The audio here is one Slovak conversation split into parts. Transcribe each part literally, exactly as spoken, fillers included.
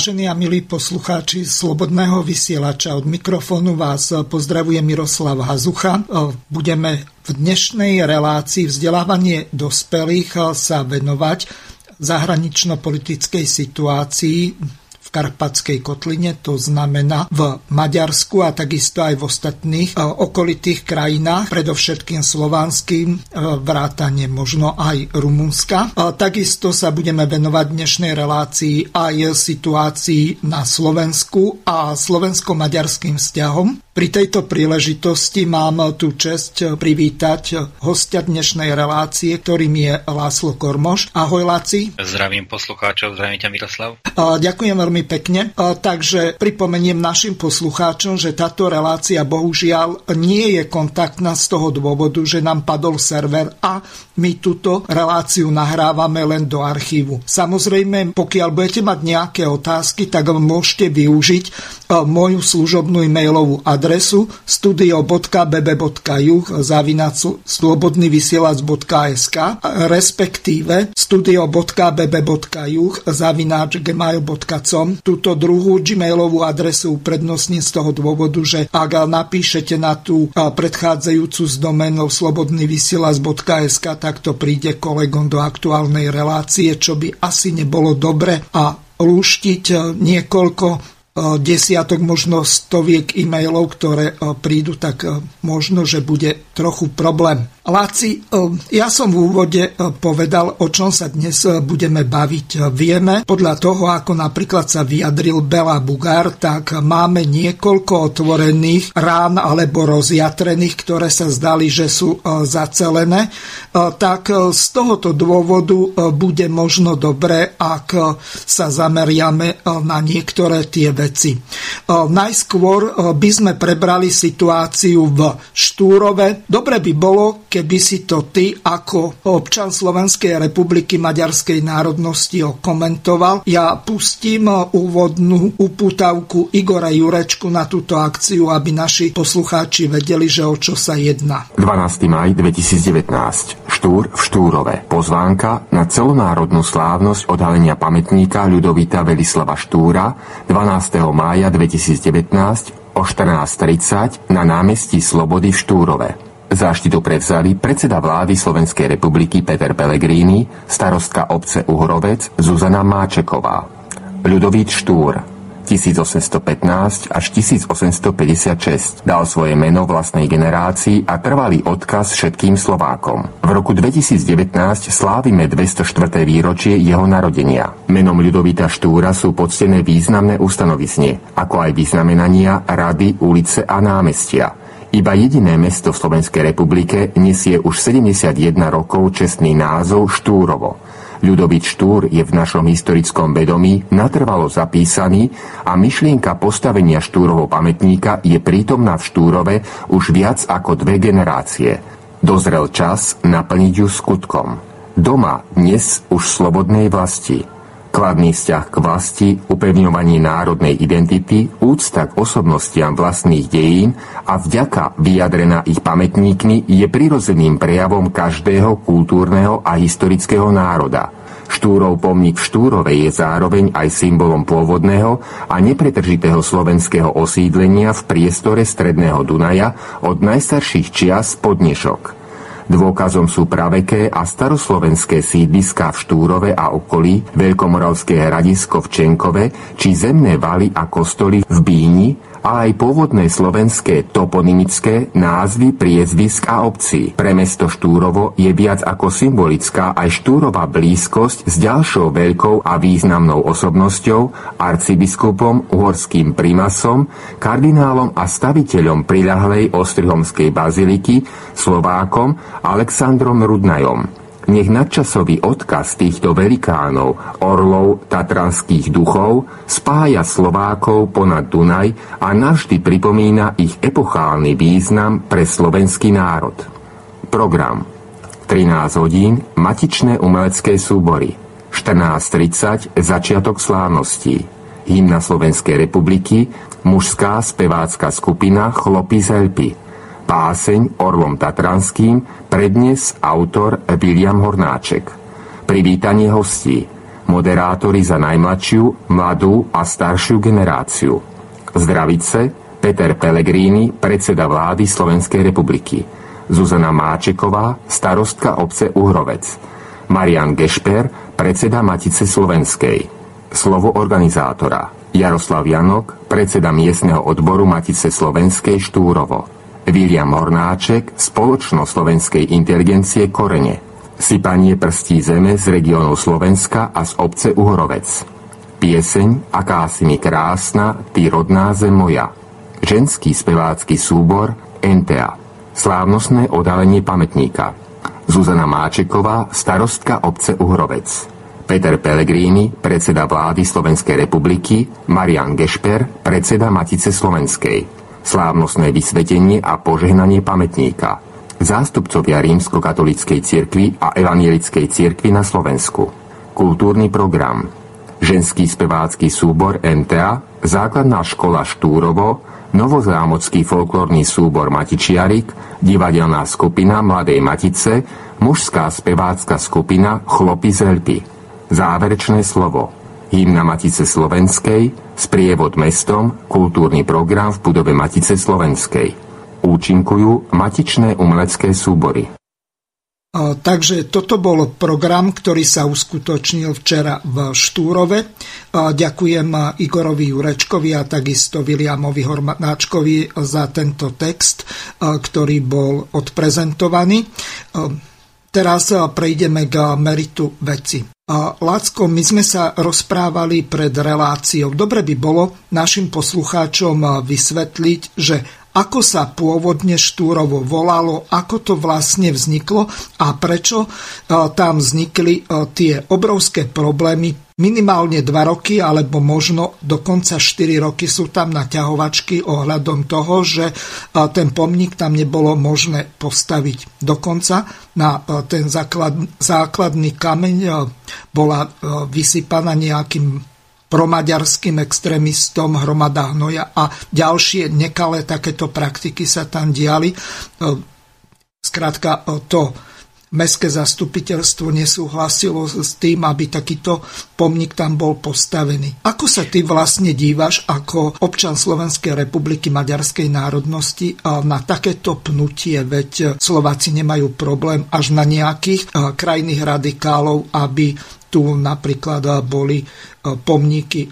Vážení a milí poslucháči Slobodného vysielača, od mikrofónu vás pozdravuje Miroslav Hazucha. Budeme v dnešnej relácii Vzdelávanie dospelých sa venovať zahranično-politickej situácii v Karpatskej kotline, to znamená v Maďarsku a takisto aj v ostatných okolitých krajinách, predovšetkým slovanským, vrátane možno aj Rumunska. Takisto sa budeme venovať dnešnej relácii aj situácii na Slovensku a slovensko-maďarským vzťahom. Pri tejto príležitosti mám tú čest privítať hostia dnešnej relácie, ktorým je László Kormoš. Ahoj, Láci. Zdravím poslucháčov, zdravím ťa, Miroslav. Ďakujem veľmi pekne. Takže pripomeniem našim poslucháčom, že táto relácia bohužiaľ nie je kontaktná z toho dôvodu, že nám padol server a my túto reláciu nahrávame len do archívu. Samozrejme, pokiaľ budete mať nejaké otázky, tak môžete využiť moju služobnú e-mailovú adresu studio bodka bb bodka juh zavináč slobodnyvysielac bodka es ká, respektíve studio bodka bb bodka juh zavináč gmail bodka com. Túto druhú gmailovú adresu uprednostním z toho dôvodu, že ak napíšete na tú predchádzajúcu s doménou slobodnyvysielac bodka es ká, tak to príde kolegom do aktuálnej relácie, čo by asi nebolo dobre, a lúštiť niekoľko desiatok, možno stoviek e-mailov, ktoré prídu, tak možno, že bude trochu problém. Láci, ja som v úvode povedal, o čom sa dnes budeme baviť. Vieme, podľa toho, ako napríklad sa vyjadril Béla Bugár, tak máme niekoľko otvorených rán alebo rozjatrených, ktoré sa zdali, že sú zacelené. Tak z tohoto dôvodu bude možno dobre, ak sa zameriame na niektoré tie veci. Najskôr by sme prebrali situáciu v Štúrove. Dobre by bolo, keby si to ty ako občan Slovenskej republiky maďarskej národnosti okomentoval. Ja pustím úvodnú upútavku Igora Jurečku na túto akciu, aby naši poslucháči vedeli, že o čo sa jedná. dvanásteho mája dvetisícdevätnásť. Štúr v Štúrove. Pozvánka na celonárodnú slávnosť odhalenia pamätníka Ľudovita Velislava Štúra dvanásteho mája dvetisícdevätnásť o štrnásť tridsať na námestí Slobody v Štúrove. Záštitu prevzali predseda vlády Slovenskej republiky Peter Pellegrini, starostka obce Uhorovec Zuzana Máčeková. Ľudovít Štúr tisícosemstopätnásť až tisícosemstopäťdesiatšesť dal svoje meno vlastnej generácii a trvalý odkaz všetkým Slovákom. V roku dvetisícdevätnásť slávime dvestoštvrté výročie jeho narodenia. Menom Ľudovita Štúra sú poctené významné ustanovisne, ako aj vyznamenania, rady, ulice a námestia. Iba jediné mesto v Slovenskej republike nesie už sedemdesiatjeden rokov čestný názov Štúrovo. Ľudovít Štúr je v našom historickom vedomí natrvalo zapísaný a myšlienka postavenia Štúrovo pamätníka je prítomná v Štúrove už viac ako dve generácie. Dozrel čas naplniť ju skutkom. Doma dnes už slobodnej vlasti. Kladný vzťah k vlasti, upevňovanie národnej identity, úcta k osobnostiam vlastných dejín a vďaka vyjadrená ich pamätníkmi je prirodzeným prejavom každého kultúrneho a historického národa. Štúrov pomník v Štúrove je zároveň aj symbolom pôvodného a nepretržitého slovenského osídlenia v priestore Stredného Dunaja od najstarších čias po dnešok. Dôkazom sú praveké a staroslovenské sídliská v Štúrove a okolí, Veľkomoravské hradisko v Čenkove či zemné valy a kostoly v Bíni a aj pôvodné slovenské toponymické názvy priezvisk a obcí. Pre mesto Štúrovo je viac ako symbolická aj Štúrova blízkosť s ďalšou veľkou a významnou osobnosťou, arcibiskupom, uhorským primasom, kardinálom a staviteľom priľahlej ostrihomskej baziliky, Slovákom Alexandrom Rudnajom. Nech nadčasový odkaz týchto velikánov, orlov tatranských duchov, spája Slovákov ponad Dunaj a navždy pripomína ich epochálny význam pre slovenský národ. Program trinásť hodín matičné umelecké súbory, štrnásť tridsať začiatok slávností, hymna Slovenskej republiky, mužská spevácka skupina Chlopi z Elpy, páseň Orlom Tatranským, prednes autor William Hornáček. Privítanie hostí. moderátori za najmladšiu, mladú a staršiu generáciu. Zdravice Peter Pellegrini, predseda vlády Slovenskej republiky. Zuzana Máčeková, starostka obce Uhrovec. Marian Gešper, predseda Matice slovenskej. Slovo organizátora Jaroslav Janok, predseda miestneho odboru Matice slovenskej Štúrovo. Viliam Hornáček, Spoločnosť slovenskej inteligencie Korene. Sypanie prstí zeme z regiónov Slovenska a z obce Uhrovec. Pieseň Aká si mi krásna, ty rodná zem moja. Ženský spevácky súbor en té á. Slávnostné odhalenie pamätníka. Zuzana Máčeková, starostka obce Uhrovec. Peter Pellegrini, predseda vlády Slovenskej republiky, Marian Gešper, predseda Matice slovenskej. Slávnostné vysvetenie a požehnanie pamätníka. Zástupcovia Rímskokatolíckej cirkvi a Evanielickej cirkvi na Slovensku. Kultúrny program. Ženský spevácky súbor en té á, Základná škola Štúrovo, Novozámocký folklórny súbor Matičiarik, divadelná skupina Mladej Matice, mužská spevácka skupina Chlopi z Elpy. Záverečné slovo. Hymna Matice slovenskej, sprievod mestom, kultúrny program v budove Matice slovenskej. Účinkujú matičné umelecké súbory. O, takže toto bol program, ktorý sa uskutočnil včera v Štúrove. O, ďakujem Igorovi Jurečkovi a takisto Viliamovi Hornáčkovi za tento text, o, ktorý bol odprezentovaný. O, Teraz prejdeme k meritu veci. Lacko, my sme sa rozprávali pred reláciou. Dobre by bolo našim poslucháčom vysvetliť, že ako sa pôvodne Štúrovo volalo, ako to vlastne vzniklo a prečo tam vznikli tie obrovské problémy. Minimálne dva roky, alebo možno dokonca štyri roky sú tam naťahovačky ohľadom toho, že ten pomník tam nebolo možné postaviť. Dokonca na ten základ, základný kameň bola vysypaná nejakým promaďarským extrémistom hromada hnoja a ďalšie nekalé takéto praktiky sa tam diali. Skrátka, to mestské zastupiteľstvo nesúhlasilo s tým, aby takýto pomník tam bol postavený. Ako sa ty vlastne dívaš ako občan Slovenskej republiky maďarskej národnosti na takéto pnutie? Veď Slováci nemajú problém až na nejakých krajných radikálov, aby tu napríklad boli pomníky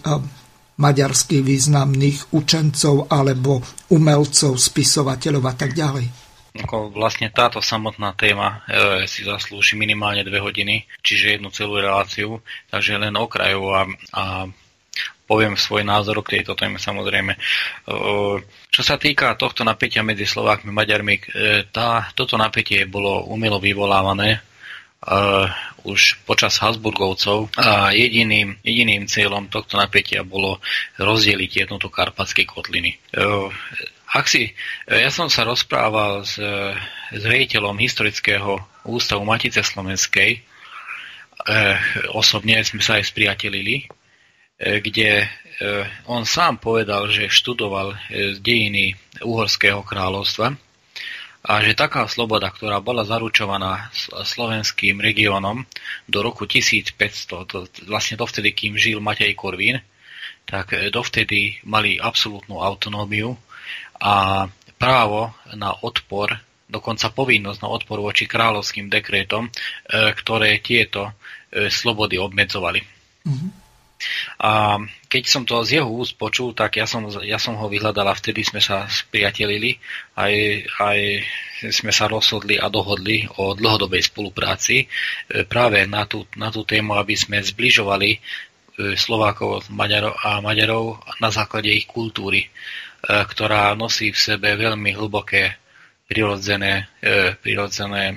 maďarských významných učencov alebo umelcov, spisovateľov a tak ďalej. Vlastne táto samotná téma e, si zaslúži minimálne dve hodiny, čiže jednu celú reláciu, takže len okraju a, a poviem svoj názor k tejto téme samozrejme. E, čo sa týka tohto napätia medzi Slovákmi a Maďarmi, e, tá, toto napätie bolo umelo vyvolávané Uh, už počas Habsburgovcov a jediným, jediným cieľom tohto napätia bolo rozdeliť jednotu Karpatskej kotliny. Uh, ak si, ja som sa rozprával s, s riaditeľom Historického ústavu Matice slovenskej, uh, osobne sme sa aj spriatelili, uh, kde uh, on sám povedal, že študoval uh, dejiny Uhorského kráľovstva a že taká sloboda, ktorá bola zaručovaná slovenským regiónom do roku tisícpäťsto, to, vlastne dovtedy, kým žil Matej Korvín, tak dovtedy mali absolútnu autonómiu a právo na odpor, dokonca povinnosť na odpor voči kráľovským dekrétom, ktoré tieto slobody obmedzovali. Mm-hmm. A keď som to z jeho úst počul, tak ja som, ja som ho vyhľadal a vtedy sme sa spriatelili, aj, aj sme sa rozhodli a dohodli o dlhodobej spolupráci práve na tú, na tú tému, aby sme zbližovali Slovákov Maďarov a Maďarov na základe ich kultúry, ktorá nosí v sebe veľmi hlboké prirodzené, prirodzené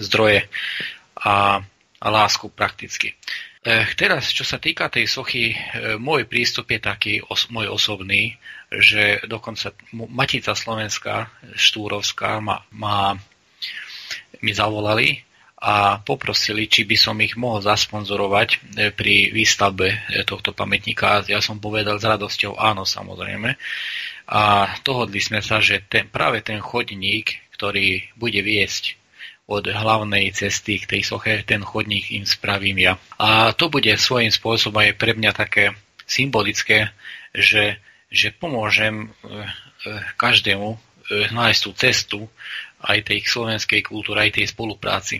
zdroje a, a lásku prakticky. Teraz, čo sa týka tej sochy, môj prístup je taký os- môj osobný, že dokonca Matica slovenská, Štúrovská ma, ma, mi zavolali a poprosili, či by som ich mohol zasponzorovať pri výstavbe tohto pamätníka. Ja som povedal s radosťou áno, samozrejme. A dohodli sme sa, že ten, práve ten chodník, ktorý bude viesť od hlavnej cesty k tej soche, ten chodník im spravím ja. A to bude svojím spôsobom aj pre mňa také symbolické, že, že pomôžem každému nájsť tú cestu aj tej slovenskej kultúry, aj tej spolupráci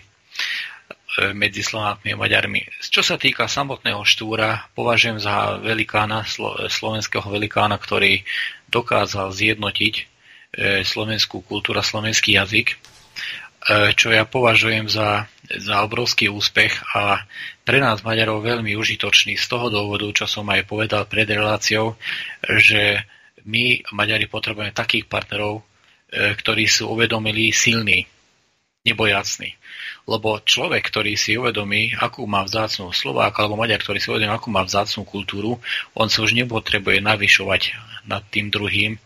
medzi Slovákmi a Maďarmi. Čo sa týka samotného Štúra, považujem za velikána, slovenského velikána, ktorý dokázal zjednotiť slovenskú kultúru, slovenský jazyk, čo ja považujem za, za obrovský úspech a pre nás Maďarov veľmi užitočný z toho dôvodu, čo som aj povedal pred reláciou, že my Maďari potrebujeme takých partnerov, ktorí sú uvedomili silní, nebojacní. Lebo človek, ktorý si uvedomí, akú má vzácnú Slovák alebo Maďar, ktorý si uvedomí, akú má vzácnú kultúru, on sa už nepotrebuje navyšovať nad tým druhým,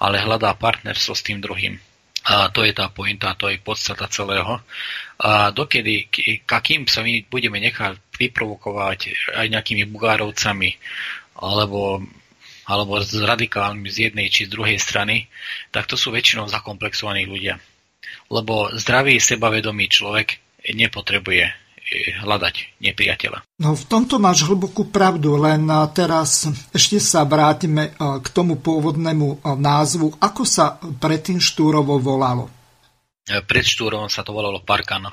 ale hľadá partnerstvo s tým druhým. A to je tá pointa, to je podstata celého. A dokedy, akým sa my budeme nechať vyprovokovať aj nejakými Bugárovcami alebo, alebo s radikálmi z jednej či z druhej strany, tak to sú väčšinou zakomplexovaní ľudia. Lebo zdravý, sebavedomý človek nepotrebuje hľadať nepriateľa. No v tomto máš hlbokú pravdu, len teraz ešte sa vrátime k tomu pôvodnému názvu. Ako sa predtým Štúrovo volalo? Pred Štúrovom sa to volalo Parkan.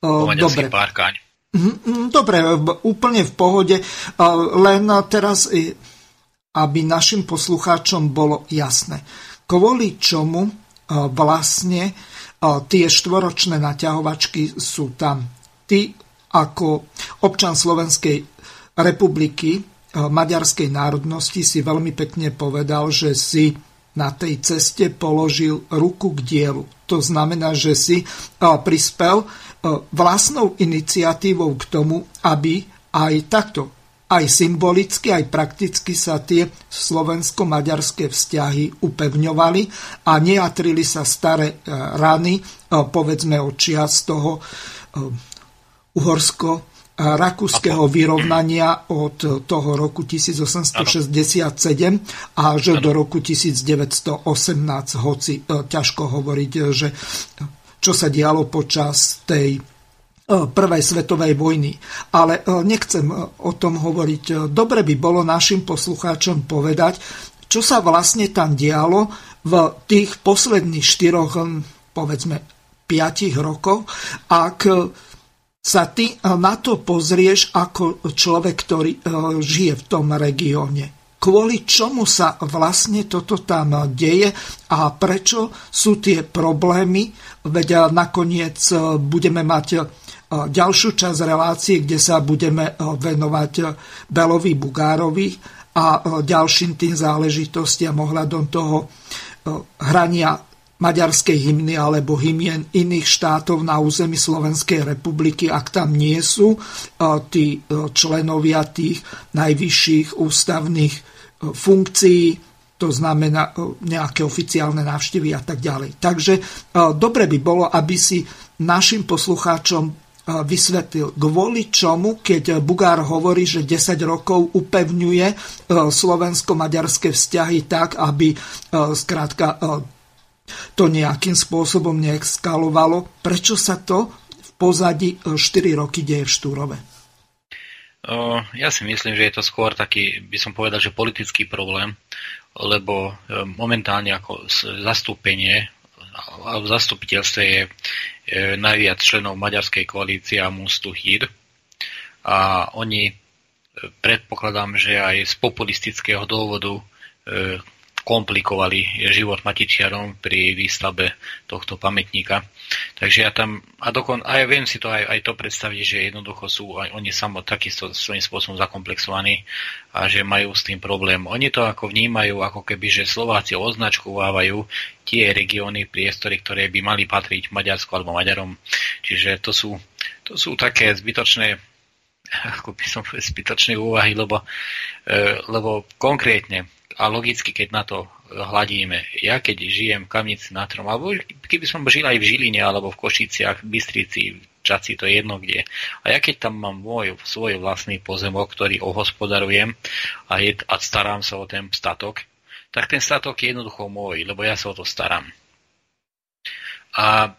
O, dobre. Parkáň. Dobre, úplne v pohode. Len teraz, aby našim poslucháčom bolo jasné, kvôli čomu vlastne tie štvoročné naťahovačky sú tam. Ty ako občan Slovenskej republiky maďarskej národnosti si veľmi pekne povedal, že si na tej ceste položil ruku k dielu. To znamená, že si prispel vlastnou iniciatívou k tomu, aby aj takto, aj symbolicky, aj prakticky sa tie slovensko-maďarské vzťahy upevňovali a neatrili sa staré rany, povedzme od čias toho uhorsko-rakúskeho vyrovnania od toho roku tisíc osemsto šesťdesiatsedem až do roku tisíc deväťsto osemnásť, hoci ťažko hovoriť, že čo sa dialo počas tej prvej svetovej vojny. Ale nechcem o tom hovoriť. Dobre by bolo našim poslucháčom povedať, čo sa vlastne tam dialo v tých posledných štyroch, povedzme, piatich rokov, ak sa ty na to pozrieš ako človek, ktorý žije v tom regióne. Kvôli čomu sa vlastne toto tam deje a prečo sú tie problémy? Veď nakoniec budeme mať ďalšiu časť relácie, kde sa budeme venovať Belovi Bugárovi a ďalším tým záležitostiam ohľadom toho hrania maďarskej hymny alebo hymien iných štátov na území Slovenskej republiky, ak tam nie sú tí členovia tých najvyšších ústavných funkcií, to znamená nejaké oficiálne návštevy a tak ďalej. Takže dobre by bolo, aby si našim poslucháčom vysvetlil, kvôli čomu, keď Bugár hovorí, že desať rokov upevňuje slovensko-maďarské vzťahy tak, aby skrátka to nejakým spôsobom neeskalovalo. Prečo sa to v pozadí štyri roky deje v Štúrove? Ja si myslím, že je to skôr taký, by som povedal, že politický problém, lebo momentálne ako zastúpenie a v zastupiteľstve je najviac členov maďarskej koalície a Mostu há í dé. A oni, predpokladám, že aj z populistického dôvodu komplikovali život matičiarom pri výstavbe tohto pamätníka. Takže ja tam, a dokon, a ja viem si to aj, aj to predstaviť, že jednoducho sú aj oni samo takisto svojím spôsobom zakomplexovaní a že majú s tým problém. Oni to ako vnímajú, ako keby, že Slováci označkovávajú tie regióny, priestory, ktoré by mali patriť Maďarsku alebo Maďarom. Čiže to sú, to sú také zbytočné, ako by som povedal, zbytočné úvahy, lebo, lebo konkrétne a logicky, keď na to hľadíme. Ja keď žijem v Kamnici nad Hronom, alebo keby som žil aj v Žiline, alebo v Košiciach, Bystrici, Čaci, to je jedno kde. A ja keď tam mám môj, svoj vlastný pozemok, ktorý ohospodarujem a, je, a starám sa o ten statok, tak ten statok je jednoducho môj, lebo ja sa o to starám. A,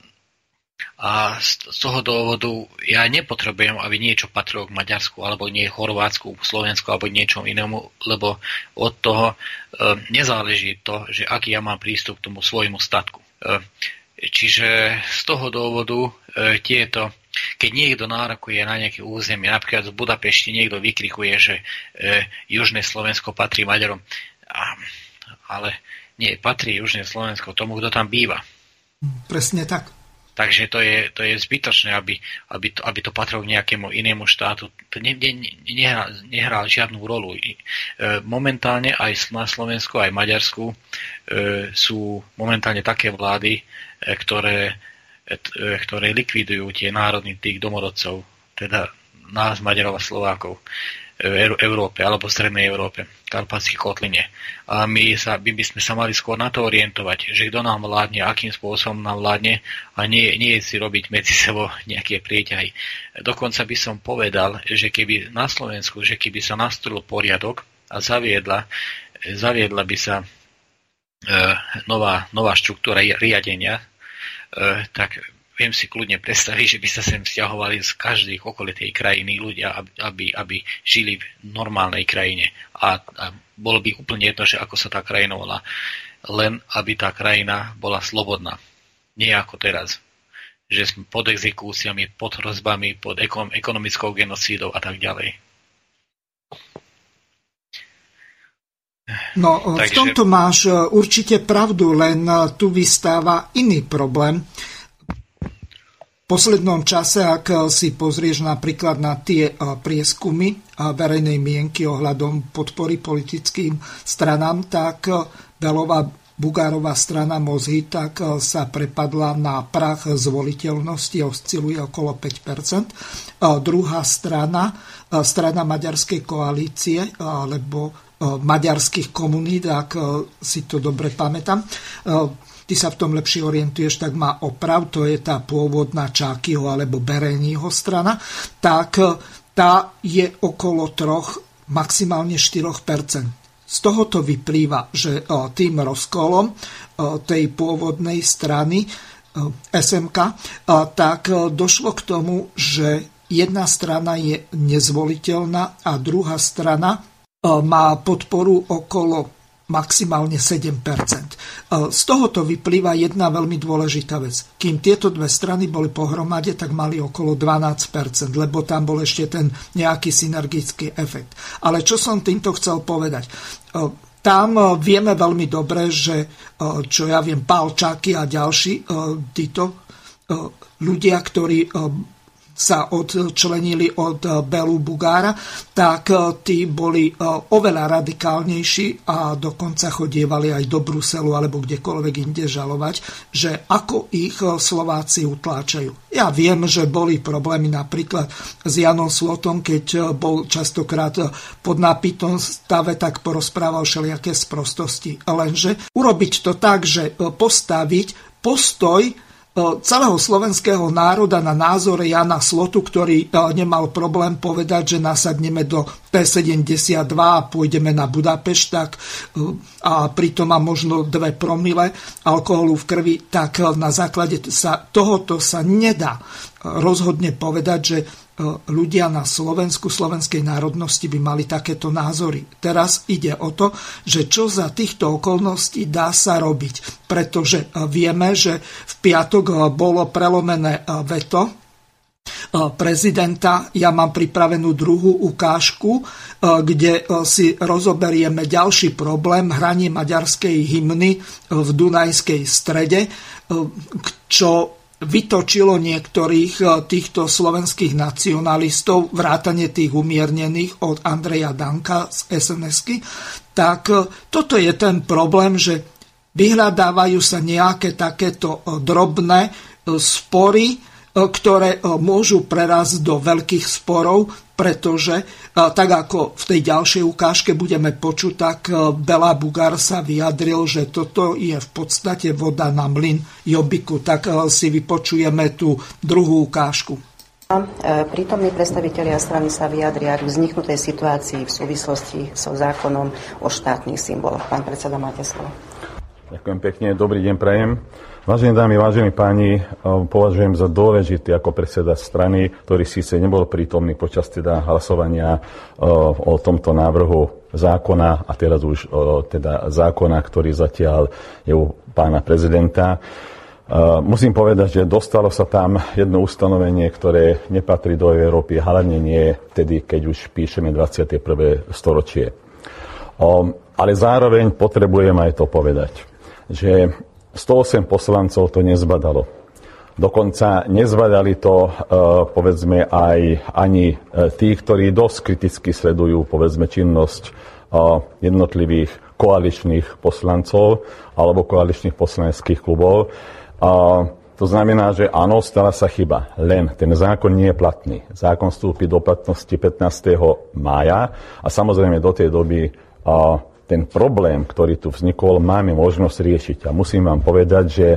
a z toho dôvodu ja nepotrebujem, aby niečo patrilo k Maďarsku, alebo nie Chorvátsku, Slovensku, alebo niečom inému, lebo od toho e, nezáleží to, že aký ja mám prístup k tomu svojmu statku. E, čiže z toho dôvodu e, tieto, keď niekto nárokuje na nejaké územie, napríklad v Budapešti niekto vykrikuje, že e, Južné Slovensko patrí Maďarom, a, ale nie, patrí Južné Slovensko tomu, kto tam býva. Presne tak. Takže to je, to je zbytočné, aby, aby, to, aby to patrilo k nejakému inému štátu. To ne, ne, nehrá, nehrá žiadnu rolu. Momentálne aj na Slovensku, aj Maďarsku sú momentálne také vlády, ktoré, ktoré likvidujú tie národy tých domorodcov, teda nás, Maďarov a Slovákov v Európe alebo v Strednej Európe, Karpatskej kotline. A my, sa, my by sme sa mali skôr na to orientovať, že kto nám vládne, akým spôsobom nám vládne, a nie, nie si robiť medzi sebou nejaké prieťahy. Dokonca by som povedal, že keby na Slovensku, že keby sa nastolil poriadok a zaviedla, zaviedla by sa e, nová, nová štruktúra riadenia, e, tak viem si kľudne predstaviť, že by sa sem vzťahovali z každých okolitej krajiny ľudia, aby, aby žili v normálnej krajine. A, a bolo by úplne jedno, že ako sa tá krajina volá. Len aby tá krajina bola slobodná. Nie ako teraz. Že sme pod exekúciami, pod hrozbami, pod ekom, ekonomickou genocídou a tak ďalej. No, takže v tomto máš určite pravdu, len tu vystáva iný problém. V poslednom čase, ak si pozrieš napríklad na tie prieskumy verejnej mienky ohľadom podpory politickým stranám, tak Belová Bugárová strana Mozhy tak sa prepadla na prach zvoliteľnosti, osciluje okolo päť percent. Druhá strana, strana maďarskej koalície, alebo maďarských komunít, ak si to dobre pamätám, ty sa v tom lepšie orientuješ, tak má oprav, to je tá pôvodná Čákyho alebo Berényho strana, tak tá je okolo troch, maximálne štyri percentá. Z tohoto vyplýva, že tým rozkolom tej pôvodnej strany es em ká, tak došlo k tomu, že jedna strana je nezvoliteľná a druhá strana má podporu okolo maximálne sedem percent. Z tohoto vyplýva jedna veľmi dôležitá vec. Kým tieto dve strany boli pohromade, tak mali okolo dvanásť percent, lebo tam bol ešte ten nejaký synergický efekt. Ale čo som týmto chcel povedať? Tam vieme veľmi dobre, že čo ja viem, Pál Čáky a ďalší títo ľudia, ktorí sa odčlenili od Belu Bugára, tak tí boli oveľa radikálnejší a dokonca chodievali aj do Bruselu alebo kdekoľvek inde žalovať, že ako ich Slováci utláčajú. Ja viem, že boli problémy napríklad s Janom Slotom, keď bol častokrát pod napitom stave, tak porozprával všelijaké sprostosti. Lenže urobiť to tak, že postaviť postoj celého slovenského národa na názore Jana Slotu, ktorý nemal problém povedať, že nasadneme do pé sedemdesiatdva a pôjdeme na Budapešť, tak a pritom má možno dve promile alkoholu v krvi, tak na základe sa, tohoto sa nedá rozhodne povedať, že ľudia na Slovensku, slovenskej národnosti by mali takéto názory. Teraz ide o to, že čo za týchto okolností dá sa robiť, pretože vieme, že v piatok bolo prelomené veto prezidenta. Ja mám pripravenú druhú ukážku, kde si rozoberieme ďalší problém hranie maďarskej hymny v Dunajskej strede, čo vytočilo niektorých týchto slovenských nacionalistov, vrátane tých umiernených od Andreja Danka z es en esky, tak toto je ten problém, že vyhľadávajú sa nejaké takéto drobné spory, ktoré môžu prerazť do veľkých sporov, pretože tak ako v tej ďalšej ukážke budeme počuť, tak Bela Bugár sa vyjadril, že toto je v podstate voda na mlyn Jobbiku. Tak si vypočujeme tú druhú ukážku. Prítomní predstavitelia strany sa vyjadria k vzniknutej situácii v súvislosti so zákonom o štátnych symboloch. Pán predseda, máte slovo. Ďakujem pekne, dobrý deň prajem. Vážené dámy, vážení páni, považujem za dôležitý ako predseda strany, ktorý síce nebol prítomný počas teda hlasovania o tomto návrhu zákona a teraz už teda zákona, ktorý zatiaľ je u pána prezidenta. Musím povedať, že dostalo sa tam jedno ustanovenie, ktoré nepatrí do Európy, hlavne nie vtedy, keď už píšeme dvadsiate prvé storočie. Ale zároveň potrebujem aj to povedať, že sto osem poslancov to nezbadalo. Dokonca nezbadali to, povedzme, aj ani tí, ktorí dosť kriticky sledujú, povedzme, činnosť jednotlivých koaličných poslancov alebo koaličných poslaneckých klubov. To znamená, že áno, stala sa chyba. Len ten zákon nie je platný. Zákon vstúpi do platnosti pätnásteho mája a samozrejme do tej doby ten problém, ktorý tu vznikol, máme možnosť riešiť. A musím vám povedať, že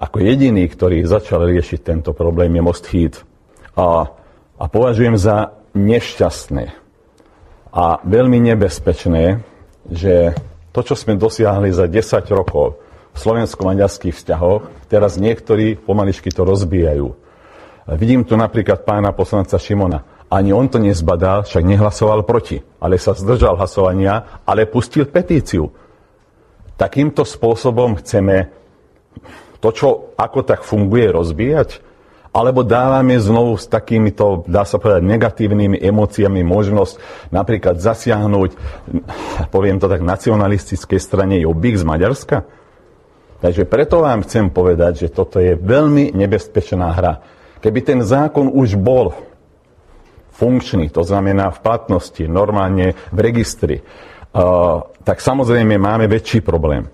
ako jediný, ktorý začal riešiť tento problém, je Most Híd. A, a považujem za nešťastné a veľmi nebezpečné, že to, čo sme dosiahli za desať rokov v slovensko-maďarských vzťahoch, teraz niektorí pomališky to rozbijajú. Vidím tu napríklad pána poslanca Šimona. Ani on to nezbadal, však nehlasoval proti, ale sa zdržal hlasovania, ale pustil petíciu. Takýmto spôsobom chceme to, čo ako tak funguje, rozbíjať, alebo dávame znovu s takýmito, dá sa povedať, negatívnymi emóciami možnosť napríklad zasiahnuť, poviem to tak, nacionalistickej strane Jobbik z Maďarska. Takže preto vám chcem povedať, že toto je veľmi nebezpečná hra. Keby ten zákon už bol funkčný, to znamená v platnosti, normálne v registri, uh, tak samozrejme máme väčší problém.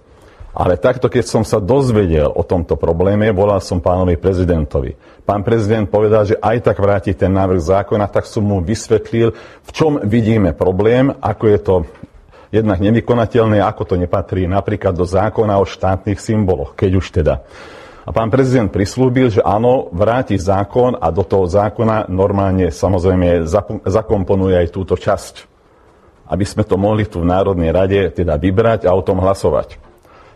Ale takto, keď som sa dozvedel o tomto probléme, volal som pánovi prezidentovi. Pán prezident povedal, že aj tak vráti ten návrh zákona, tak som mu vysvetlil, v čom vidíme problém, ako je to jednak nevykonateľné, ako to nepatrí napríklad do zákona o štátnych symboloch, keď už teda. A pán prezident prislúbil, že áno, vráti zákon a do toho zákona normálne samozrejme zakomponuje aj túto časť, aby sme to mohli tu v Národnej rade teda vybrať a o tom hlasovať.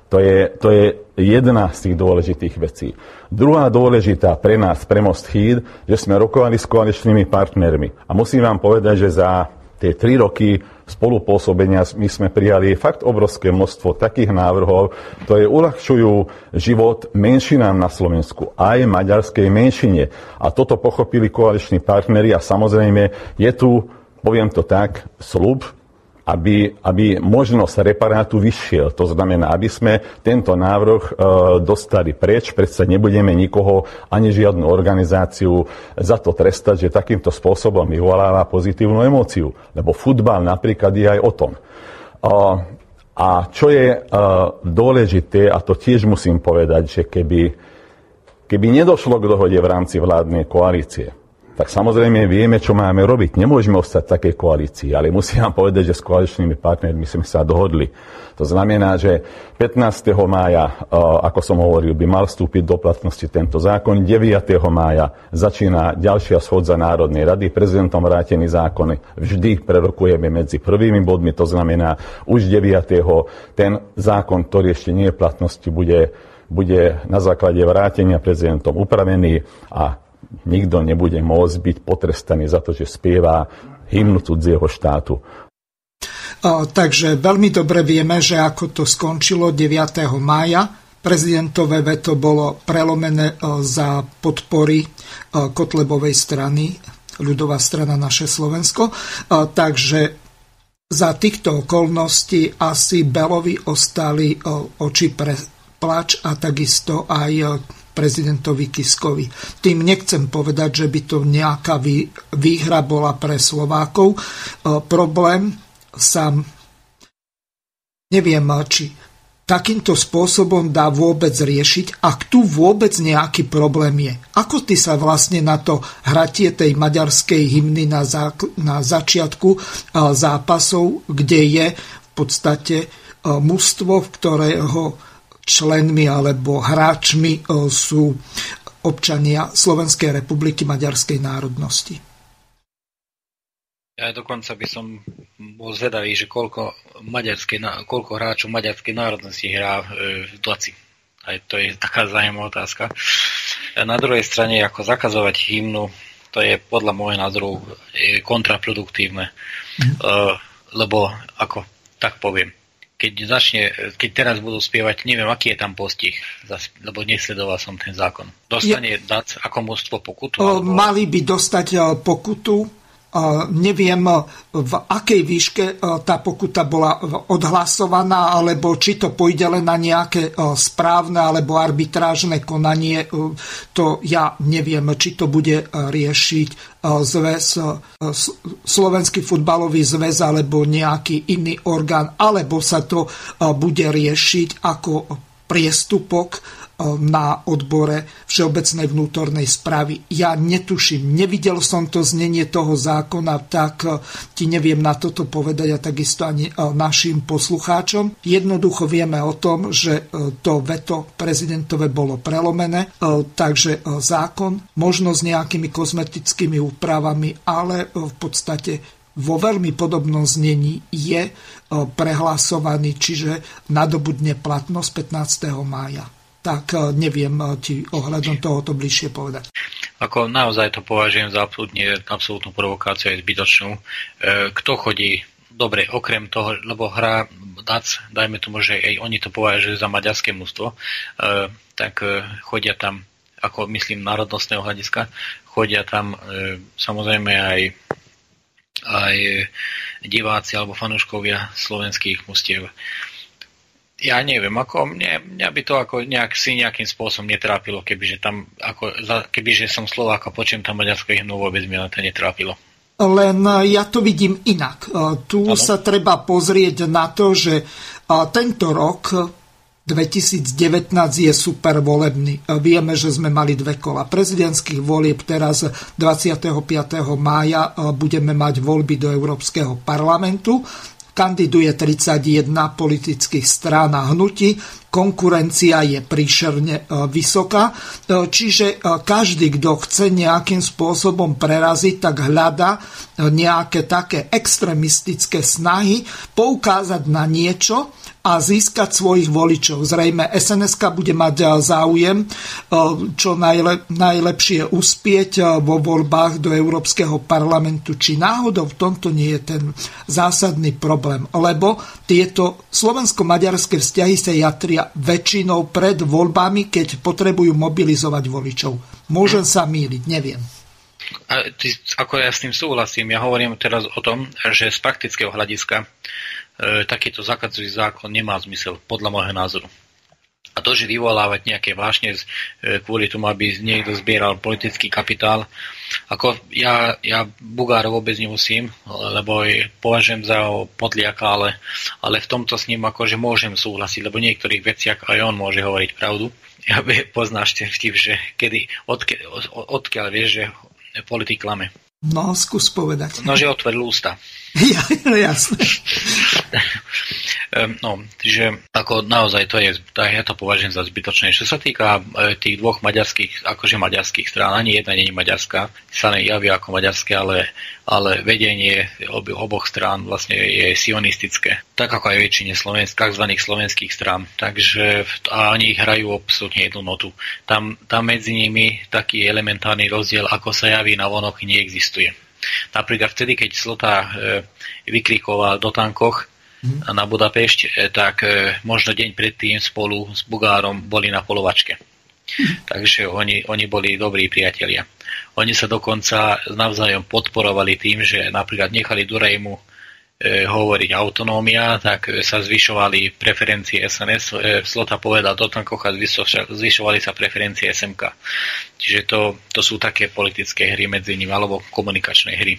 To je, to je jedna z tých dôležitých vecí. Druhá dôležitá pre nás, pre Most Híd, že sme rokovali s koaličnými partnermi. A musím vám povedať, že za tie tri roky spolupôsobenia my sme prijali fakt obrovské množstvo takých návrhov, ktoré uľahčujú život menšinám na Slovensku, aj maďarskej menšine. A toto pochopili koaliční partneri a samozrejme je tu, poviem to tak, sľub, aby, aby možnosť reparátu vyšiel. To znamená, aby sme tento návrh e, dostali preč, predsa nebudeme nikoho ani žiadnu organizáciu za to trestať, že takýmto spôsobom vyvoláva pozitívnu emóciu. Lebo futbal napríklad je aj o tom. E, a čo je e, dôležité, a to tiež musím povedať, že keby, keby nedošlo k dohode v rámci vládnej koalície, tak samozrejme vieme, čo máme robiť. Nemôžeme ostať v takej koalícii, ale musím vám povedať, že s koaličnými partnermi sme sa dohodli. To znamená, že pätnásteho mája, ako som hovoril, by mal vstúpiť do platnosti tento zákon. deviateho mája začína ďalšia schôdza Národnej rady. Prezidentom vrátený zákon vždy prerokujeme medzi prvými bodmi. To znamená, už deviateho ten zákon, ktorý ešte nie je v platnosti, bude, bude na základe vrátenia prezidentom upravený a nikto nebude môcť byť potrestaný za to, že spieva hymnu cudzieho štátu. O, takže veľmi dobre vieme, že ako to skončilo deviateho mája. Prezidentové veto bolo prelomené o, za podpory o, Kotlebovej strany, ľudová strana Naše Slovensko. O, takže za týchto okolností asi Belovi ostali o, oči pre pláč a takisto aj o, prezidentovi Kiskovi. Tým nechcem povedať, že by to nejaká výhra bola pre Slovákov. E, problém sa neviem, či takýmto spôsobom dá vôbec riešiť, ak tu vôbec nejaký problém je. Ako ty sa vlastne na to hratie tej maďarskej hymny na, zákl- na začiatku e, zápasov, kde je v podstate e, mužstvo, v ktorého členmi alebo hráčmi sú občania Slovenskej republiky maďarskej národnosti. Ja dokonca by som bol zvedavý, že koľko, koľko hráčov maďarskej národnosti hrá v Dlaci. Aj to je taká zaujímavá otázka. Na druhej strane, ako zakazovať hymnu, to je podľa môjho názoru kontraproduktívne. Mm. Lebo, ako tak poviem, keď začne, keď teraz budú spievať, neviem, aký je tam postih, lebo nesledoval som ten zákon. Dostane je... Dac ako mužstvo pokutu? Alebo... Mali by dostať pokutu. Neviem, v akej výške tá pokuta bola odhlasovaná, alebo či to pôjde len na nejaké správne alebo arbitrážne konanie. To ja neviem, či to bude riešiť zväz, Slovenský futbalový zväz alebo nejaký iný orgán, alebo sa to bude riešiť ako priestupok na odbore Všeobecnej vnútornej správy. Ja netuším, nevidel som to znenie toho zákona, tak ti neviem na toto povedať a takisto ani našim poslucháčom. Jednoducho vieme o tom, že to veto prezidentové bolo prelomené, takže zákon možno s nejakými kozmetickými úpravami, ale v podstate vo veľmi podobnom znení je prehlasovaný, čiže nadobudne platnosť pätnásteho mája. Tak neviem ti ohľadom tohoto bližšie povedať. Ako naozaj to považujem za absolútne, absolútnu provokáciu, je zbytočnú. E, kto chodí, dobre, okrem toho, lebo hra Dac, dajme tomu, že aj oni to považujú za maďarské mužstvo, e, tak e, chodia tam, ako myslím, národnostného hľadiska, chodia tam e, samozrejme aj aj diváci alebo fanúškovia slovenských mužstiev. Ja neviem, ako mne, mňa by to ako nejak, si nejakým spôsobom netrápilo, kebyže tam, ako, kebyže som Slovák a počujem tam maďarskú hymnu, vôbec mi na to netrápilo. Len ja to vidím inak. Tu ano? Sa treba pozrieť na to, že tento rok dvetisícdevätnásť je super volebný. Vieme, že sme mali dve kola prezidentských volieb. Teraz dvadsiateho piateho mája budeme mať voľby do Európskeho parlamentu. Kandiduje tridsaťjeden politických strán a hnutí. Konkurencia je príšerne vysoká. Čiže každý, kto chce nejakým spôsobom preraziť, tak hľada nejaké také extrémistické snahy poukázať na niečo, a získať svojich voličov. Zrejme es en eska bude mať záujem čo najle, najlepšie uspieť vo voľbách do Európskeho parlamentu. Či náhodou v tomto nie je ten zásadný problém, lebo tieto slovensko-maďarské vzťahy sa jatria väčšinou pred voľbami, keď potrebujú mobilizovať voličov. Môžem sa mýliť, neviem. A ty, ako ja s tým súhlasím, ja hovorím teraz o tom, že z praktického hľadiska takýto zakazujúci zákon nemá zmysel, podľa môjho názoru. A to, že vyvolávať nejaké vášne kvôli tomu, aby niekto zbieral politický kapitál, ako ja, ja Bugára vôbec nemusím, lebo považujem za podliaka, ale, ale v tomto s ním akože môžem súhlasiť, lebo v niektorých veciach aj on môže hovoriť pravdu. Ja poznáš ten vtip, že kedy, odkiaľ, odkiaľ vieš, že politik klame. No, skús povedať. No, že otvoril ústa. Ja, no jasné. No, že ako naozaj to je, ja to považujem za zbytočné. Čo sa týka tých dvoch maďarských, akože maďarských strán, ani jedna nie je maďarská, sa nejavia ako maďarské, ale, ale vedenie ob, oboch strán vlastne je sionistické. Tak ako aj väčšine slovensk, tzv. Slovenských strán. Takže a oni hrajú absolútne jednu notu. Tam, tam medzi nimi taký elementárny rozdiel, ako sa javí na vonok, neexistuje. Napríklad vtedy, keď Slota vyklikoval do tankoch na Budapešť, tak možno deň predtým spolu s Bugárom boli na polovačke. Takže oni, oni boli dobrí priatelia. Oni sa dokonca navzájom podporovali tým, že napríklad nechali Durejmu hovoriť autonómia, tak sa zvyšovali preferencie es en es. Slota povedal do tankoch a zvyšovali sa preferencie es em ká. Čiže to, to sú také politické hry medzi nimi, alebo komunikačné hry.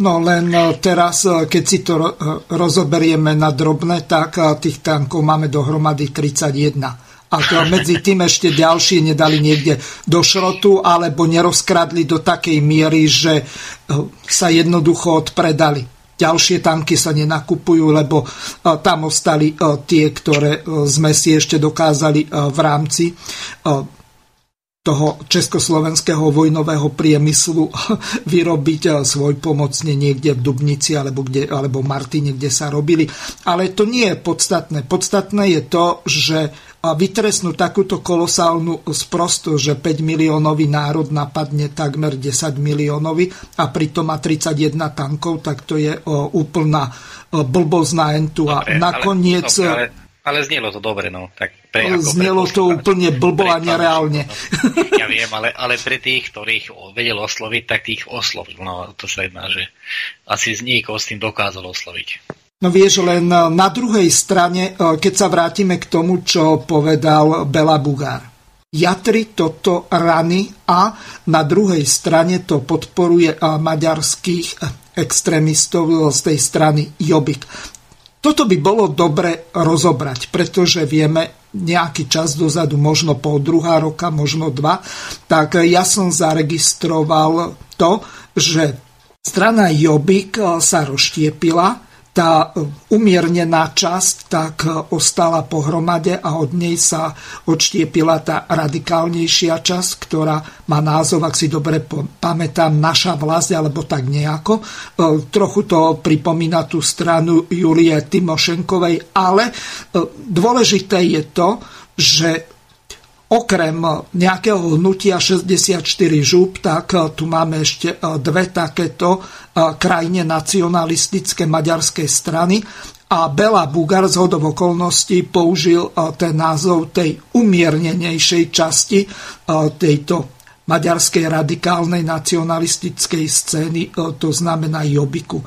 No len teraz, keď si to rozoberieme na drobné, tak tých tankov máme dohromady tridsaťjeden. A to medzi tým ešte ďalšie nedali niekde do šrotu, alebo nerozkradli do takej miery, že sa jednoducho odpredali. Ďalšie tanky sa nenakupujú, lebo tam ostali tie, ktoré sme si ešte dokázali v rámci toho československého vojnového priemyslu vyrobiť svoj pomocne niekde v Dubnici alebo, kde, alebo Martine, kde sa robili. Ale to nie je podstatné. Podstatné je to, že vytresnú takúto kolosálnu sprostu, že päť miliónový národ napadne takmer desať miliónový a pritom má tridsaťjeden tankov, tak to je úplná blbosť na entu. A dobre, nakoniec... Ale, dobre, ale... Ale znelo to dobre, no. Tak pre, znelo pre, to pre, úplne blbo a nereálne. No, ja viem, ale, ale pre tých, ktorých vedel osloviť, tak tých oslovil. No, to sa jedná, že asi z niekoho s tým dokázal osloviť. No vieš, len na druhej strane, keď sa vrátime k tomu, čo povedal Bela Bugár. Jatri toto rany a na druhej strane to podporuje maďarských extrémistov z tej strany Jobbik. Toto by bolo dobre rozobrať, pretože vieme nejaký čas dozadu, možno pol druhá roka, možno dva, tak ja som zaregistroval to, že strana Jobbik sa rozštiepila, tá umiernená časť tak ostala pohromade a od nej sa odštiepila tá radikálnejšia časť, ktorá má názov, ak si dobre pamätám, Naša vlast, alebo tak nejako. Trochu to pripomína tú stranu Julie Timošenkovej, ale dôležité je to, že okrem nejakého hnutia šesťdesiatštyri žúp, tak tu máme ešte dve takéto krajine nacionalistické maďarské strany a Bela Bugár zhodou okolností použil ten názov tej umiernenejšej časti tejto maďarskej radikálnej nacionalistickej scény, to znamená Jobbiku.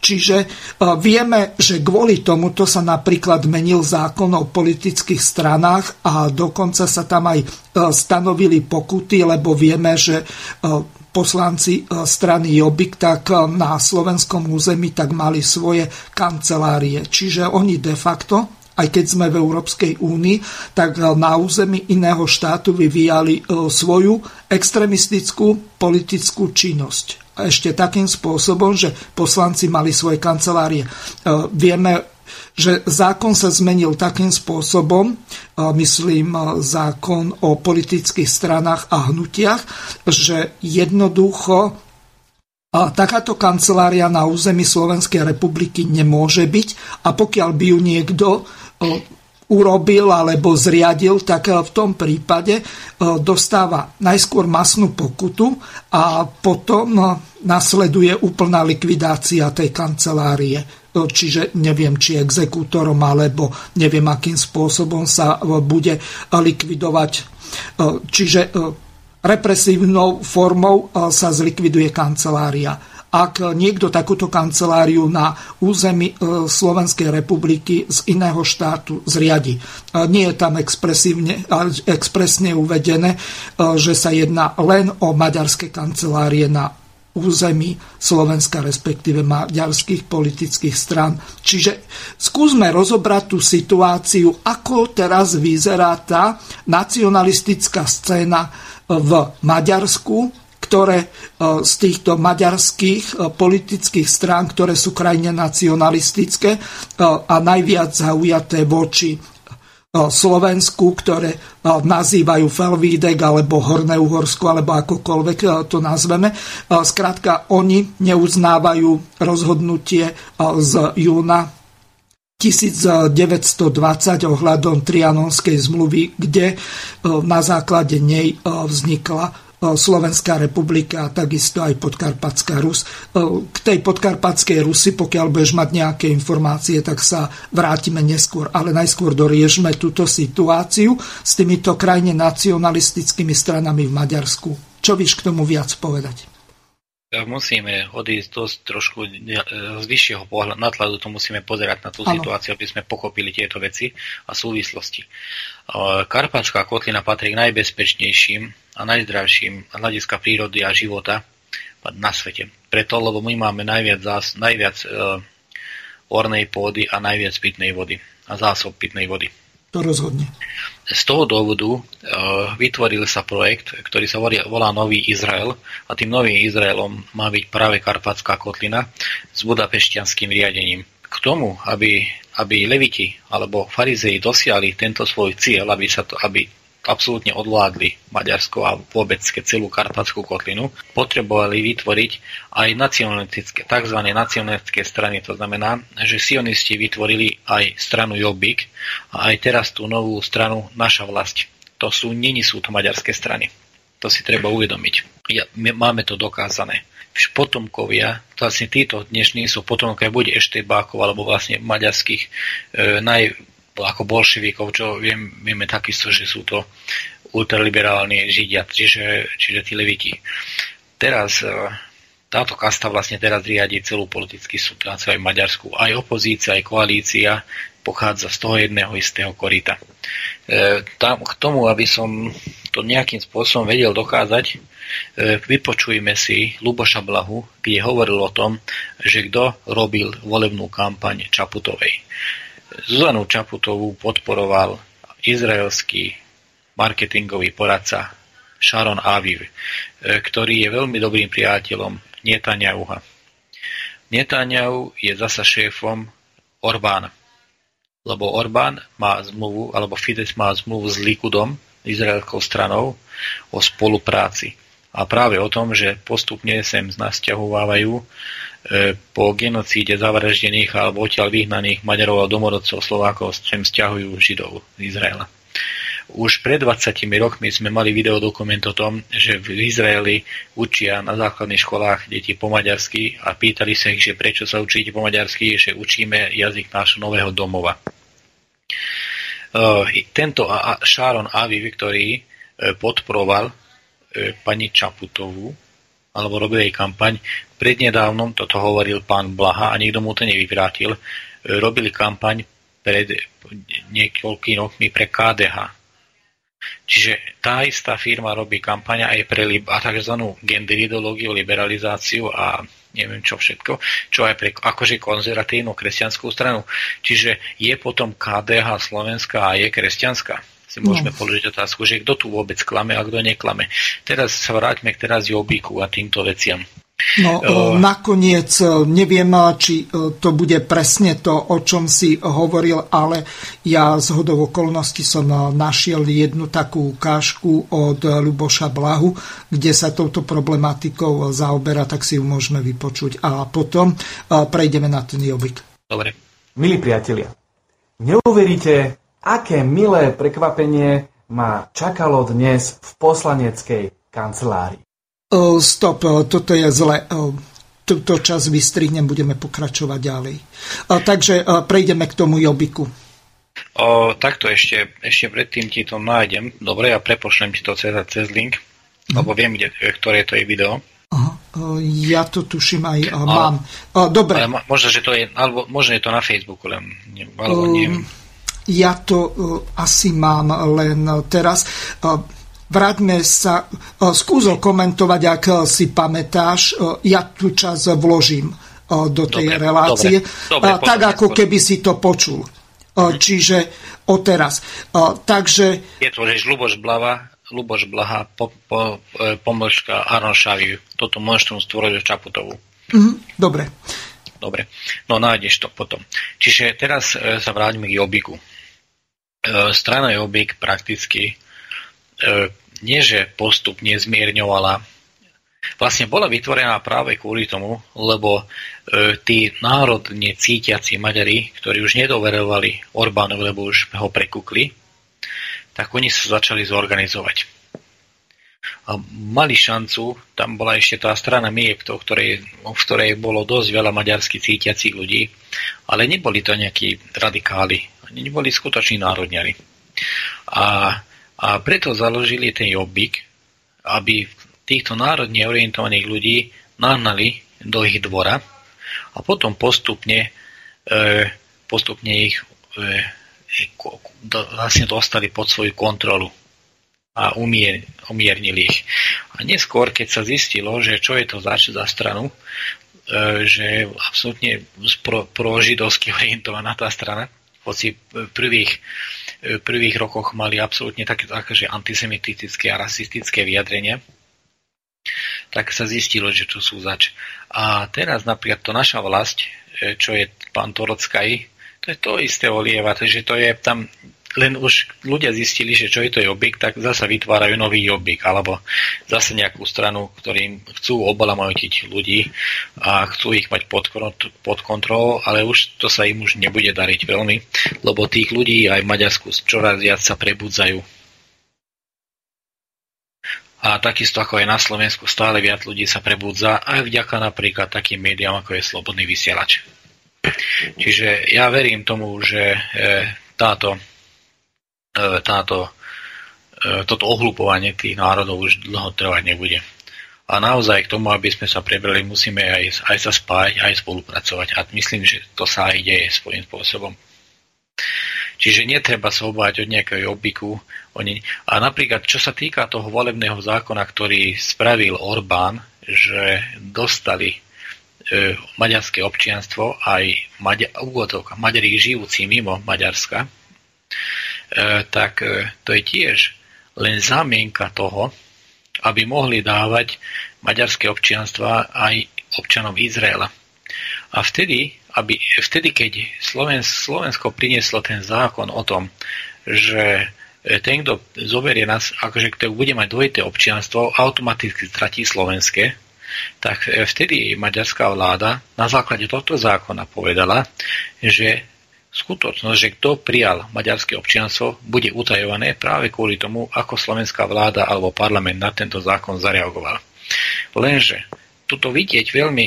Čiže vieme, že kvôli tomuto sa napríklad menil zákon o politických stranách a dokonca sa tam aj stanovili pokuty, lebo vieme, že poslanci strany Jobbik tak na slovenskom území tak mali svoje kancelárie. Čiže oni de facto, aj keď sme v Európskej únii, tak na území iného štátu vyvíjali svoju extremistickú politickú činnosť. Ešte takým spôsobom, že poslanci mali svoje kancelárie. Vieme, že zákon sa zmenil takým spôsobom, myslím zákon o politických stranách a hnutiach, že jednoducho takáto kancelária na území Slovenskej republiky nemôže byť a pokiaľ by ju niekto urobil alebo zriadil, tak v tom prípade dostáva najskôr masnú pokutu a potom nasleduje úplná likvidácia tej kancelárie. Čiže neviem, či exekútorom alebo neviem, akým spôsobom sa bude likvidovať. Čiže represívnou formou sa zlikviduje kancelária. Ak niekto takúto kanceláriu na území Slovenskej republiky z iného štátu zriadi. Nie je tam expresne uvedené, že sa jedná len o maďarské kancelárie na území Slovenska, respektíve maďarských politických strán. Čiže skúsme rozobrať tú situáciu, ako teraz vyzerá tá nacionalistická scéna v Maďarsku, ktoré z týchto maďarských politických strán, ktoré sú krajine nacionalistické a najviac zaujaté voči Slovensku, ktoré nazývajú Felvídek alebo Horné Uhorsko, alebo akokoľvek to nazveme. Skrátka, oni neuznávajú rozhodnutie z júna devätnásťdvadsať ohľadom Trianonskej zmluvy, kde na základe nej vznikla Slovenská republika a takisto aj Podkarpatská Rus. K tej Podkarpatskej Rusi, pokiaľ budeš mať nejaké informácie, tak sa vrátime neskôr, ale najskôr doriežme túto situáciu s týmito krajine nacionalistickými stranami v Maďarsku. Čo vieš k tomu viac povedať? Musíme odísť dosť trošku z vyššieho pohľadu, nadhľadu to musíme pozerať na tú ano. situáciu, aby sme pochopili tieto veci a súvislosti. Karpatská kotlina patrí k najbezpečnejším a najzdravším hľadiska prírody a života na svete. Preto, lebo my máme najviac, zás, najviac e, ornej pôdy a najviac pitnej vody a zásob pitnej vody. To rozhodne. Z toho dôvodu e, vytvoril sa projekt, ktorý sa volá Nový Izrael a tým Novým Izraelom má byť práve Karpatská kotlina s budapešťanským riadením. K tomu, aby, aby leviti alebo farizei dosiahli tento svoj cieľ, aby sa to... aby absolútne odvládli Maďarsko a vôbec celú Karpatskú kotlinu, potrebovali vytvoriť aj nacionalistické, tzv. Nacionalistické strany. To znamená, že sionisti vytvorili aj stranu Jobbik a aj teraz tú novú stranu Naša vlast. To sú, neni sú to maďarské strany. To si treba uvedomiť. Ja, máme to dokázané. Potomkovia, vlastne títo dnešní sú potomkovia buď Eštebákov alebo vlastne maďarských e, naj, ako bolševíkov, čo viem, vieme takisto, že sú to ultraliberálni Židia, čiže, čiže tí levíti. Teraz e, táto kasta vlastne teraz riadi celú politickú situáciu aj v Maďarsku. Aj opozícia, aj koalícia pochádza z toho jedného istého koryta. E, tam, k tomu, aby som to nejakým spôsobom vedel dokázať, vypočujme si Luboša Blahu, kde hovoril o tom, že kto robil volebnú kampaň Čaputovej. Zuzanu Čaputovú podporoval izraelský marketingový poradca Sharon Aviv, ktorý je veľmi dobrým priateľom Netanjahuha. Netanjahu je zasa šéfom Orbána, lebo Orbán má zmluvu, alebo Fidesz má zmluvu s Likudom, izraelskou stranou, o spolupráci. A práve o tom, že postupne sem nasťahovávajú po genocíde zavraždených alebo odtiaľ vyhnaných Maďarov a domorodcov Slovákov, sem sťahujú Židov z Izraela. Už pred dvadsiatimi rokmi sme mali videodokument o tom, že v Izraeli učia na základných školách deti po maďarsky a pýtali sa ich, že prečo sa učíte po maďarsky, že učíme jazyk nášho nového domova. Tento Sharon Aviv, ktorý podporoval pani Čaputovú alebo robil jej kampaň, prednedávnom, toto hovoril pán Blaha a nikto mu to nevyvrátil, robili kampaň pred niekoľkými rokmi pre ká dé há. Čiže tá istá firma robí kampaň aj pre tzv. Gender ideológiu, liberalizáciu a neviem čo všetko, čo aj pre akože konzervatívnu kresťanskú stranu. Čiže je potom ká dé há slovenská a je kresťanská. Si môžeme položiť otázku, že kto tu vôbec klame a kto neklame. Teraz sa vráťme k teraz Jobbiku a týmto veciam. No, uh, nakoniec neviem, či to bude presne to, o čom si hovoril, ale ja zhodou okolností som našiel jednu takú ukážku od Ľuboša Blahu, kde sa touto problematikou zaoberá, tak si ju môžeme vypočuť. A potom prejdeme na ten Jobbik. Dobre. Milí priatelia, neuveríte, aké milé prekvapenie ma čakalo dnes v poslaneckej kancelárii. Oh, stop, toto je zle. Oh, túto čas vystrihnem, budeme pokračovať ďalej. Oh, takže oh, prejdeme k tomu Jobbiku. Oh, takto ešte, ešte predtým ti to nájdem. Dobre, ja prepošlem ti to cez, cez link, uh-huh. lebo viem, kde, ktoré to je video. Aha. Ja to tuším aj ale, mám. Oh, dobre. Ale možno, že to je, alebo možno je to na Facebooku, len, alebo um... neviem. Ja to uh, asi mám len teraz. Uh, vráťme sa, uh, skúso komentovať, ak uh, si pamätáš. Uh, ja tu čas vložím uh, do tej dobre, relácie. Dobre, uh, dobre, tak poďme, ako poďme. Keby si to počul. Uh, čiže o teraz. Uh, takže... Je to, že Ľuboš Blaha, Ľuboš Blaha po, po, pomlčka Aron Šaviu. Toto môžete mu stvorili Čaputovú. Uh-huh, dobre. Dobre, no nájdeš to potom. Čiže teraz e, sa vráťme k Jobbiku. E, strana Jobbik prakticky e, nie, že postupne zmierňovala. Vlastne bola vytvorená práve kvôli tomu, lebo e, tí národne cítiaci Maďari, ktorí už nedoverovali Orbánovi, lebo už ho prekukli, tak oni sa začali zorganizovať. A mali šancu, tam bola ešte tá strana Mieptov, ktorej, v ktorej bolo dosť veľa maďarsky cítiacich ľudí, ale neboli to nejakí radikáli, oni neboli skutoční národňari. A, a preto založili ten Jobbik, aby týchto národne orientovaných ľudí nahnali do ich dvora a potom postupne, e, postupne ich e, do, vlastne dostali pod svoju kontrolu a umier, umiernili ich. A neskôr, keď sa zistilo, že čo je to za, za stranu, e, že absolútne pro, pro židovsky orientovaná tá strana, hoci v prvých, e, prvých rokoch mali absolútne také, také antisemitické a rasistické vyjadrenia, tak sa zistilo, že čo sú zač. A teraz napríklad to Naša vlast, e, čo je pán Torockaj, to je to isté olieva, takže to je tam len už ľudia zistili, že čo je to jobbik, tak zase vytvárajú nový jobbik, alebo zase nejakú stranu, ktorým chcú obalamotiť ľudí a chcú ich mať pod, pod kontrolou, ale už to sa im už nebude dariť veľmi, lebo tých ľudí aj v Maďarsku čoraz viac sa prebudzajú. A takisto ako aj na Slovensku stále viac ľudí sa prebudza aj vďaka napríklad takým médiám, ako je Slobodný vysielač. Čiže ja verím tomu, že táto táto, toto ohlupovanie tých národov už dlho trvať nebude. A naozaj k tomu, aby sme sa prebrali, musíme aj, aj sa spájať, aj spolupracovať. A myslím, že to sa aj deje svojím spôsobom. Čiže netreba sa obávať od nejakého jobbiku. A napríklad, čo sa týka toho volebného zákona, ktorý spravil Orbán, že dostali e, maďarské občianstvo aj maďa, ugotovka, Maďari žijúci mimo Maďarska, tak to je tiež len zámienka toho, aby mohli dávať maďarské občianstva aj občanom Izraela. A vtedy, aby, vtedy keď Slovensko prinieslo ten zákon o tom, že ten, kto zoberie nás, akože kto bude mať dvojité občianstvo, automaticky stratí slovenské, tak vtedy maďarská vláda na základe tohto zákona povedala, že skutočnosť, že kto prijal maďarské občianstvo, bude utajované práve kvôli tomu, ako slovenská vláda alebo parlament na tento zákon zareagoval. Lenže tuto vidieť veľmi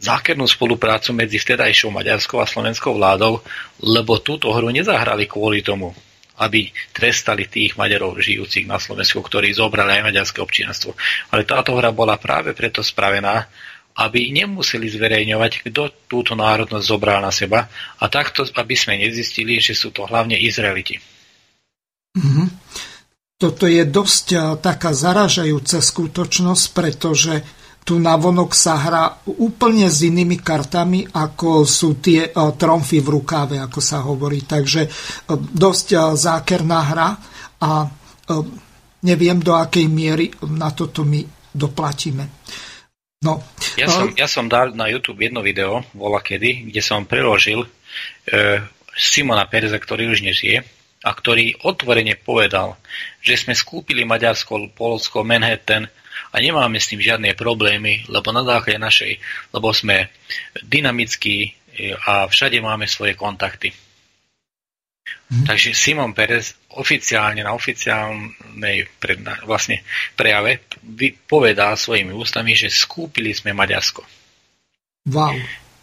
zákernú spoluprácu medzi vtedajšou maďarskou a slovenskou vládou, lebo túto hru nezahrali kvôli tomu, aby trestali tých Maďarov žijúcich na Slovensku, ktorí zobrali aj maďarské občianstvo. Ale táto hra bola práve preto spravená, aby nemuseli zverejňovať, kto túto národnosť zobral na seba a takto, aby sme nezistili, že sú to hlavne Izraeliti. Mm-hmm. Toto je dosť taká zaražajúca skutočnosť, pretože tu navonok sa hrá úplne s inými kartami, ako sú tie tromfy v rukáve, ako sa hovorí. Takže dosť zákerná hra a neviem, do akej miery na toto my doplatíme. No. Ja, som, ja som dal na YouTube jedno video, bola kedy, kde som preložil e, Simona Pereza, ktorý už nežije a ktorý otvorene povedal, že sme skúpili Maďarsko, Poľsko, Manhattan a nemáme s tým žiadne problémy, lebo na základe našej, lebo sme dynamickí a všade máme svoje kontakty. Hm. Takže Simon Perez oficiálne na oficiálnej predna- vlastne prejave povedal svojimi ústami, že skúpili sme Maďarsko. Wow,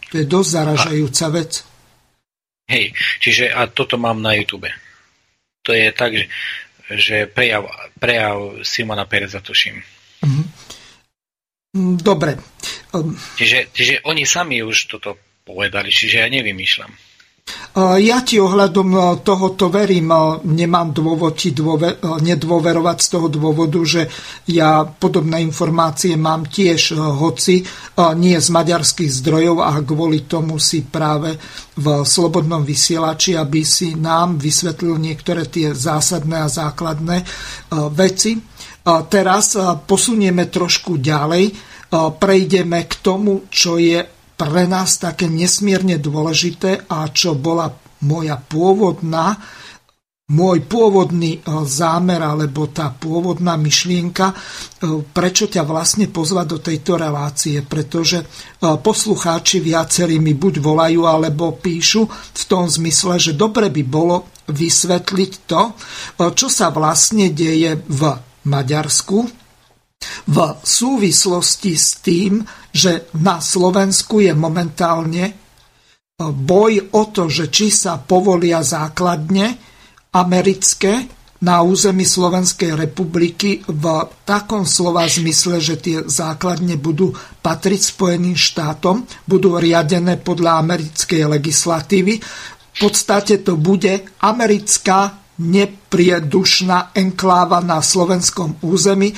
to je dosť zaražajúca a, vec. Hej, čiže a toto mám na YouTube. To je tak, že, že prejav, prejav Simona Pereza, tuším. Hm. Dobre. Čiže, čiže oni sami už toto povedali, čiže ja nevymýšľam. Ja ti ohľadom tohoto verím, nemám dôvod ti dôver, nedôverovať z toho dôvodu, že ja podobné informácie mám tiež, hoci nie z maďarských zdrojov a kvôli tomu si práve v Slobodnom vysielači, aby si nám vysvetlil niektoré tie zásadné a základné veci. Teraz posunieme trošku ďalej, prejdeme k tomu, čo je pre nás také nesmierne dôležité a čo bola moja pôvodná, môj pôvodný zámer alebo tá pôvodná myšlienka, prečo ťa vlastne pozvať do tejto relácie, pretože poslucháči viacerí mi buď volajú alebo píšu v tom zmysle, že dobre by bolo vysvetliť to, čo sa vlastne deje v Maďarsku, v súvislosti s tým, že na Slovensku je momentálne boj o to, že či sa povolia základne americké na území Slovenskej republiky v takom slova zmysle, že tie základne budú patriť Spojeným štátom, budú riadené podľa americkej legislatívy. V podstate to bude americká nepriedušná enkláva na slovenskom území,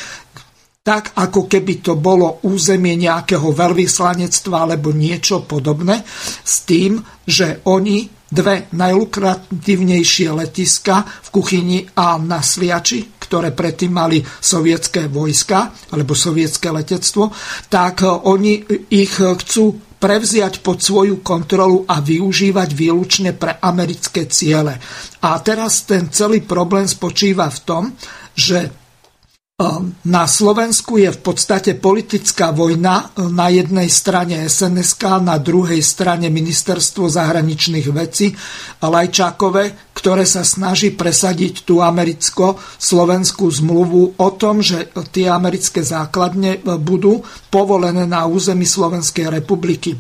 tak ako keby to bolo územie nejakého veľvyslanectva alebo niečo podobné, s tým, že oni dve najlukratívnejšie letiska v Kuchyni a na Sliači, ktoré predtým mali sovietské vojska alebo sovietské letectvo, tak oni ich chcú prevziať pod svoju kontrolu a využívať výlučne pre americké ciele. A teraz ten celý problém spočíva v tom, že na Slovensku je v podstate politická vojna, na jednej strane es en es ká, na druhej strane Ministerstvo zahraničných vecí Lajčákové, ktoré sa snaží presadiť tú americko-slovenskú zmluvu o tom, že tie americké základne budú povolené na území Slovenskej republiky.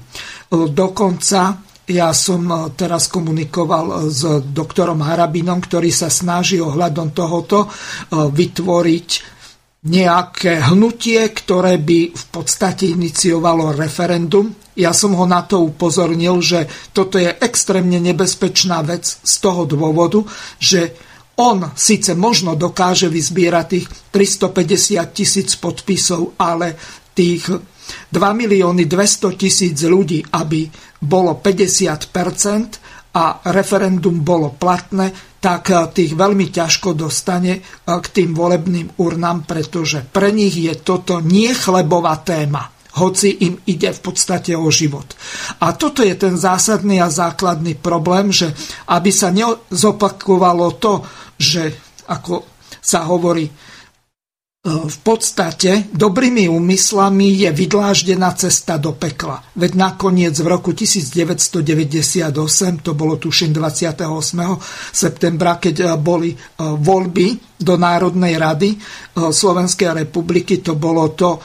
Dokonca ja som teraz komunikoval s doktorom Harabinom, ktorý sa snaží ohľadom tohoto vytvoriť nejaké hnutie, ktoré by v podstate iniciovalo referendum. Ja som ho na to upozornil, že toto je extrémne nebezpečná vec z toho dôvodu, že on síce možno dokáže vyzbierať tých tristopäťdesiat tisíc podpisov, ale tých dva milióny dvestotisíc ľudí, aby bolo päťdesiat percent a referendum bolo platné, tak tých veľmi ťažko dostane k tým volebným urnám, pretože pre nich je toto nie chlebová téma, hoci im ide v podstate o život. A toto je ten zásadný a základný problém, že aby sa nezopakovalo to, že ako sa hovorí, v podstate dobrými úmyslami je vydláždená cesta do pekla. Veď nakoniec v roku devätnásťstodeväťdesiatosem, to bolo tuším dvadsiateho ôsmeho septembra, keď boli voľby do Národnej rady Slovenskej republiky, to bolo to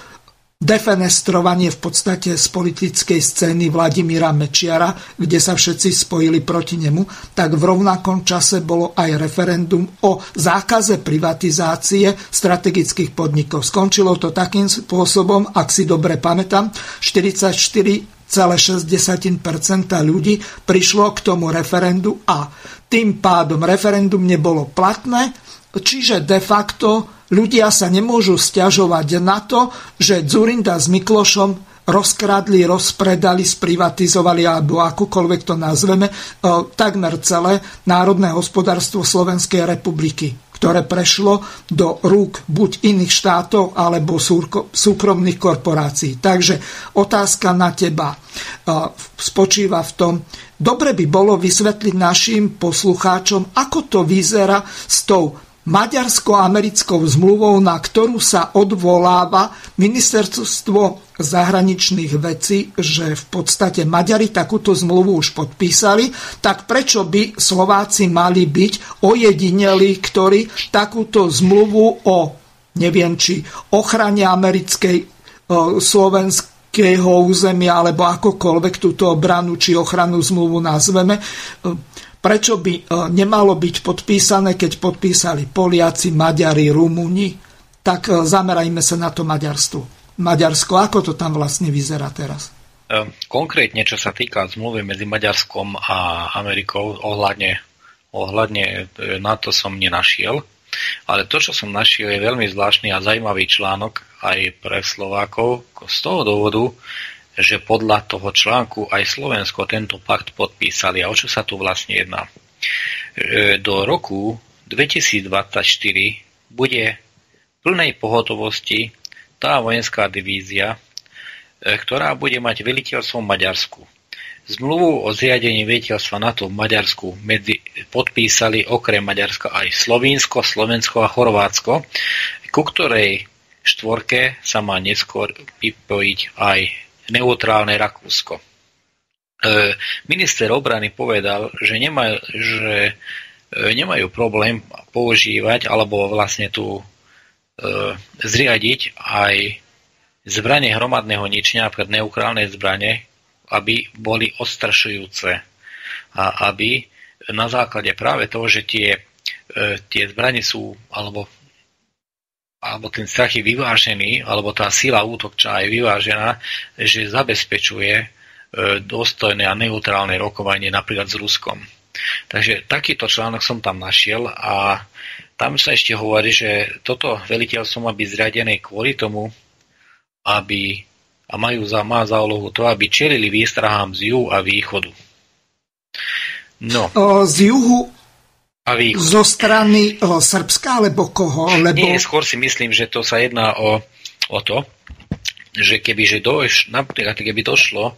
defenestrovanie v podstate z politickej scény Vladimíra Mečiara, kde sa všetci spojili proti nemu, tak v rovnakom čase bolo aj referendum o zákaze privatizácie strategických podnikov. Skončilo to takým spôsobom, ak si dobre pamätám, štyridsaťštyri celé šesť percenta ľudí prišlo k tomu referendu a tým pádom referendum nebolo platné, čiže de facto ľudia sa nemôžu sťažovať na to, že Dzurinda s Miklošom rozkradli, rozpredali, sprivatizovali alebo akúkoľvek to nazveme, takmer celé národné hospodárstvo Slovenskej republiky, ktoré prešlo do rúk buď iných štátov alebo súkromných korporácií. Takže otázka na teba spočíva v tom, dobre by bolo vysvetliť našim poslucháčom, ako to vyzerá s tou maďarsko-americkou zmluvou, na ktorú sa odvoláva Ministerstvo zahraničných vecí, že v podstate Maďari takúto zmluvu už podpísali, tak prečo by Slováci mali byť ojedineli, ktorí takúto zmluvu o, neviem či, ochrane americkej, slovenského územia, alebo akokoľvek túto obranu či ochranu zmluvu nazveme, prečo by nemalo byť podpísané, keď podpísali Poliaci, Maďari, Rumúni? Tak zamerajme sa na to Maďarstvo. Maďarsko, ako to tam vlastne vyzerá teraz? Konkrétne, čo sa týka zmluvy medzi Maďarskom a Amerikou, ohľadne, ohľadne na to som nenašiel. Ale to, čo som našiel, je veľmi zvláštny a zaujímavý článok aj pre Slovákov z toho dôvodu, že podľa toho článku aj Slovensko tento pakt podpísali. A o čo sa tu vlastne jedná? Do roku dvetisícdvadsaťštyri bude v plnej pohotovosti tá vojenská divízia, ktorá bude mať veliteľstvo v Maďarsku. Zmluvu o zriadení veliteľstva NATO v Maďarsku medzi, podpísali okrem Maďarska aj Slovinsko, Slovensko a Chorvátsko, ku ktorej štvorke sa má neskôr pripojiť aj neutrálne Rakúsko. Minister obrany povedal, že nemajú, že nemajú problém používať alebo vlastne tu zriadiť aj zbranie hromadného ničenia, napríklad neutrálne zbranie, aby boli odstrašujúce a aby na základe práve toho, že tie, tie zbranie sú alebo alebo ten strach je vyvážený, alebo tá sila útokčná je vyvážená, že zabezpečuje dôstojné a neutrálne rokovanie napríklad s Ruskom. Takže takýto článok som tam našiel a tam sa ešte hovorí, že toto veliteľstvo má byť zriadené kvôli tomu, aby a majú za, má za úlohu to, aby čelili výstrahám z juhu a východu. No. Z juhu zo strany o, Srbska, alebo koho? Lebo... Nie, skôr si myslím, že to sa jedná o, o to, že keby, že doš, napríklad, keby došlo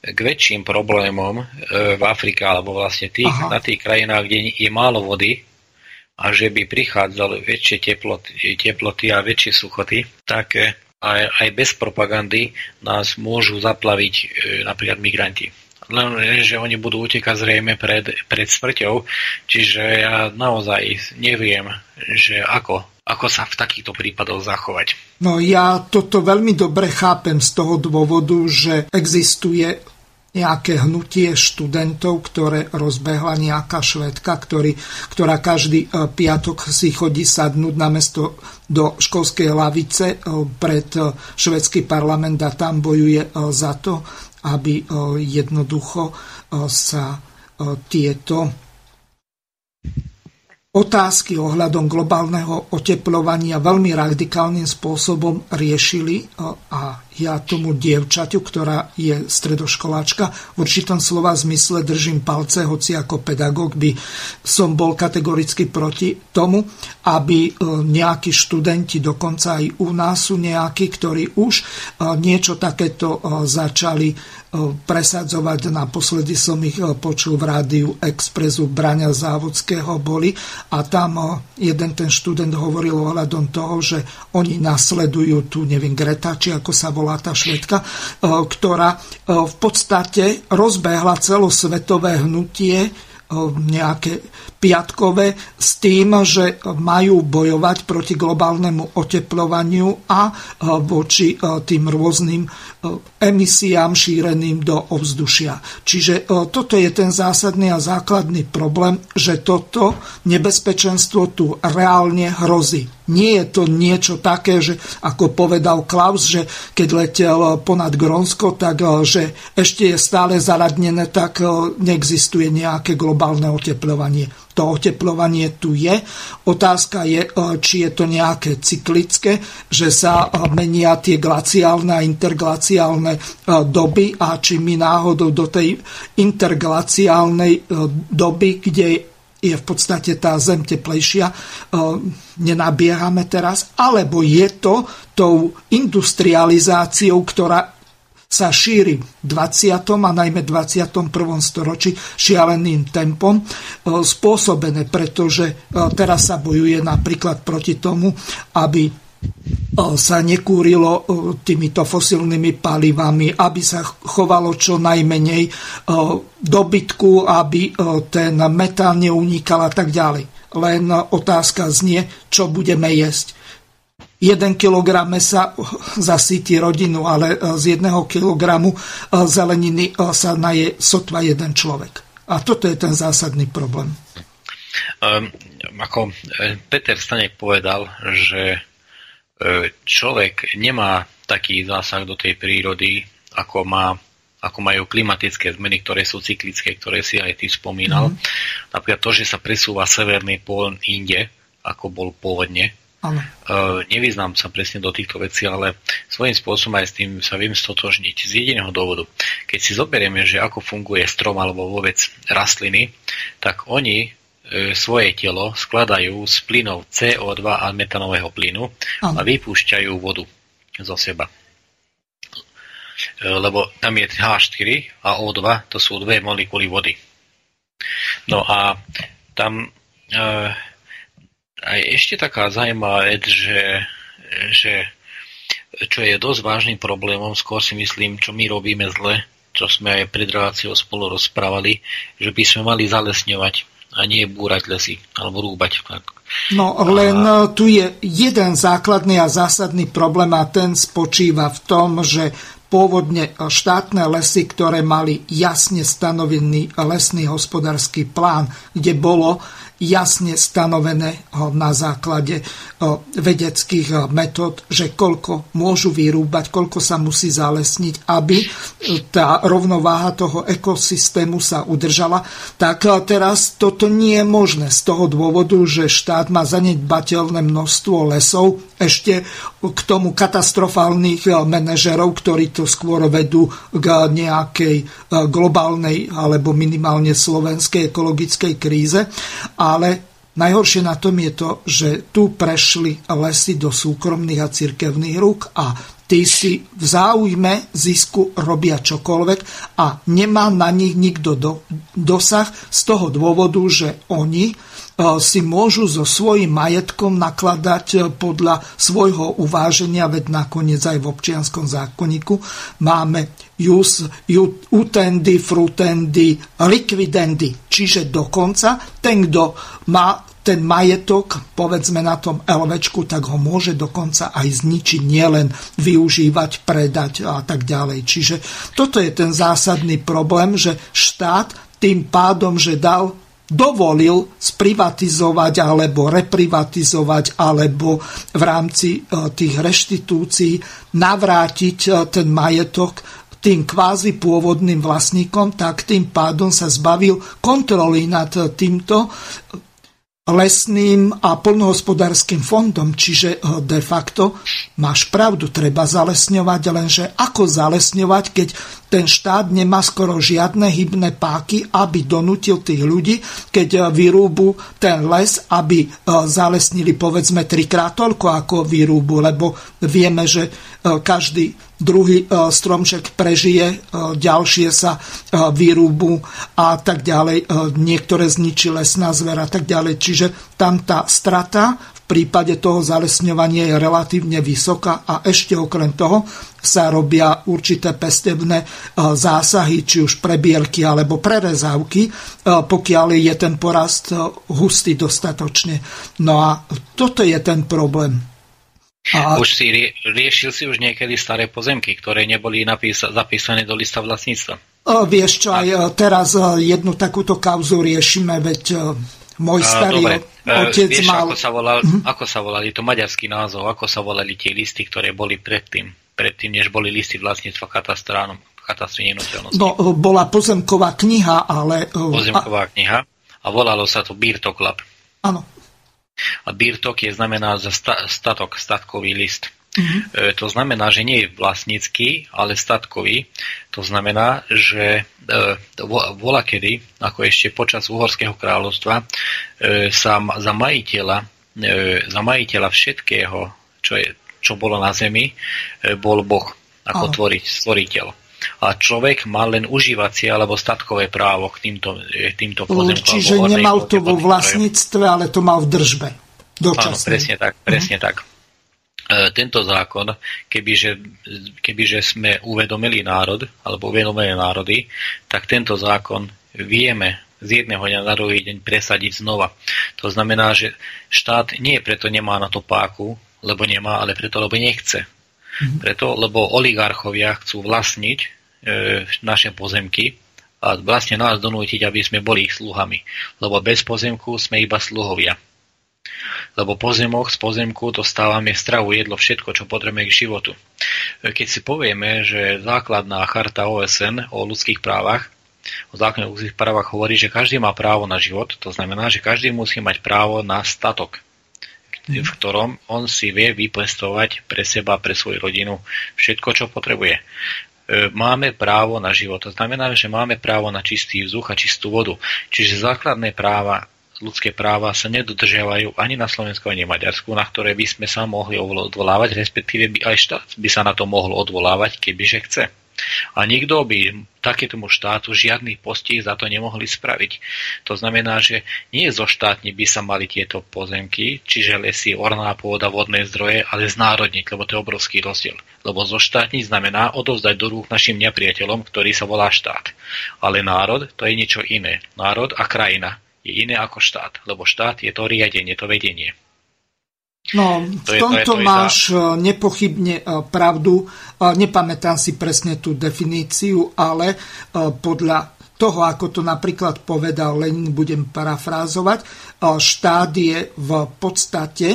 k väčším problémom v Afrike alebo vlastne tých, na tých krajinách, kde je málo vody a že by prichádzali väčšie teploty, teploty a väčšie suchoty, tak aj, aj bez propagandy nás môžu zaplaviť napríklad migranti. Len, že oni budú utekať zrejme pred, pred smrťou, čiže ja naozaj neviem, že ako, ako sa v takýchto prípadoch zachovať. No ja toto veľmi dobre chápem z toho dôvodu, že existuje nejaké hnutie študentov, ktoré rozbehla nejaká Švédka, ktorý, ktorá každý piatok si chodí sadnúť na mesto do školskej lavice pred švédsky parlament a tam bojuje za to, aby jednoducho sa tieto otázky ohľadom globálneho oteplovania veľmi radikálnym spôsobom riešili. A ja tomu dievčaťu, ktorá je stredoškoláčka, v určitom slova zmysle držím palce, hoci ako pedagóg by som bol kategoricky proti tomu, aby nejakí študenti, dokonca aj u nás sú nejakí, ktorí už niečo takéto začali presadzovať. Naposledy som ich počul v rádiu Expressu Braňa Závodského boli a tam jeden ten študent hovoril ohľadom toho, že oni nasledujú tu, neviem, Greta, či ako sa volá tá Švédka, ktorá v podstate rozbehla celosvetové hnutie nejaké piatkové s tým, že majú bojovať proti globálnemu oteplovaniu a voči tým rôznym emisiám šíreným do ovzdušia. Čiže toto je ten zásadný a základný problém, že toto nebezpečenstvo tu reálne hrozí. Nie je to niečo také, že ako povedal Klaus, že keď letel ponad Grónsko, tak že ešte je stále zaradnené, tak neexistuje nejaké globálne oteplovanie. To oteplovanie tu je. Otázka je, či je to nejaké cyklické, že sa menia tie glaciálne a interglaciálne doby a či my náhodou do tej interglaciálnej doby, kde je je v podstate tá zem teplejšia, nenabiehame teraz, alebo je to tou industrializáciou, ktorá sa šíri v dvadsiatom a najmä dvadsiatom prvom storočí šialeným tempom spôsobené, pretože teraz sa bojuje napríklad proti tomu, aby sa nekúrilo týmito fosilnými palivami, aby sa chovalo čo najmenej dobytku, aby ten metán neunikal a tak ďalej. Len otázka znie, čo budeme jesť. Jeden kilogram mesa zasíti rodinu, ale z jedného kilogramu zeleniny sa naje sotva jeden človek. A toto je ten zásadný problém. Um, ako Peter Stanek povedal, že človek nemá taký zásah do tej prírody, ako, má, ako majú klimatické zmeny, ktoré sú cyklické, ktoré si aj ty spomínal. Mm-hmm. Napríklad to, že sa presúva severný pól inde, ako bol pôvodne. Mm-hmm. Uh, nevyznám sa presne do týchto vecí, ale svojím spôsobom aj s tým sa viem stotožniť. Z jediného dôvodu. Keď si zoberieme, že ako funguje strom alebo vôbec rastliny, tak oni svoje telo skladajú z plynov cé ó dva a metanového plynu a vypúšťajú vodu zo seba. Lebo tam je há štyri a ó dva, to sú dve molekuly vody. No a tam je ešte taká zaujímavá vec, že, že čo je dosť vážnym problémom, skôr si myslím, čo my robíme zle, čo sme aj pred reláciou spolu rozprávali, že by sme mali zalesňovať a nie búrať lesy, alebo rúbať. No len a... tu je jeden základný a zásadný problém a ten spočíva v tom, že pôvodne štátne lesy, ktoré mali jasne stanovený lesný hospodársky plán, kde bolo jasne stanovené na základe vedeckých metód, že koľko môžu vyrúbať, koľko sa musí zalesniť, aby tá rovnováha toho ekosystému sa udržala, tak teraz toto nie je možné z toho dôvodu, že štát má zanedbateľné množstvo lesov, ešte k tomu katastrofálnych manažerov, ktorí to skôr vedú k nejakej globálnej alebo minimálne slovenskej ekologickej kríze. A ale najhoršie na tom je to, že tu prešli lesy do súkromných a cirkevných rúk a tí si v záujme zisku robia čokoľvek a nemá na nich nikto do, dosah z toho dôvodu, že oni e, si môžu so svojím majetkom nakladať podľa svojho uváženia, veď nakoniec aj v občianskom zákonníku máme jus, jut, utendi, frutendi, liquidendi, čiže dokonca ten, kto má ten majetok, povedzme na tom LVčku, tak ho môže dokonca aj zničiť, nielen využívať, predať a tak ďalej. Čiže toto je ten zásadný problém, že štát tým pádom, že dal, dovolil sprivatizovať alebo reprivatizovať alebo v rámci tých reštitúcií navrátiť ten majetok tým kvázi pôvodným vlastníkom, tak tým pádom sa zbavil kontroly nad týmto lesným a poľnohospodárskym fondom, čiže de facto máš pravdu, treba zalesňovať, lenže ako zalesňovať, keď ten štát nemá skoro žiadne hybné páky, aby donútil tých ľudí, keď vyrúbu ten les, aby zalesnili povedzme trikrát toľko ako vyrúbu, lebo vieme, že každý druhý stromček prežije, ďalšie sa vyrúbu a tak ďalej, niektoré zničí lesná zver a tak ďalej. Čiže tam tá strata v prípade toho zalesňovania je relatívne vysoká a ešte okrem toho sa robia určité pestebné zásahy, či už prebierky alebo prerezávky, pokiaľ je ten porast hustý dostatočne. No a toto je ten problém. A... Už si rie, riešil si už niekedy staré pozemky, ktoré neboli napísa, zapísané do lista vlastníctva? O, vieš čo, aj teraz jednu takúto kauzu riešime, veď môj starý Dobre. otec vieš, mal... Ako sa, volal, hm? ako sa volali, to maďarský názov, ako sa volali tie listy, ktoré boli predtým, predtým než boli listy vlastníctva katastránom, katastri nehnuteľnosti? No, bola pozemková kniha, ale... Pozemková a... kniha a volalo sa to Birtoklap. Áno. A birtok je znamená za statok, statkový list. Uh-huh. E, to znamená, že nie je vlastnícky, ale statkový. To znamená, že e, vola kedy, ako ešte počas Uhorského kráľovstva, e, sa za majiteľa, e, za majiteľa všetkého, čo, je, čo bolo na zemi, e, bol Boh ako uh-huh. tvoriť, stvoriteľ. A človek má len užívacie alebo statkové právo k týmto, týmto pozemkom. Čiže nemal to vo vlastníctve, ale to mal v držbe. Dočasne. Áno, presne tak. Presne uh-huh. tak. E, tento zákon, kebyže, kebyže sme uvedomili národ, alebo uvedomili národy, tak tento zákon vieme z jedného dňa na druhý deň presadiť znova. To znamená, že štát nie preto nemá na to páku, lebo nemá, ale preto, lebo nechce. Preto, lebo oligarchovia chcú vlastniť e, naše pozemky a vlastne nás donútiť, aby sme boli ich sluhami. Lebo bez pozemku sme iba sluhovia. Lebo pozemok z pozemku dostávame stravu, jedlo, všetko, čo potrebujeme k životu. Keď si povieme, že základná charta O S N o ľudských právach, o základných ľudských právach hovorí, že každý má právo na život, to znamená, že každý musí mať právo na statok, v ktorom on si vie vypestovať pre seba, pre svoju rodinu všetko, čo potrebuje. Máme právo na život. To znamená, že máme právo na čistý vzduch a čistú vodu. Čiže základné práva, ľudské práva sa nedodržiavajú ani na Slovensku, ani Maďarsku, na ktoré by sme sa mohli odvolávať, respektíve by aj štát by sa na to mohol odvolávať, kebyže chce. A nikto by takému štátu žiadny postih za to nemohli spraviť. To znamená, že nie zo štátni by sa mali tieto pozemky, čiže lesy, orná pôda, vodné zdroje, ale znárodniť, lebo to je obrovský rozdiel. Lebo zo štátni znamená odovzdať do rúk našim nepriateľom, ktorý sa volá štát. Ale národ, to je niečo iné. Národ a krajina je iné ako štát, lebo štát je to riadenie, to vedenie. No, v tomto máš nepochybne pravdu. Nepamätám si presne tú definíciu, ale podľa toho, ako to napríklad povedal Lenin, budem parafrázovať, štát je v podstate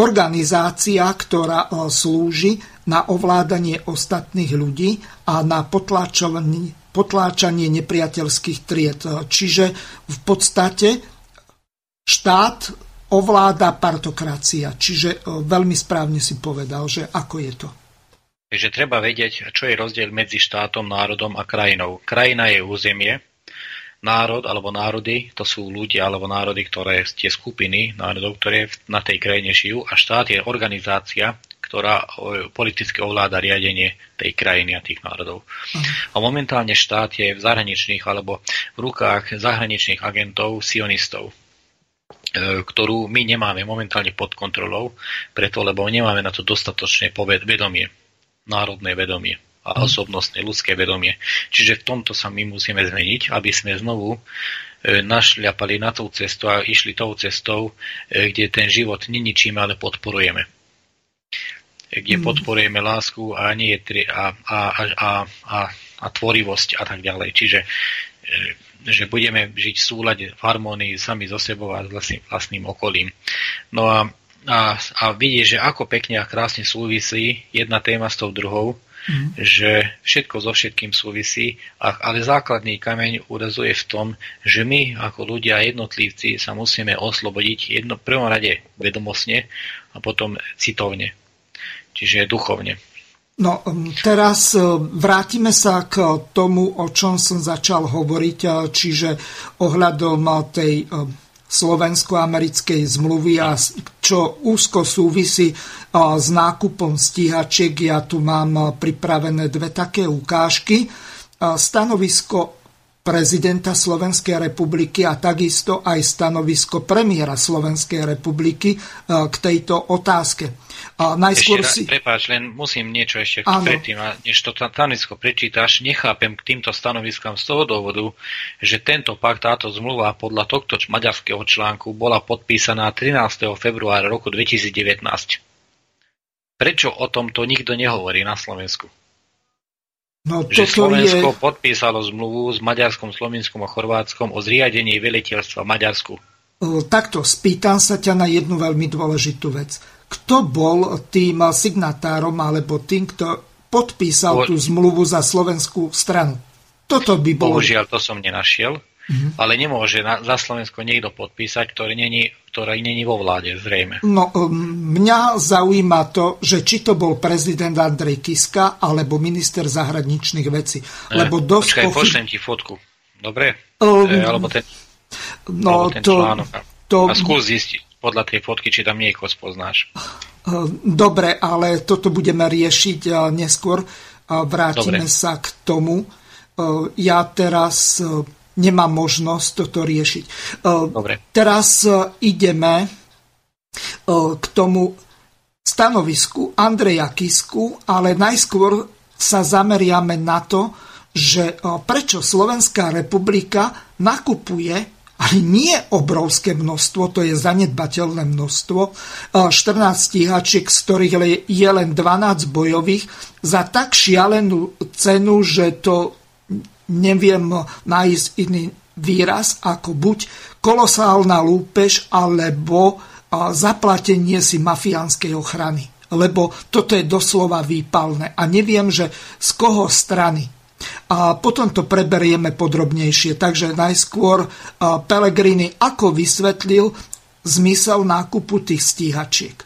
organizácia, ktorá slúži na ovládanie ostatných ľudí a na potláčanie, potláčanie nepriateľských tried. Čiže v podstate štát ovláda partokracia. Čiže veľmi správne si povedal, že ako je to. Takže treba vedieť, čo je rozdiel medzi štátom, národom a krajinou. Krajina je územie, národ alebo národy, to sú ľudia alebo národy, ktoré tie skupiny národov, ktoré na tej krajine žijú, a štát je organizácia, ktorá politicky ovláda riadenie tej krajiny a tých národov. A momentálne štát je v zahraničných alebo v rukách zahraničných agentov, sionistov, ktorú my nemáme momentálne pod kontrolou, preto lebo nemáme na to dostatočné vedomie, národné vedomie a osobnostné ľudské vedomie. Čiže v tomto sa my musíme zmeniť, aby sme znovu našľapali na tú cestu a išli tou cestou, kde ten život neničíme, ale podporujeme. Kde mm. podporujeme lásku a, nie tri, a, a, a, a, a tvorivosť a tak ďalej. Čiže že budeme žiť v súlade, v harmonii sami so sebou a vlastným, vlastným okolím. No a, a, a vidieť, že ako pekne a krásne súvisí jedna téma s tou druhou, Mm. že všetko so všetkým súvisí, ale základný kameň urazuje v tom, že my ako ľudia jednotlivci sa musíme oslobodiť jedno, v prvom rade vedomostne a potom citovne, čiže duchovne. No teraz vrátime sa k tomu, o čom som začal hovoriť, čiže ohľadom tej slovensko-americkej zmluvy a čo úzko súvisí s nákupom stíhačiek. Ja tu mám pripravené dve také ukážky. Stanovisko prezidenta Slovenskej republiky a takisto aj stanovisko premiéra Slovenskej republiky k tejto otázke. Najskôr ešte, si... Prepáč, len musím niečo ešte predtým. Než to stanovisko prečítaš, nechápem k týmto stanoviskám z toho dôvodu, že tento pakt, táto zmluva podľa tohto maďarského článku bola podpísaná trinásteho februára roku dvetisícdevätnásť. Prečo o tomto nikto nehovorí na Slovensku? No, že Slovensko je... podpísalo zmluvu s Maďarskom, Slovinskom a Chorvátskom o zriadení veliteľstva v Maďarsku. Takto, spýtam sa ťa na jednu veľmi dôležitú vec. Kto bol tým signatárom alebo tým, kto podpísal Bo... tú zmluvu za slovenskú stranu? Toto by bolo... Bohužiaľ, to som nenašiel, mm-hmm. ale nemôže na, za Slovensko niekto podpísať, ktorý není, ktorý není vo vláde, zrejme. No, mňa zaujíma to, že či to bol prezident Andrej Kiska alebo minister zahraničných vecí. Ne, lebo dosť počkaj, pochyb... pošlem ti fotku. Dobre? Um, e, alebo ten, no, alebo ten to, článok. A, to... a skús zistiť podľa tej fotky, či tam niekoho spoznáš. Dobre, ale toto budeme riešiť neskôr. Vrátime Dobre. sa k tomu. Ja teraz... nemám možnosť toto riešiť. Dobre. Teraz ideme k tomu stanovisku Andreja Kisku, ale najskôr sa zameriame na to, že prečo Slovenská republika nakupuje, ale nie obrovské množstvo, to je zanedbateľné množstvo, štrnásť stíhačiek, z ktorých je len dvanásť bojových, za tak šialenú cenu, že to neviem nájsť iný výraz ako buď kolosálna lúpež alebo zaplatenie si mafiánskej ochrany. Lebo toto je doslova výpalné a neviem, že z koho strany. A potom to preberieme podrobnejšie. Takže najskôr Pellegrini ako vysvetlil zmysel nákupu tých stíhačiek.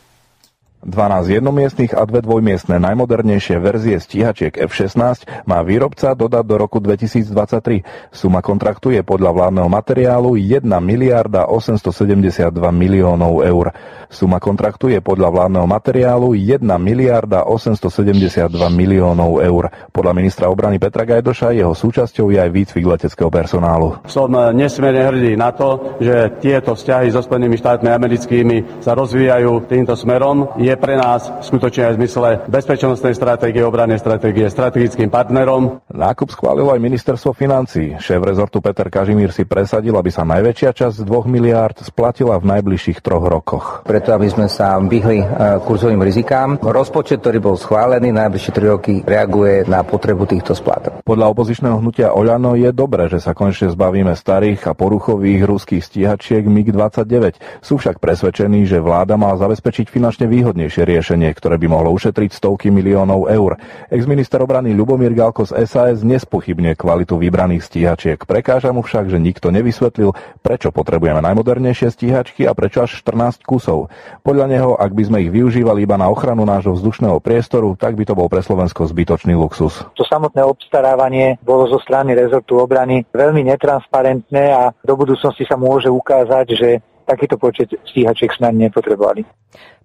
dvanásť jednomiestnych a dve dvojmiestne najmodernejšie verzie stíhačiek ef šestnásť má výrobca dodať do roku dvetisícdvadsaťtri. Suma kontraktu je podľa vládneho materiálu jedna miliarda osemstosedemdesiatdva miliónov eur. Suma kontraktu je podľa vládneho materiálu jedna miliarda osemstosedemdesiatdva miliónov eur. Podľa ministra obrany Petra Gajdoša jeho súčasťou je aj výcvik leteckého personálu. Som nesmierne hrdý na to, že tieto vzťahy so Spojenými štátmi americkými sa rozvíjajú týmto smerom. Je pre nás skutočne aj v zmysle bezpečnostnej stratégie, obrannej stratégie strategickým partnerom. Nákup schválilo aj ministerstvo financií. Šéf rezortu Peter Kažimír si presadil, aby sa najväčšia časť dvoch miliárd splatila v najbližších troch rokoch. Preto, aby sme sa vyhli kurzovým rizikám, rozpočet, ktorý bol schválený, najbližšie tri roky reaguje na potrebu týchto splátok. Podľa opozičného hnutia Oľano je dobré, že sa konečne zbavíme starých a poruchových ruských stíhačiek mig dvadsaťdeväť. Sú však presvedčení, že vláda má zabezpečiť finančne výhodne riešenie, ktoré by mohlo ušetriť stovky miliónov eur. Exminister obrany Ľubomír Galko z es a es nespochybňuje kvalitu vybraných stíhačiek. Prekáža mu však, že nikto nevysvetlil, prečo potrebujeme najmodernejšie stíhačky a prečo až štrnásť kusov. Podľa neho, ak by sme ich využívali iba na ochranu nášho vzdušného priestoru, tak by to bol pre Slovensko zbytočný luxus. To samotné obstarávanie bolo zo strany rezortu obrany veľmi netransparentné a do budúcnosti sa môže ukázať, že takýto počet stíhačiek sme nepotrebovali.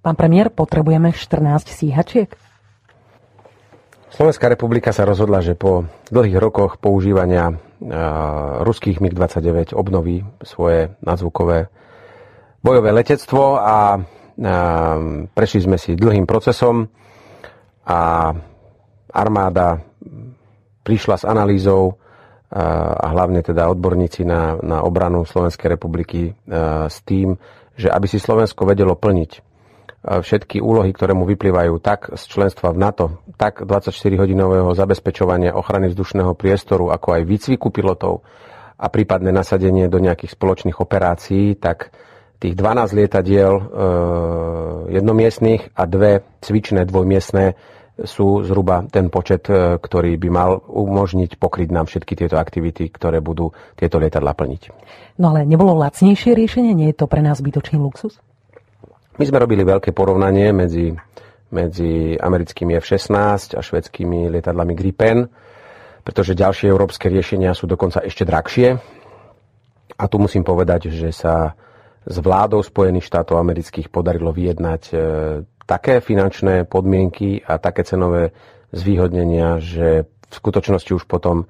Pán premiér, potrebujeme štrnásť stíhačiek? Slovenská republika sa rozhodla, že po dlhých rokoch používania e, ruských mig dvadsaťdeväť obnoví svoje nadzvukové bojové letectvo a e, prešli sme si dlhým procesom a armáda prišla s analýzou e, a hlavne teda odborníci na, na obranu Slovenskej republiky e, s tým, že aby si Slovensko vedelo plniť všetky úlohy, ktoré mu vyplývajú tak z členstva v NATO, tak dvadsaťštyri hodinového zabezpečovania ochrany vzdušného priestoru, ako aj výcviku pilotov a prípadné nasadenie do nejakých spoločných operácií, tak tých dvanásť lietadiel e, jednomiestných a dve cvičné dvojmiestné sú zhruba ten počet, e, ktorý by mal umožniť pokryť nám všetky tieto aktivity, ktoré budú tieto lietadlá plniť. No ale nebolo lacnejšie riešenie? Nie je to pre nás zbytočný luxus? My sme robili veľké porovnanie medzi, medzi americkými ef šestnásť a švédskymi lietadlami Gripen, pretože ďalšie európske riešenia sú dokonca ešte drahšie. A tu musím povedať, že sa s vládou Spojených štátov amerických podarilo vyjednať e, také finančné podmienky a také cenové zvýhodnenia, že v skutočnosti už potom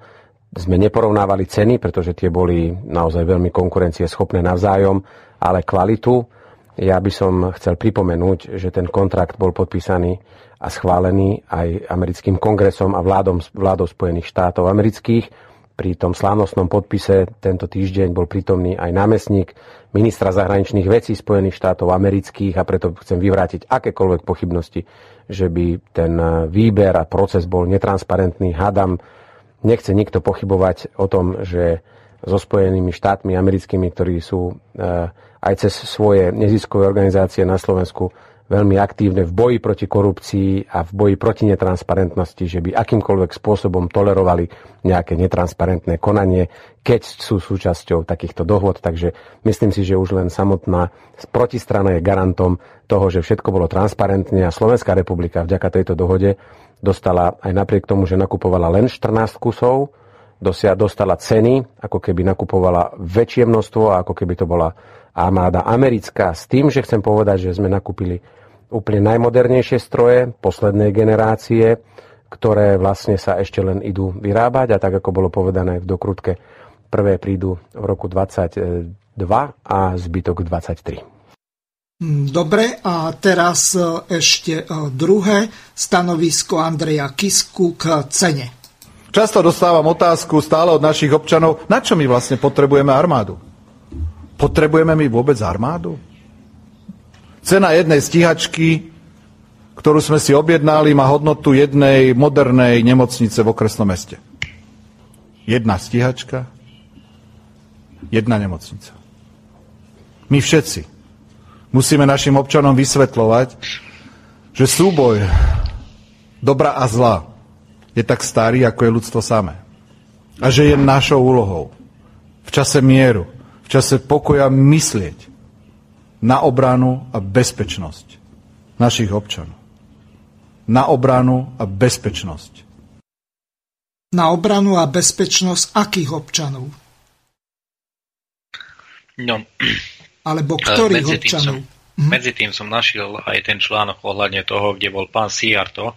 sme neporovnávali ceny, pretože tie boli naozaj veľmi konkurencieschopné navzájom, ale kvalitu. Ja by som chcel pripomenúť, že ten kontrakt bol podpísaný a schválený aj americkým kongresom a vládom, vládou Spojených štátov amerických. Pri tom slávnostnom podpise tento týždeň bol prítomný aj námestník ministra zahraničných vecí Spojených štátov amerických a preto chcem vyvrátiť akékoľvek pochybnosti, že by ten výber a proces bol netransparentný. Hádam, nechce nikto pochybovať o tom, že so Spojenými štátmi americkými, ktorí sú E, aj cez svoje neziskové organizácie na Slovensku veľmi aktívne v boji proti korupcii a v boji proti netransparentnosti, že by akýmkoľvek spôsobom tolerovali nejaké netransparentné konanie, keď sú súčasťou takýchto dohôd. Takže myslím si, že už len samotná protistrana je garantom toho, že všetko bolo transparentne a Slovenská republika vďaka tejto dohode dostala aj napriek tomu, že nakupovala len štrnásť kusov, dostala ceny, ako keby nakupovala väčšie množstvo a ako keby to bola armáda americká, s tým, že chcem povedať, že sme nakúpili úplne najmodernejšie stroje, poslednej generácie, ktoré vlastne sa ešte len idú vyrábať a tak, ako bolo povedané v dokrutke, prvé prídu v roku dvadsaťdva a zbytok dvadsaťtri. Dobre, a teraz ešte druhé stanovisko Andreja Kisku k cene. Často dostávam otázku stále od našich občanov, na čo my vlastne potrebujeme armádu? Potrebujeme my vôbec armádu? Cena jednej stíhačky, ktorú sme si objednali, má hodnotu jednej modernej nemocnice v okresnom meste. Jedna stíhačka, jedna nemocnica. My všetci musíme našim občanom vysvetľovať, že súboj dobra a zla je tak starý, ako je ľudstvo samé. A že je našou úlohou v čase mieru, v čase pokoja myslieť na obranu a bezpečnosť našich občanov. Na obranu a bezpečnosť. Na obranu a bezpečnosť akých občanov? No. Alebo ktorých medzi tým občanov? Som, hm? Medzi tým som našiel aj ten článok ohľadne toho, kde bol pán Sijarto,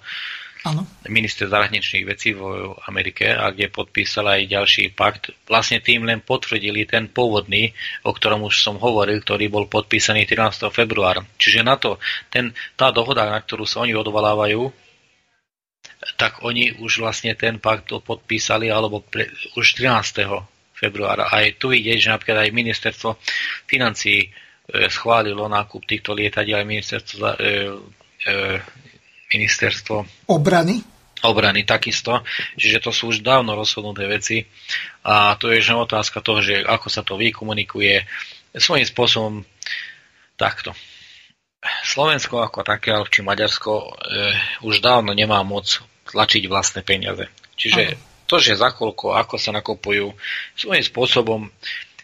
ano, minister zahraničných vecí v Amerike, a kde podpísal aj ďalší pakt. Vlastne tým len potvrdili ten pôvodný, o ktorom už som hovoril, ktorý bol podpísaný trinásteho februára. Čiže na to, ten, tá dohoda, na ktorú sa oni odvolávajú, tak oni už vlastne ten pakt podpísali alebo pre, už trinásteho februára. Aj tu ide, že napríklad aj ministerstvo financií schválilo nákup týchto lietadiel, aj ministerstvo e, e, ministerstvo obrany. Obrany takisto, čiže to sú už dávno rozhodnuté veci a to je že otázka toho, že ako sa to vykomunikuje svojím spôsobom takto. Slovensko ako také, či Maďarsko eh, už dávno nemá moc tlačiť vlastné peniaze. Čiže aha, to, že za koľko, ako sa nakupujú svojím spôsobom,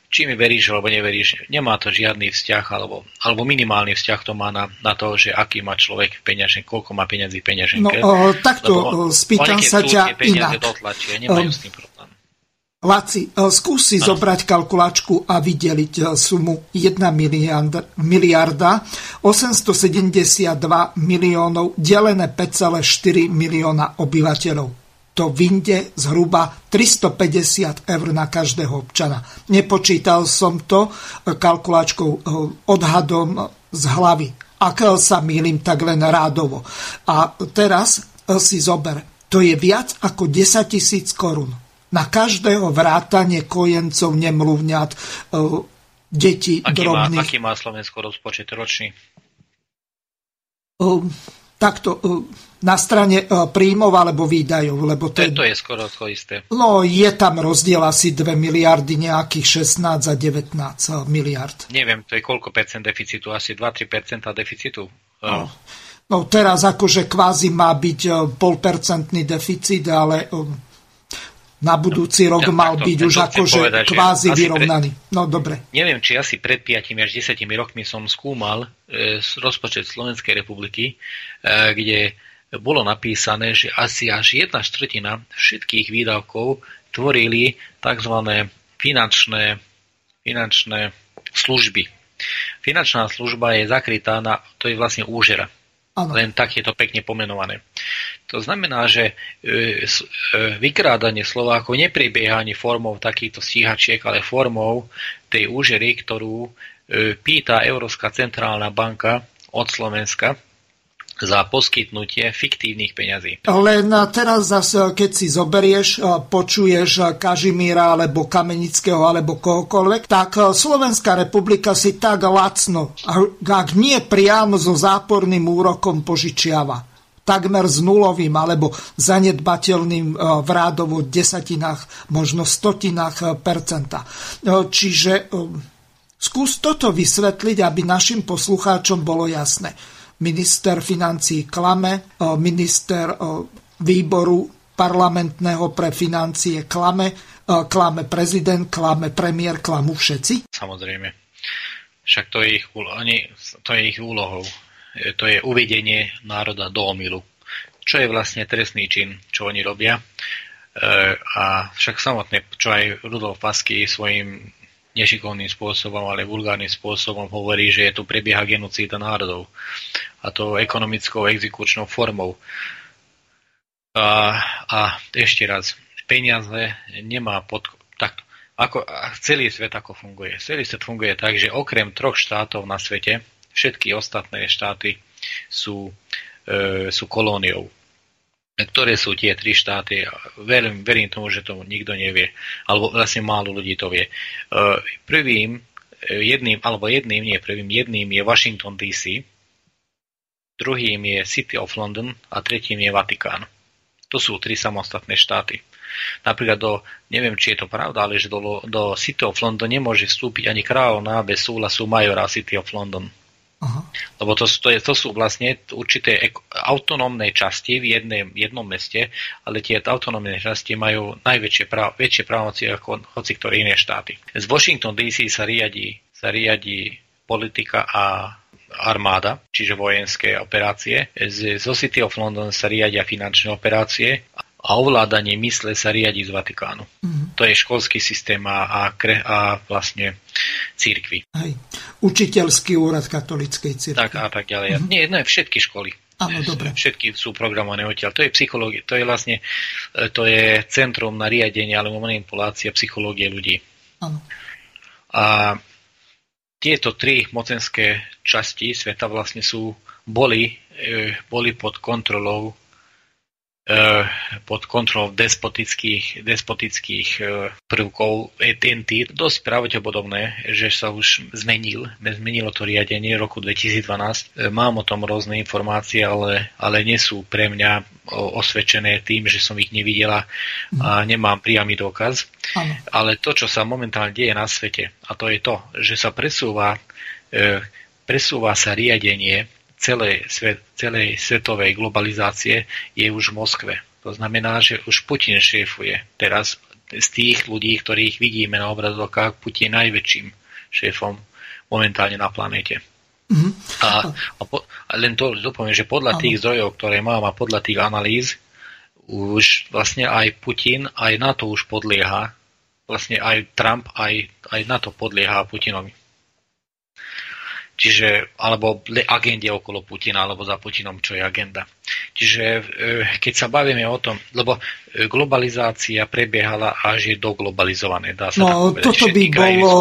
či mi veríš alebo neveríš, nemá to žiadny vzťah alebo, alebo minimálny vzťah to má na, na to, že aký má človek peňaženk, koľko má peňazí peňaženke. No o, takto, lebo spýtam sa ťa inak. Peniaze dotlačia, nemajú o, s tým problém. Laci, skúsi no. zobrať kalkulačku a vydeliť sumu jedna miliarda osemstosedemdesiatdva miliónov delené päť celá štyri milióna obyvateľov. To vyjde zhruba tristopäťdesiat eur na každého občana. Nepočítal som to kalkulačkou odhadom z hlavy. Ak sa mýlim, tak len rádovo. A teraz si zober. To je viac ako desaťtisíc korún. Na každého vrátanie kojencov, nemluvňat, detí aký drobných. Má, aký má Slovensko rozpočet ročný? Takto na strane príjmov alebo výdajov. Lebo to, to je skoro to isté. No, je tam rozdiel asi dve miliardy, nejakých šestnásť a devätnásť miliard. Neviem, to je koľko percent deficitu? Asi dva až tri percentá deficitu. No. no teraz akože kvázi má byť polpercentný deficit, ale na budúci rok ja, mal to, byť už akože povedať, kvázi vyrovnaný. Pred, no dobre. Neviem, či asi pred piatimi až desiatimi rokmi som skúmal e, rozpočet Slovenskej republiky, e, kde bolo napísané, že asi až jedna štvrtina všetkých výdavkov tvorili tzv. finančné, finančné služby. Finančná služba je zakrytá na, to je vlastne úžera. Ano. Len tak je to pekne pomenované. To znamená, že vykrádanie Slovákov neprebieha ani formou takýchto stíhačiek, ale formou tej úžery, ktorú pýta Európska centrálna banka od Slovenska za poskytnutie fiktívnych peňazí. Len teraz zase, keď si zoberieš, počuješ Kažimíra alebo Kamenického alebo kohokoľvek, tak Slovenská republika si tak lacno, ak nie priamo so záporným úrokom, požičiava. Takmer s nulovým alebo zanedbateľným v rádovo desatinách, možno stotinách percenta. Čiže skús toto vysvetliť, aby našim poslucháčom bolo jasné. Minister financií klame, minister výboru parlamentného pre financie klame, klame prezident, klame premiér, klamu všetci? Samozrejme. Však to je ich, to je ich úlohou. To je uvedenie národa do omylu. Čo je vlastne trestný čin, čo oni robia. A však samotné, čo aj Rudolf Pasky svojím nešikovným spôsobom, ale vulgárnym spôsobom hovorí, že tu prebieha genocída národov. A to ekonomickou exekučnou formou. A, a ešte raz, peniaze nemá pod... Tak, ako, celý svet ako funguje? Celý svet funguje tak, že okrem troch štátov na svete, všetky ostatné štáty sú, e, sú kolóniou. Ktoré sú tie tri štáty? Verím, verím tomu, že to nikto nevie. Alebo vlastne málo ľudí to vie. Prvým, jedným, alebo jedným, nie prvým, jedným je Washington dé cé, druhým je City of London a tretím je Vatikán. To sú tri samostatné štáty. Napríklad do, neviem, či je to pravda, ale že do, do City of London nemôže vstúpiť ani kráľovná bez súhlasu majora City of London. Aha. Lebo to, to, je, to sú vlastne určité autonómne časti v jednej, jednom meste, ale tie autonómne časti majú najväčšie práv, väčšie právomoci ako hoci ktoré iné štáty. Z Washington dé cé sa riadi, sa riadi politika a armáda, čiže vojenské operácie. Z, zo City of London sa riadia finančné operácie a ovládanie mysle sa riadi z Vatikánu. Mhm. To je školský systém a, kre, a vlastne cirkvi. Hej. Učiteľský úrad katolíckej cirkvi. Tak a tak ďalej. Uh-huh. Nie, no všetky školy. Áno, dobre. Všetky sú programované odtiaľ. To je psychológia, to je vlastne to je centrum na riadenie alebo manipulácia psychológie ľudí. Áno. A tieto tri mocenské časti sveta vlastne sú boli, boli pod kontrolou pod kontrolou despotických, despotických prvkov entít. Dosť pravdepodobné, že sa už zmenil. Zmenilo to riadenie roku dvetisícdvanásť. Mám o tom rôzne informácie, ale, ale nie sú pre mňa osvedčené tým, že som ich nevidela a nemám priamy dôkaz. Ale to, čo sa momentálne deje na svete, a to je to, že sa presúva, presúva sa riadenie Celej, svet, celej svetovej globalizácie je už v Moskve. To znamená, že už Putin šéfuje. Teraz z tých ľudí, ktorých vidíme na obrazovkách, Putin je najväčším šéfom momentálne na planéte. Mm-hmm. A, a, po, a len to dopoviem, že podľa tých zdrojov, ktoré mám a podľa tých analýz, už vlastne aj Putin, aj NATO už podlieha vlastne aj Trump, aj, aj NATO podlieha Putinovi. Čiže, alebo agende okolo Putina, alebo za Putinom, čo je agenda. Čiže keď sa bavíme o tom, lebo globalizácia prebiehala až je doglobalizované, dá sa no, tak povedať. Toto by bolo,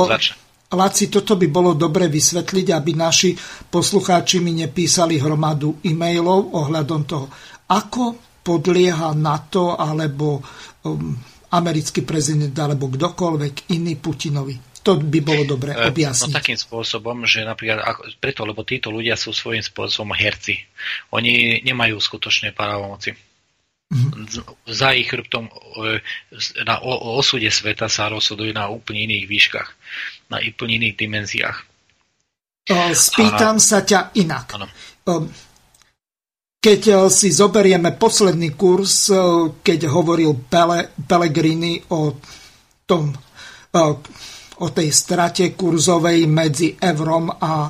Laci, toto by bolo dobre vysvetliť, aby naši poslucháči mi nepísali hromadu e-mailov ohľadom toho, ako podlieha NATO, alebo um, americký prezident, alebo kdokoľvek iný Putinovi. To by bolo dobre objasniť. No takým spôsobom, že napríklad, preto, lebo títo ľudia sú svojím spôsobom herci. Oni nemajú skutočné právomoci. Mm-hmm. Za ich chrbtom na osude sveta sa rozhoduje na úplne iných výškach, na úplne iných dimenziách. Spýtam A... sa ťa inak. Ano. Keď si zoberieme posledný kurz, keď hovoril Pele, Pellegrini o tom... O, o tej strate kurzovej medzi eurom a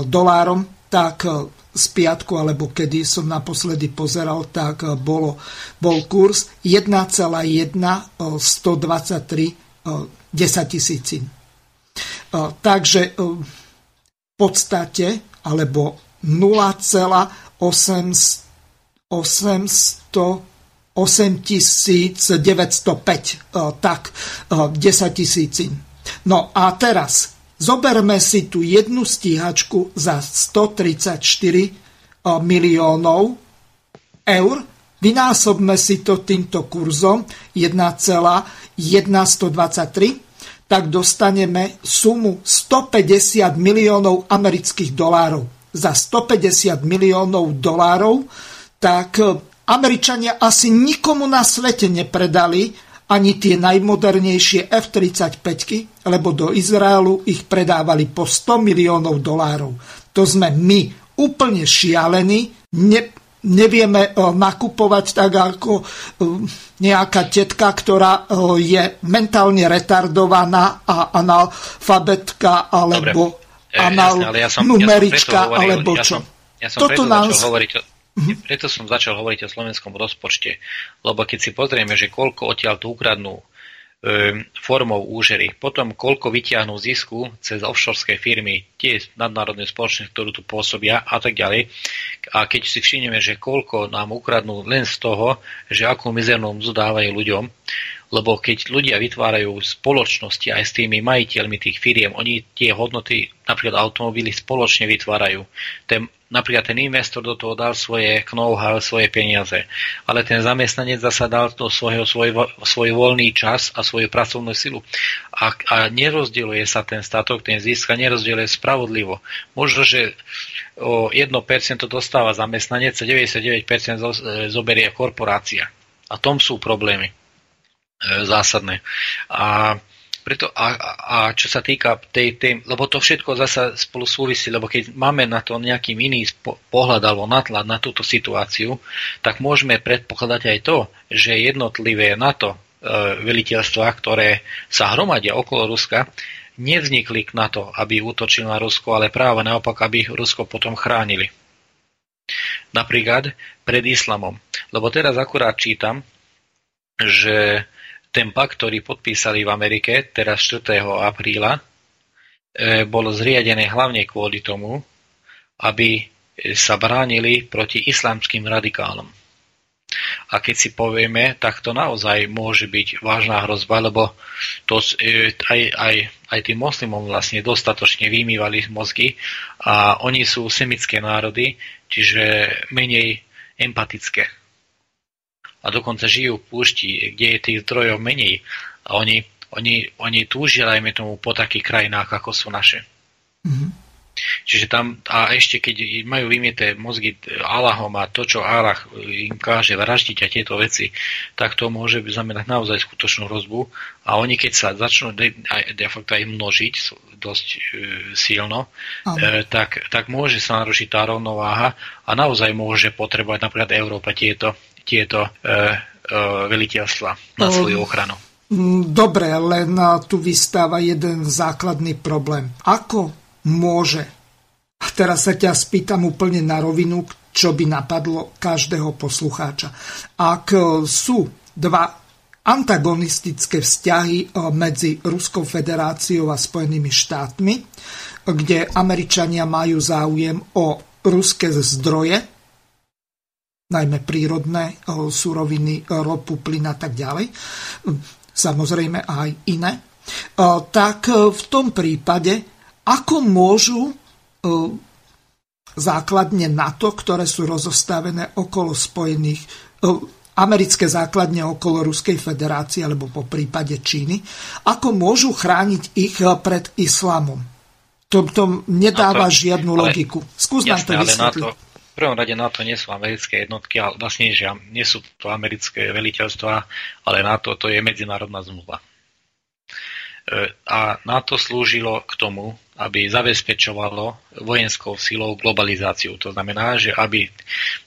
dolárom, tak z piatku, alebo kedy som naposledy pozeral, tak bolo, bol kurz jeden celá jeden stodvadsaťtri desaťtisícin. Takže v podstate, alebo nula celá osem tisíc deväťstopäť, tak desaťtisícin. No a teraz zoberme si tú jednu stíhačku za stotridsaťštyri miliónov eur, vynásobme si to týmto kurzom jeden celá jeden stodvadsaťtri, tak dostaneme sumu stopäťdesiat miliónov amerických dolárov. Za stopäťdesiat miliónov dolárov, tak Američania asi nikomu na svete nepredali ani tie najmodernejšie ef tridsaťpäťky, lebo do Izraelu ich predávali po sto miliónov dolárov. To sme my úplne šialení, ne, nevieme o, nakupovať tak ako o, nejaká tetka, ktorá o, je mentálne retardovaná a analfabetka alebo e, anal, jasne, ale ja som, numerička ja som hovoril, alebo čo. Ja som, ja som Toto nás... Mm-hmm. Preto som začal hovoriť o slovenskom rozpočte, lebo keď si pozrieme, že koľko odtiaľ tu ukradnú e, formou úžery, potom koľko vytiahnú zisku cez offshorské firmy, tie nadnárodné spoločnosti, ktorú tu pôsobia a tak ďalej. A keď si všimneme, že koľko nám ukradnú len z toho, že akú mizernú mzdu dávajú ľuďom, lebo keď ľudia vytvárajú spoločnosti aj s tými majiteľmi tých firiem, oni tie hodnoty, napríklad automobily, spoločne vytvárajú. Ten, napríklad ten investor do toho dal svoje know-how, svoje peniaze, ale ten zamestnanec zasa dal do svojho, svoj, svoj voľný čas a svoju pracovnú silu. A, a nerozdieluje sa ten statok, ten zisk a nerozdieluje spravodlivo. Možno, že o jedno percento dostáva zamestnanec a deväťdesiatdeväť percent zoberie korporácia. A tom sú problémy zásadné. A, preto, a, a čo sa týka tej, tej, lebo to všetko zasa spolu súvisí, lebo keď máme na to nejaký iný pohľad alebo natlad na túto situáciu, tak môžeme predpokladať aj to, že jednotlivé NATO veliteľstva, ktoré sa hromadia okolo Ruska, nevznikli na to, aby útočili na Rusko, ale práve naopak, aby Rusko potom chránili. Napríklad pred islamom. Lebo teraz akurát čítam, že ten pakt, ktorý podpísali v Amerike, teraz štvrtého apríla, bol zriadený hlavne kvôli tomu, aby sa bránili proti islamským radikálom. A keď si povieme, tak to naozaj môže byť vážna hrozba, lebo to aj, aj, aj tým moslimom vlastne dostatočne vymývali mozgy a oni sú semické národy, čiže menej empatické. A dokonca žijú v púšti, kde je tých zdrojov menej. A oni, oni, oni túžia, dajme tomu, po takých krajinách, ako sú naše. Mm-hmm. Čiže tam, a ešte keď majú vymieté mozgy Allahom a to, čo Allah im káže vraždiť a tieto veci, tak to môže znamenať naozaj skutočnú hrozbu. A oni, keď sa začnú de, de facto aj množiť dosť e, silno, e, tak, tak môže sa narušiť tá rovnováha a naozaj môže potrebovať napríklad Európa tieto tieto e, e, veliteľstva na svoju ochranu. Dobre, len tu vystáva jeden základný problém. Ako môže, a teraz sa ťa spýtam úplne na rovinu, čo by napadlo každého poslucháča. Ak sú dva antagonistické vzťahy medzi Ruskou federáciou a Spojenými štátmi, kde Američania majú záujem o ruské zdroje, najmä prírodné suroviny, ropu, plyn a tak ďalej, samozrejme aj iné, tak v tom prípade, ako môžu základne NATO, ktoré sú rozostavené okolo Spojených štátov, americké základne okolo Ruskej federácie alebo po prípade Číny, ako môžu chrániť ich pred islamom. To, to nedáva NATO, žiadnu logiku. Skús nám to vysvetliť. V prvom rade NATO nie sú americké jednotky, ale vlastne že nie sú to americké veliteľstvá, ale NATO to je medzinárodná zmluva. A NATO slúžilo k tomu, aby zabezpečovalo vojenskou silou globalizáciu. To znamená, že aby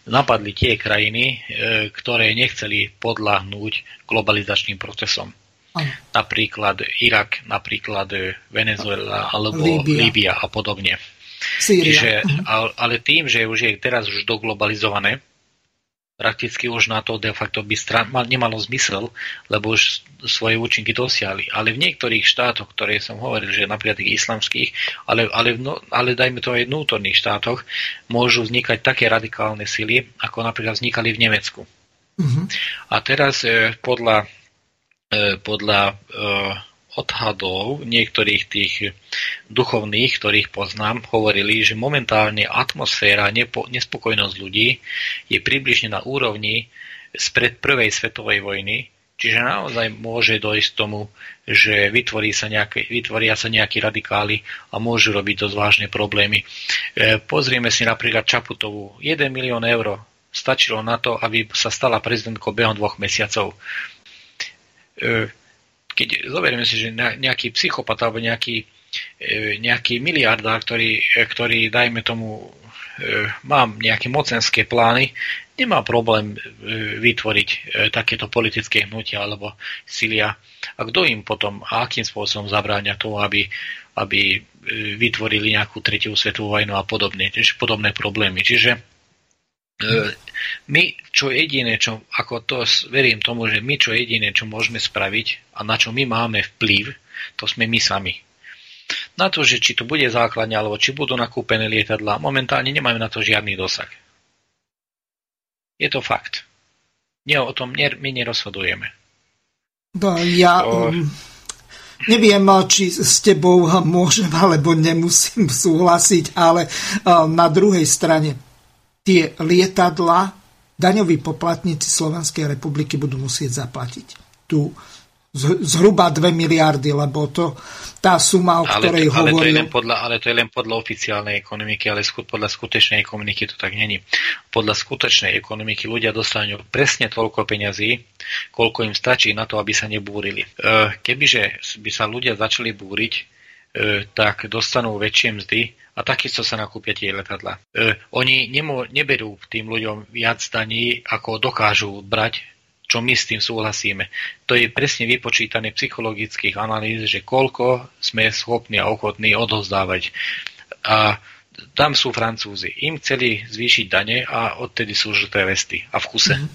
napadli tie krajiny, ktoré nechceli podľahnúť globalizačným procesom. Aj. Napríklad Irak, napríklad Venezuela alebo Líbia, Líbia a podobne. Čiže, ale tým, že už je teraz už doglobalizované, prakticky už na to de facto by stran- nemalo zmysel, lebo už svoje účinky dosiahli. Ale v niektorých štátoch, ktoré som hovoril, že napríklad tých islamských, ale, ale, no, ale dajme to aj v vnútorných štátoch, môžu vznikať také radikálne sily, ako napríklad vznikali v Nemecku. Mm-hmm. A teraz eh, podľa, eh, podľa eh, odhadov niektorých tých duchovných, ktorých poznám, hovorili, že momentálne atmosféra nepo- nespokojnosť ľudí je približne na úrovni spred prvej svetovej vojny, čiže naozaj môže dojsť k tomu, že vytvorí sa nejaké, vytvoria sa nejakí radikáli a môžu robiť dosť vážne problémy. E, pozrieme si napríklad Čaputovú. jeden milión eur stačilo na to, aby sa stala prezidentkou behom dvoch mesiacov. E, Keď zoberieme si, že nejaký psychopat alebo nejaký, nejaký miliardár, ktorý, ktorý, dajme tomu, má nejaké mocenské plány, nemá problém vytvoriť takéto politické hnutia alebo silia. A kto im potom a akým spôsobom zabráňa tomu, aby, aby vytvorili nejakú tretiu svetovú vojnu a podobne, tiež podobné problémy. Čiže my, čo jediné, čo, ako to verím tomu, že my, čo jediné, čo môžeme spraviť a na čo my máme vplyv, to sme my sami. Na to, že či to bude základňa, alebo či budú nakúpené lietadlá, momentálne nemáme na to žiadny dosah. Je to fakt. Nie, o tom ne, my nerozhodujeme. No, ja... To... Neviem, či s tebou môžem, alebo nemusím súhlasiť, ale na druhej strane tie lietadlá daňoví poplatníci Slovenskej republiky budú musieť zaplatiť. Tu zhruba dve miliardy, lebo to tá suma, o ktorej hovorím. Ale to je len podľa oficiálnej ekonomiky, ale skut, podľa skutečnej ekonomiky to tak není. Podľa skutečnej ekonomiky ľudia dostanú presne toľko peňazí, koľko im stačí na to, aby sa nebúrili. Kebyže by sa ľudia začali búriť, tak dostanú väčšie mzdy a takisto sa nakúpia tie letadlá. E, oni nemo, neberú tým ľuďom viac daní, ako dokážu brať, čo my s tým súhlasíme. To je presne vypočítané psychologických analýz, že koľko sme schopní a ochotní odovzdávať. A tam sú Francúzi. Im chceli zvýšiť dane a odtedy sú žlté vesty a v kuse. Mm-hmm.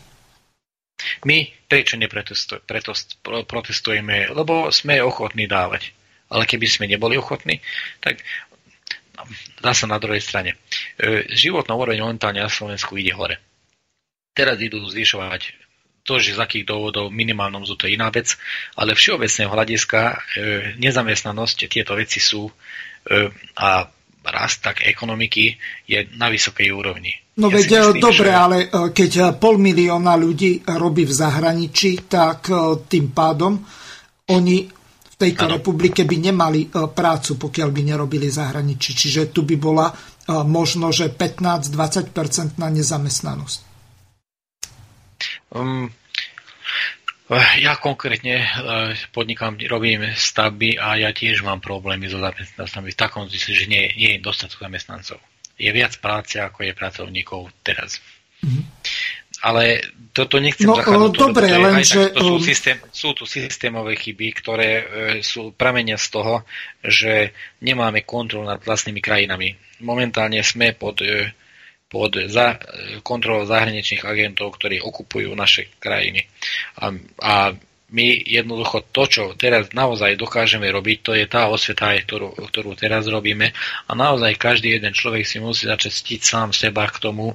My prečo neprotestujeme? Lebo sme ochotní dávať. Ale keby sme neboli ochotní, tak zase na druhej strane. Životná úroveň momentálne na Slovensku ide hore. Teraz idú zvyšovať to, že z akých dôvodov minimálnom mzdu, to je iná vec, ale všeobecného hľadiska nezamestnanosť, tieto veci sú a rast tak ekonomiky je na vysokej úrovni. No ja veď, myslím, dobre, že... ale keď pol milióna ľudí robí v zahraničí, tak tým pádom oni... tejto ano. Republike by nemali prácu, pokiaľ by nerobili zahraničí. Čiže tu by bola možno, že pätnásť až dvadsať percent na nezamestnanosť. Um, ja konkrétne podnikám, robím stavby a ja tiež mám problémy so zamestnancami. V takom zmysle, že nie, nie je dostatok zamestnancov. Je viac práce, ako je pracovníkov teraz. Mhm. Ale toto nechcem no, zachádzať. Dobre, to, lenže... Tak, to sú, systém, sú tu systémové chyby, ktoré e, sú pramenia z toho, že nemáme kontrolu nad vlastnými krajinami. Momentálne sme pod, e, pod za, kontrolou zahraničných agentov, ktorí okupujú naše krajiny. A, a my jednoducho to, čo teraz naozaj dokážeme robiť, to je tá osveta, ktorú, ktorú teraz robíme. A naozaj každý jeden človek si musí začať ctiť sám seba k tomu,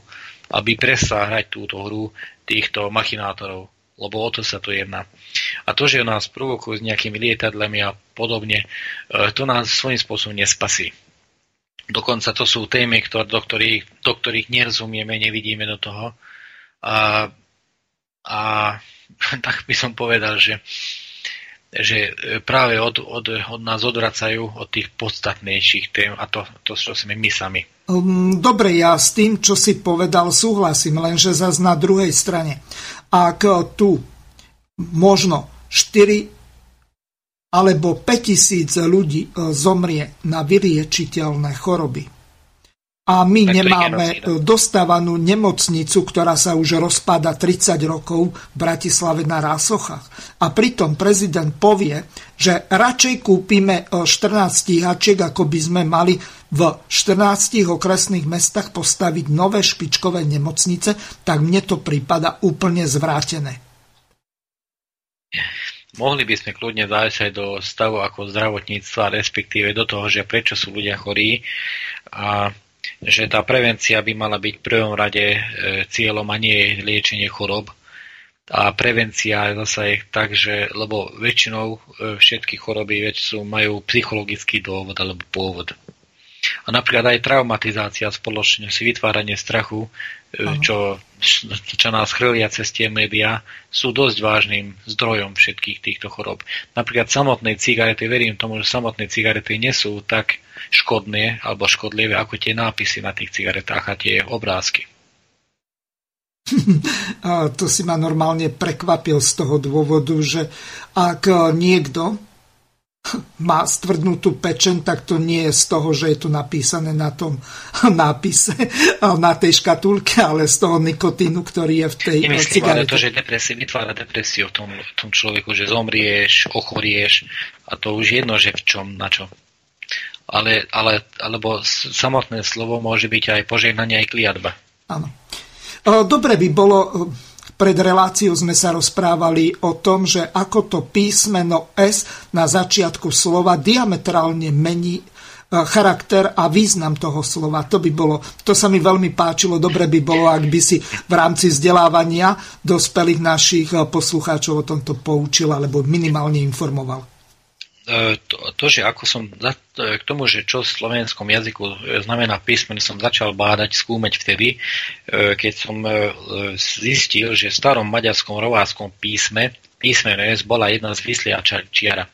aby prestal hrať túto hru týchto machinátorov. Lebo o to sa tu jedná. A to, že nás provokujú s nejakými lietadlami a podobne, to nás svojím spôsobom nespasí. Dokonca to sú témy, ktor- do, ktorých, do ktorých nerozumieme, nevidíme do toho. A, a tak by som povedal, že, že práve od, od, od nás odvracajú od tých podstatnejších tém a to, to čo sme my sami. Dobre, ja s tým, čo si povedal, súhlasím, lenže zase na druhej strane. Ak tu možno štyri alebo päť tisíc ľudí zomrie na vyliečiteľné choroby. A my tak nemáme dostávanú nemocnicu, ktorá sa už rozpada tridsať rokov v Bratislave na Rásochách. A pritom prezident povie, že radšej kúpime štrnásť stíhačiek, ako by sme mali v štrnástich okresných mestách postaviť nové špičkové nemocnice, tak mne to prípada úplne zvrátené. Mohli by sme kľudne zájsť aj do stavu ako zdravotníctva, respektíve do toho, že prečo sú ľudia chorí a že tá prevencia by mala byť v prvom rade cieľom a nie liečenie chorób. A prevencia zasa je tak, že lebo väčšinou všetky choroby väčšinou majú psychologický dôvod alebo pôvod. A napríklad aj traumatizácia spoločne si vytváranie strachu, čo, čo nás chrlia cez tie médiá, sú dosť vážnym zdrojom všetkých týchto chorób. Napríklad samotné cigarety, verím tomu, že samotné cigarety nie sú tak škodné alebo škodlivé ako tie nápisy na tých cigaretách a tie obrázky. To si ma normálne prekvapil z toho dôvodu, že ak niekto má stvrdnutú pečeň, tak to nie je z toho, že je to napísané na tom nápise, na tej škatulke, ale z toho nikotínu, ktorý je v tej cigarete. Nemyslím, ale to, že depresie, vytvára depresiu v tom, v tom človeku, že zomrieš, ochorieš a to už jedno, že v čom, na čo. Ale, ale, alebo samotné slovo môže byť aj požehnanie, aj kliatba. Áno. Dobre by bolo, pred reláciou sme sa rozprávali o tom, že ako to písmeno S na začiatku slova diametrálne mení charakter a význam toho slova. To by bolo, to sa mi veľmi páčilo, dobre by bolo, ak by si v rámci vzdelávania dospelých našich poslucháčov o tomto poučil alebo minimálne informoval. To, to, že ako som k tomu, že čo v slovenskom jazyku znamená písmen, som začal bádať, skúmať vtedy, keď som zistil, že v starom maďarskom rováskom písme písmeno S bola jedna z vysliačiara,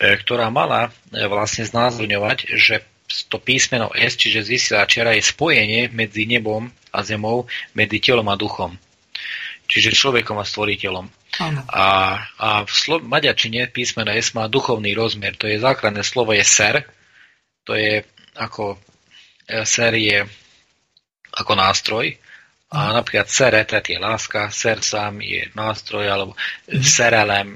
ktorá mala vlastne znázorňovať, že to písmeno S, čiže z vysliačiara, je spojenie medzi nebom a zemou, medzi telom a duchom. Čiže človekom a stvoriteľom. A, a v slo- maďarčine písmeno S má duchovný rozmer. To je základné slovo, je ser. To je ako ser je ako nástroj. A napríklad szeretet je láska, ser sám je nástroj, alebo mm. szerelem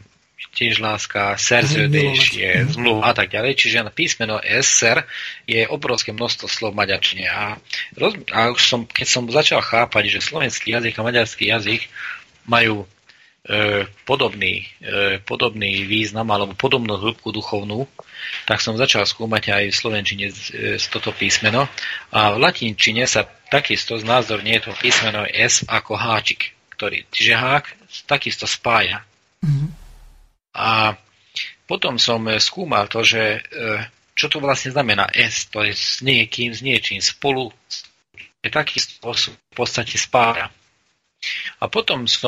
tiež láska, szerződés je zmluva a tak ďalej. Čiže na písmeno S, ser, je obrovské množstvo slov v maďarčine. A, roz, a už som, keď som začal chápať, že slovenský jazyk a maďarský jazyk majú e, podobný, e, podobný význam alebo podobnú hĺbku duchovnú, tak som začal skúmať aj v slovenčine z, e, z toto písmeno. A v latinčine sa takisto znázornie to písmeno S ako háčik, ktorý, čiže hák takisto spája. Mm-hmm. A potom som skúmal to, že čo to vlastne znamená S, to je s niekým, s niečím spolu, je taký spôsob, v podstate spája. A potom som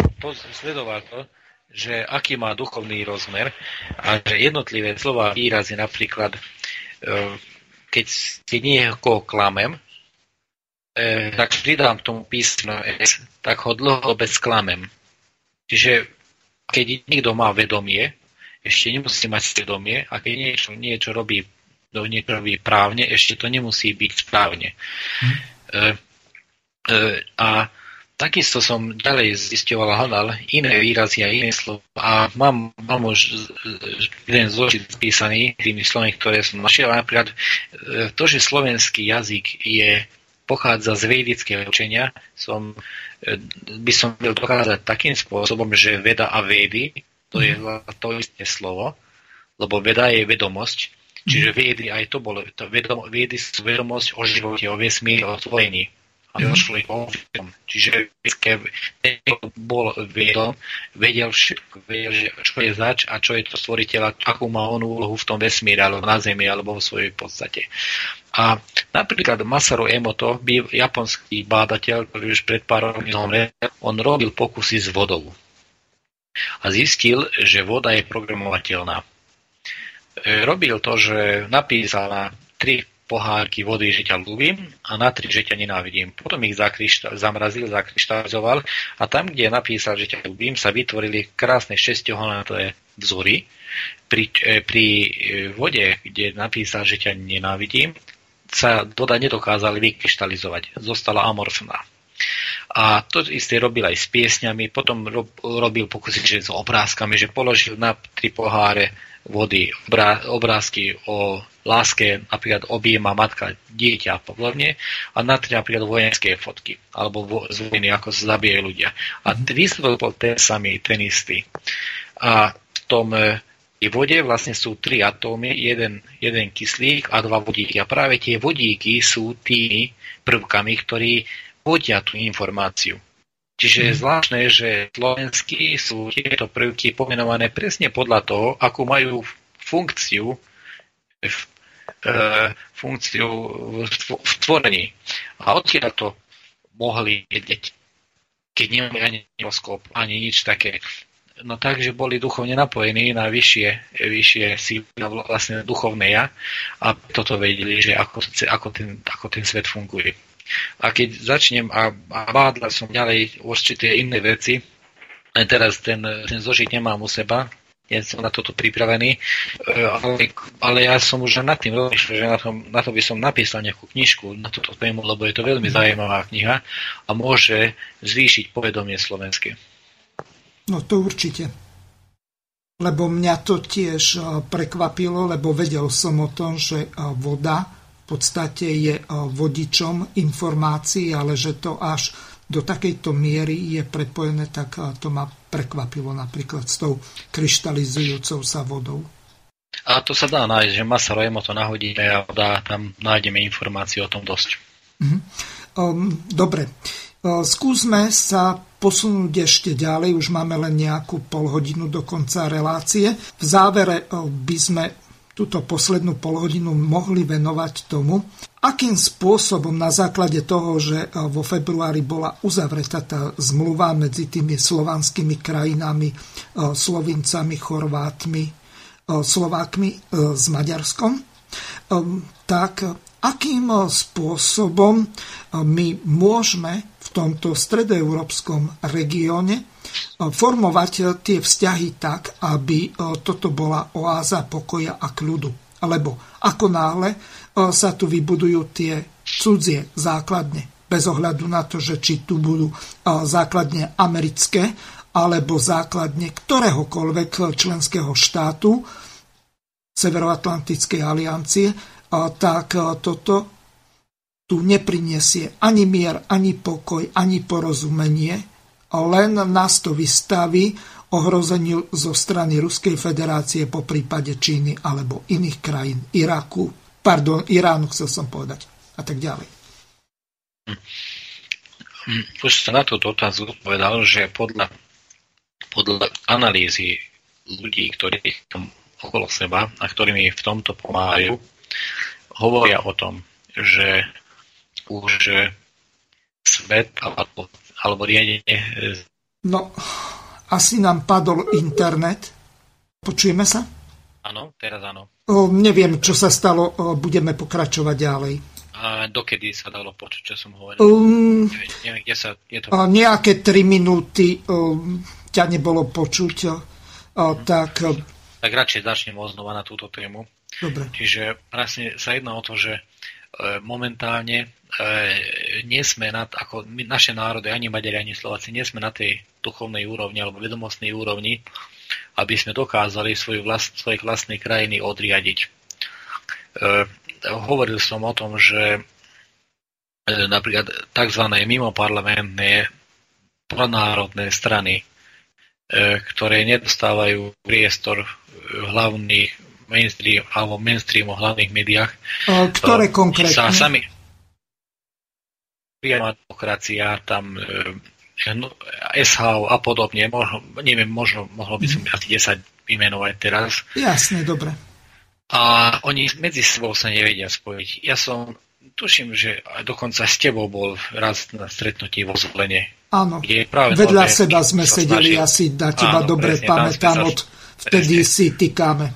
sledoval to, že aký má duchovný rozmer a že jednotlivé slova výrazy, napríklad keď niekoho klamem, tak pridám k tomu písmeno S, tak ho dlho bez klamem. Čiže keď niekto má vedomie, ešte nemusí mať vedomie, a keď niečo, niečo, robí, niečo robí právne, ešte to nemusí byť správne. Hm. E, e, a takisto som ďalej zisťoval, hľadal iné výrazy a iné slova. A mám, mám už jeden zložit spísaný tými slovami, ktoré som našiel. Napríklad to, že slovenský jazyk je, pochádza z vedického učenia, som by som chcel dokázať takým spôsobom, že veda a vedy to je to isté slovo, lebo veda je vedomosť, čiže viedy aj to bolo, to vedom, viedy sú vedomosť o živote, o vesmíre, o stvorení. A došli o vedom. Čiže bol vedom, vedel všetko, vedel, čo je zač a čo je to stvoriteľ, akú má on úlohu v tom vesmíre, alebo na Zemi, alebo vo svojej podstate. A napríklad Masaru Emoto, býv, japonský bádateľ, ktorý už pred pár rokmi zomrel, on robil pokusy s vodou. A zistil, že voda je programovateľná. Robil to, že napísal na tri pohárky vody, že ťa ľúbim, a na tri, že ťa nenávidím. Potom ich zakryšta- zamrazil, zakryštalizoval a tam, kde napísal, že ťa ľúbim, sa vytvorili krásne šesťuholné vzory. Pri, pri vode, kde napísal, že ťa nenávidím, sa voda nedokázali vykryštalizovať. Zostala amorfná. A to isté robil aj s piesňami, potom robil pokusy že s obrázkami, že položil na tri poháre vody obrázky o láske, napríklad objíma matka, dieťa a podobne, a na tri napríklad vojenské fotky, alebo vo, z vojny, ako sa zabijajú ľudia. A výsledok bol ten samý, ten istý. A v tom v vode vlastne sú tri atómy, jeden, jeden kyslík a dva vodíky. A práve tie vodíky sú tými prvkami, ktorí vodia tú informáciu. Čiže je zvláštne, že slovenskí sú tieto prvky pomenované presne podľa toho, akú majú funkciu v, e, funkciu v tvorení. A odkiaľ to mohli vedieť, keď nemali ani horoskop, ani nič také. No tak, že boli duchovne napojení na vyššie, vyššie síly, vlastne duchovné ja, a toto vedeli, že ako, ako, ten, ako ten svet funguje. A keď začnem a, a bádla som ďalej určité iné veci, teraz ten, ten zožit nemám u seba, nie som na toto pripravený, ale, ale ja som už nad tým rozmýšľal, že na, tom, na to by som napísal nejakú knižku na túto tému, lebo je to veľmi zaujímavá kniha a môže zvýšiť povedomie slovenské. No to určite. Lebo mňa to tiež prekvapilo, lebo vedel som o tom, že voda v podstate je vodičom informácií, ale že to až do takejto miery je prepojené, tak to ma prekvapilo napríklad s tou kryštalizujúcou sa vodou. A to sa dá nájsť, že Masaru Emoto nahodíme a dá, tam nájdeme informácie o tom dosť. Mhm. Dobre, skúsme sa posunúť ešte ďalej, už máme len nejakú polhodinu do konca relácie. V závere by sme túto poslednú polhodinu mohli venovať tomu, akým spôsobom na základe toho, že vo februári bola uzavretá tá zmluva medzi tými slovanskými krajinami, Slovincami, Chorvátmi, Slovákmi s Maďarskom, tak akým spôsobom my môžeme v tomto stredoeurópskom regióne formovať tie vzťahy tak, aby toto bola oáza pokoja a kľudu. Lebo ako náhle sa tu vybudujú tie cudzie základne, bez ohľadu na to, že či tu budú základne americké, alebo základne ktoréhokoľvek členského štátu Severoatlantickej aliancie, tak toto tu nepriniesie ani mier, ani pokoj, ani porozumenie, len nás to vystaví ohrozeniu zo strany Ruskej federácie, po prípade Číny alebo iných krajín, Iraku, pardon, Iránu chcel som povedať, a tak ďalej. Už sa na túto otázku povedal, že podľa, podľa analýzy ľudí, ktorí okolo seba a ktorými v tomto pomáhajú, hovoria o tom, že už svet alebo alebo riadenie. No, asi nám padol internet. Počujeme sa? Áno, teraz áno. O, neviem, čo sa stalo, o, budeme pokračovať ďalej. A dokedy sa dalo počuť, čo som hovoril? Um, neviem, kde sa... Je to... o, nejaké tri minúty o, ťa nebolo počuť, o, o, hm. tak... O... Tak radšej začnem znova na túto tému. Dobre. Čiže vlastne sa jedná o to, že momentálne e, nie sme na, ako my, naše národy, ani Maďari, ani Slováci, nie sme na tej duchovnej úrovni alebo vedomostnej úrovni, aby sme dokázali svoju vlast, svoje vlastné krajiny odriadiť. E, hovoril som o tom, že e, napríklad tzv. Mimoparlamentné pronárodné strany ktoré nedostávajú priestor v hlavných mainstream alebo mainstreamu v hlavných médiách. Ktoré konkrétne? Sa sami priama demokracia, tam es há á a podobne, možno, neviem, možno mohlo by som asi desať vymenovať teraz. Jasne, dobre. A oni medzi sebou sa nevedia spojiť. Ja som, tuším, že dokonca s tebou bol raz na stretnutí vo Zvolene. Áno, vedľa nové, seba sme sedeli, snažil. Asi na teba áno, dobre presne, pamätám, sa, od vtedy presne. Si tykáme.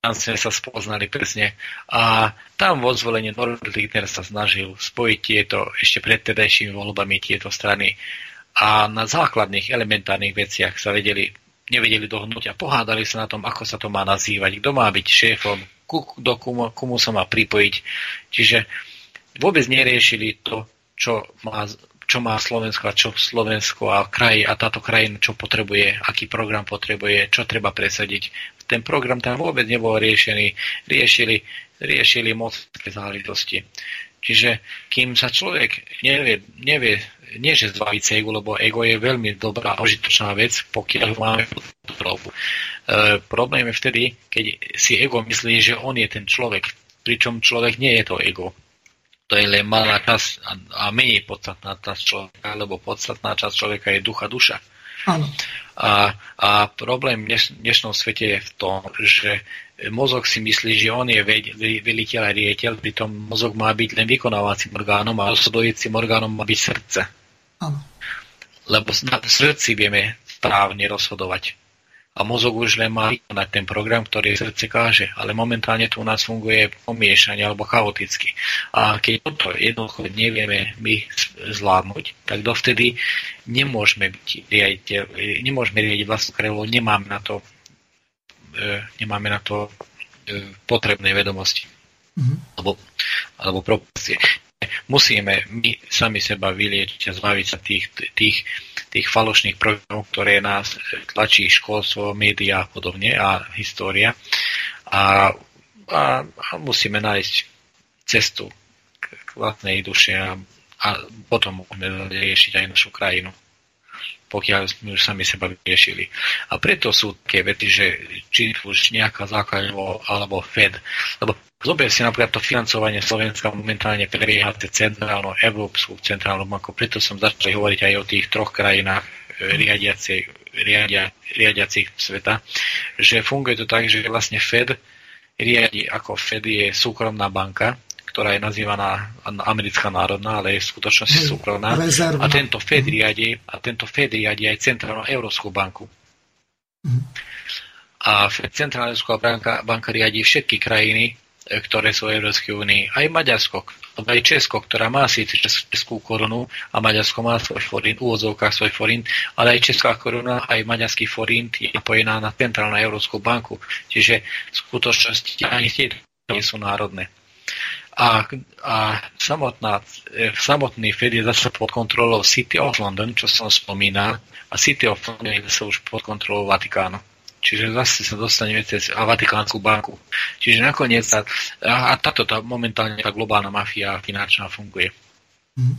Tam sme sa spoznali presne. A tam vo Zvolene Norbert Littner sa snažil spojiť tieto, ešte pred tedajšími voľbami tieto strany. A na základných elementárnych veciach sa vedeli, nevedeli dohnúť a pohádali sa na tom, ako sa to má nazývať, kto má byť šéfom, do komu, komu sa má pripojiť. Čiže vôbec neriešili to, čo má... čo má Slovensko a čo Slovensko a kraj a táto krajina, čo potrebuje, aký program potrebuje, čo treba presadiť. Ten program tam vôbec nebol riešený, riešili, riešili mocenské záležitosti. Čiže kým sa človek nevie, nevie nie že zbaviť sa ego, lebo ego je veľmi dobrá a užitočná vec, pokiaľ máme podrobu. E, problém je vtedy, keď si ego myslí, že on je ten človek, pričom človek nie je to ego. To je len malá časť a menej podstatná časť človeka, lebo podstatná časť človeka je ducha duša. Áno. A, a problém v dneš, dnešnom svete je v tom, že mozog si myslí, že on je veliteľ a riaditeľ, pritom mozog má byť len vykonávacím orgánom a rozhodujúcim orgánom má byť srdce. Áno. Lebo na srdci vieme správne rozhodovať. A mozog už len má vykonať ten program, ktorý srdce káže. Ale momentálne tu u nás funguje pomiešanie alebo chaoticky. A keď toto jednoducho nevieme my zvládnuť, tak dovtedy nemôžeme byť riadiť, nemôžeme riadiť vlastnú krevou, nemáme na to, nemáme na to potrebné vedomosti. Mm-hmm. Alebo, alebo proporcie. Musíme my sami seba vyliečiť a zbaviť sa tých, tých tých falošných programov, ktoré nás tlačí školstvo, médiá a podobne a história. A, a, a musíme nájsť cestu k vlastnej duše a, a potom môžeme riešiť aj našu krajinu, pokiaľ sme už sami seba vyriešili. A preto sú také veci, že či už nejaká základňa alebo Fed, lebo zober si napríklad to financovanie Slovenska momentálne prebieha cez centrálnu Európsku centrálnu banku. Preto som začal hovoriť aj o tých troch krajinách riadiacich, riadia, riadiacich sveta, že funguje to tak, že vlastne Fed riadi, ako Fed je súkromná banka, ktorá je nazývaná americká národná, ale je v skutočnosti súkromná. A tento Fed riadi, a tento Fed riadi aj centrálnu Európsku banku. A centrálna Európska banka, banka riadi všetky krajiny, ktoré sú v Európskej únii. Aj Maďarsko, aj Česko, ktorá má síce českú korunu a Maďarsko má svoj forint, v úvodzovkách svoj forint, ale aj česká koruna, aj maďarský forint je napojená na centrálnu Európsku banku. Čiže v skutočnosti ani tie sú národné. A, a samotná, samotný Fed je zase pod kontrolou City of London, čo som spomínal, a City of London je zase už pod kontrolou Vatikánu. Čiže zase sa dostaneme cez Vatikánsku banku. Čiže nakoniec a, a táto tá, momentálne tá globálna mafia finančná funguje. Mm.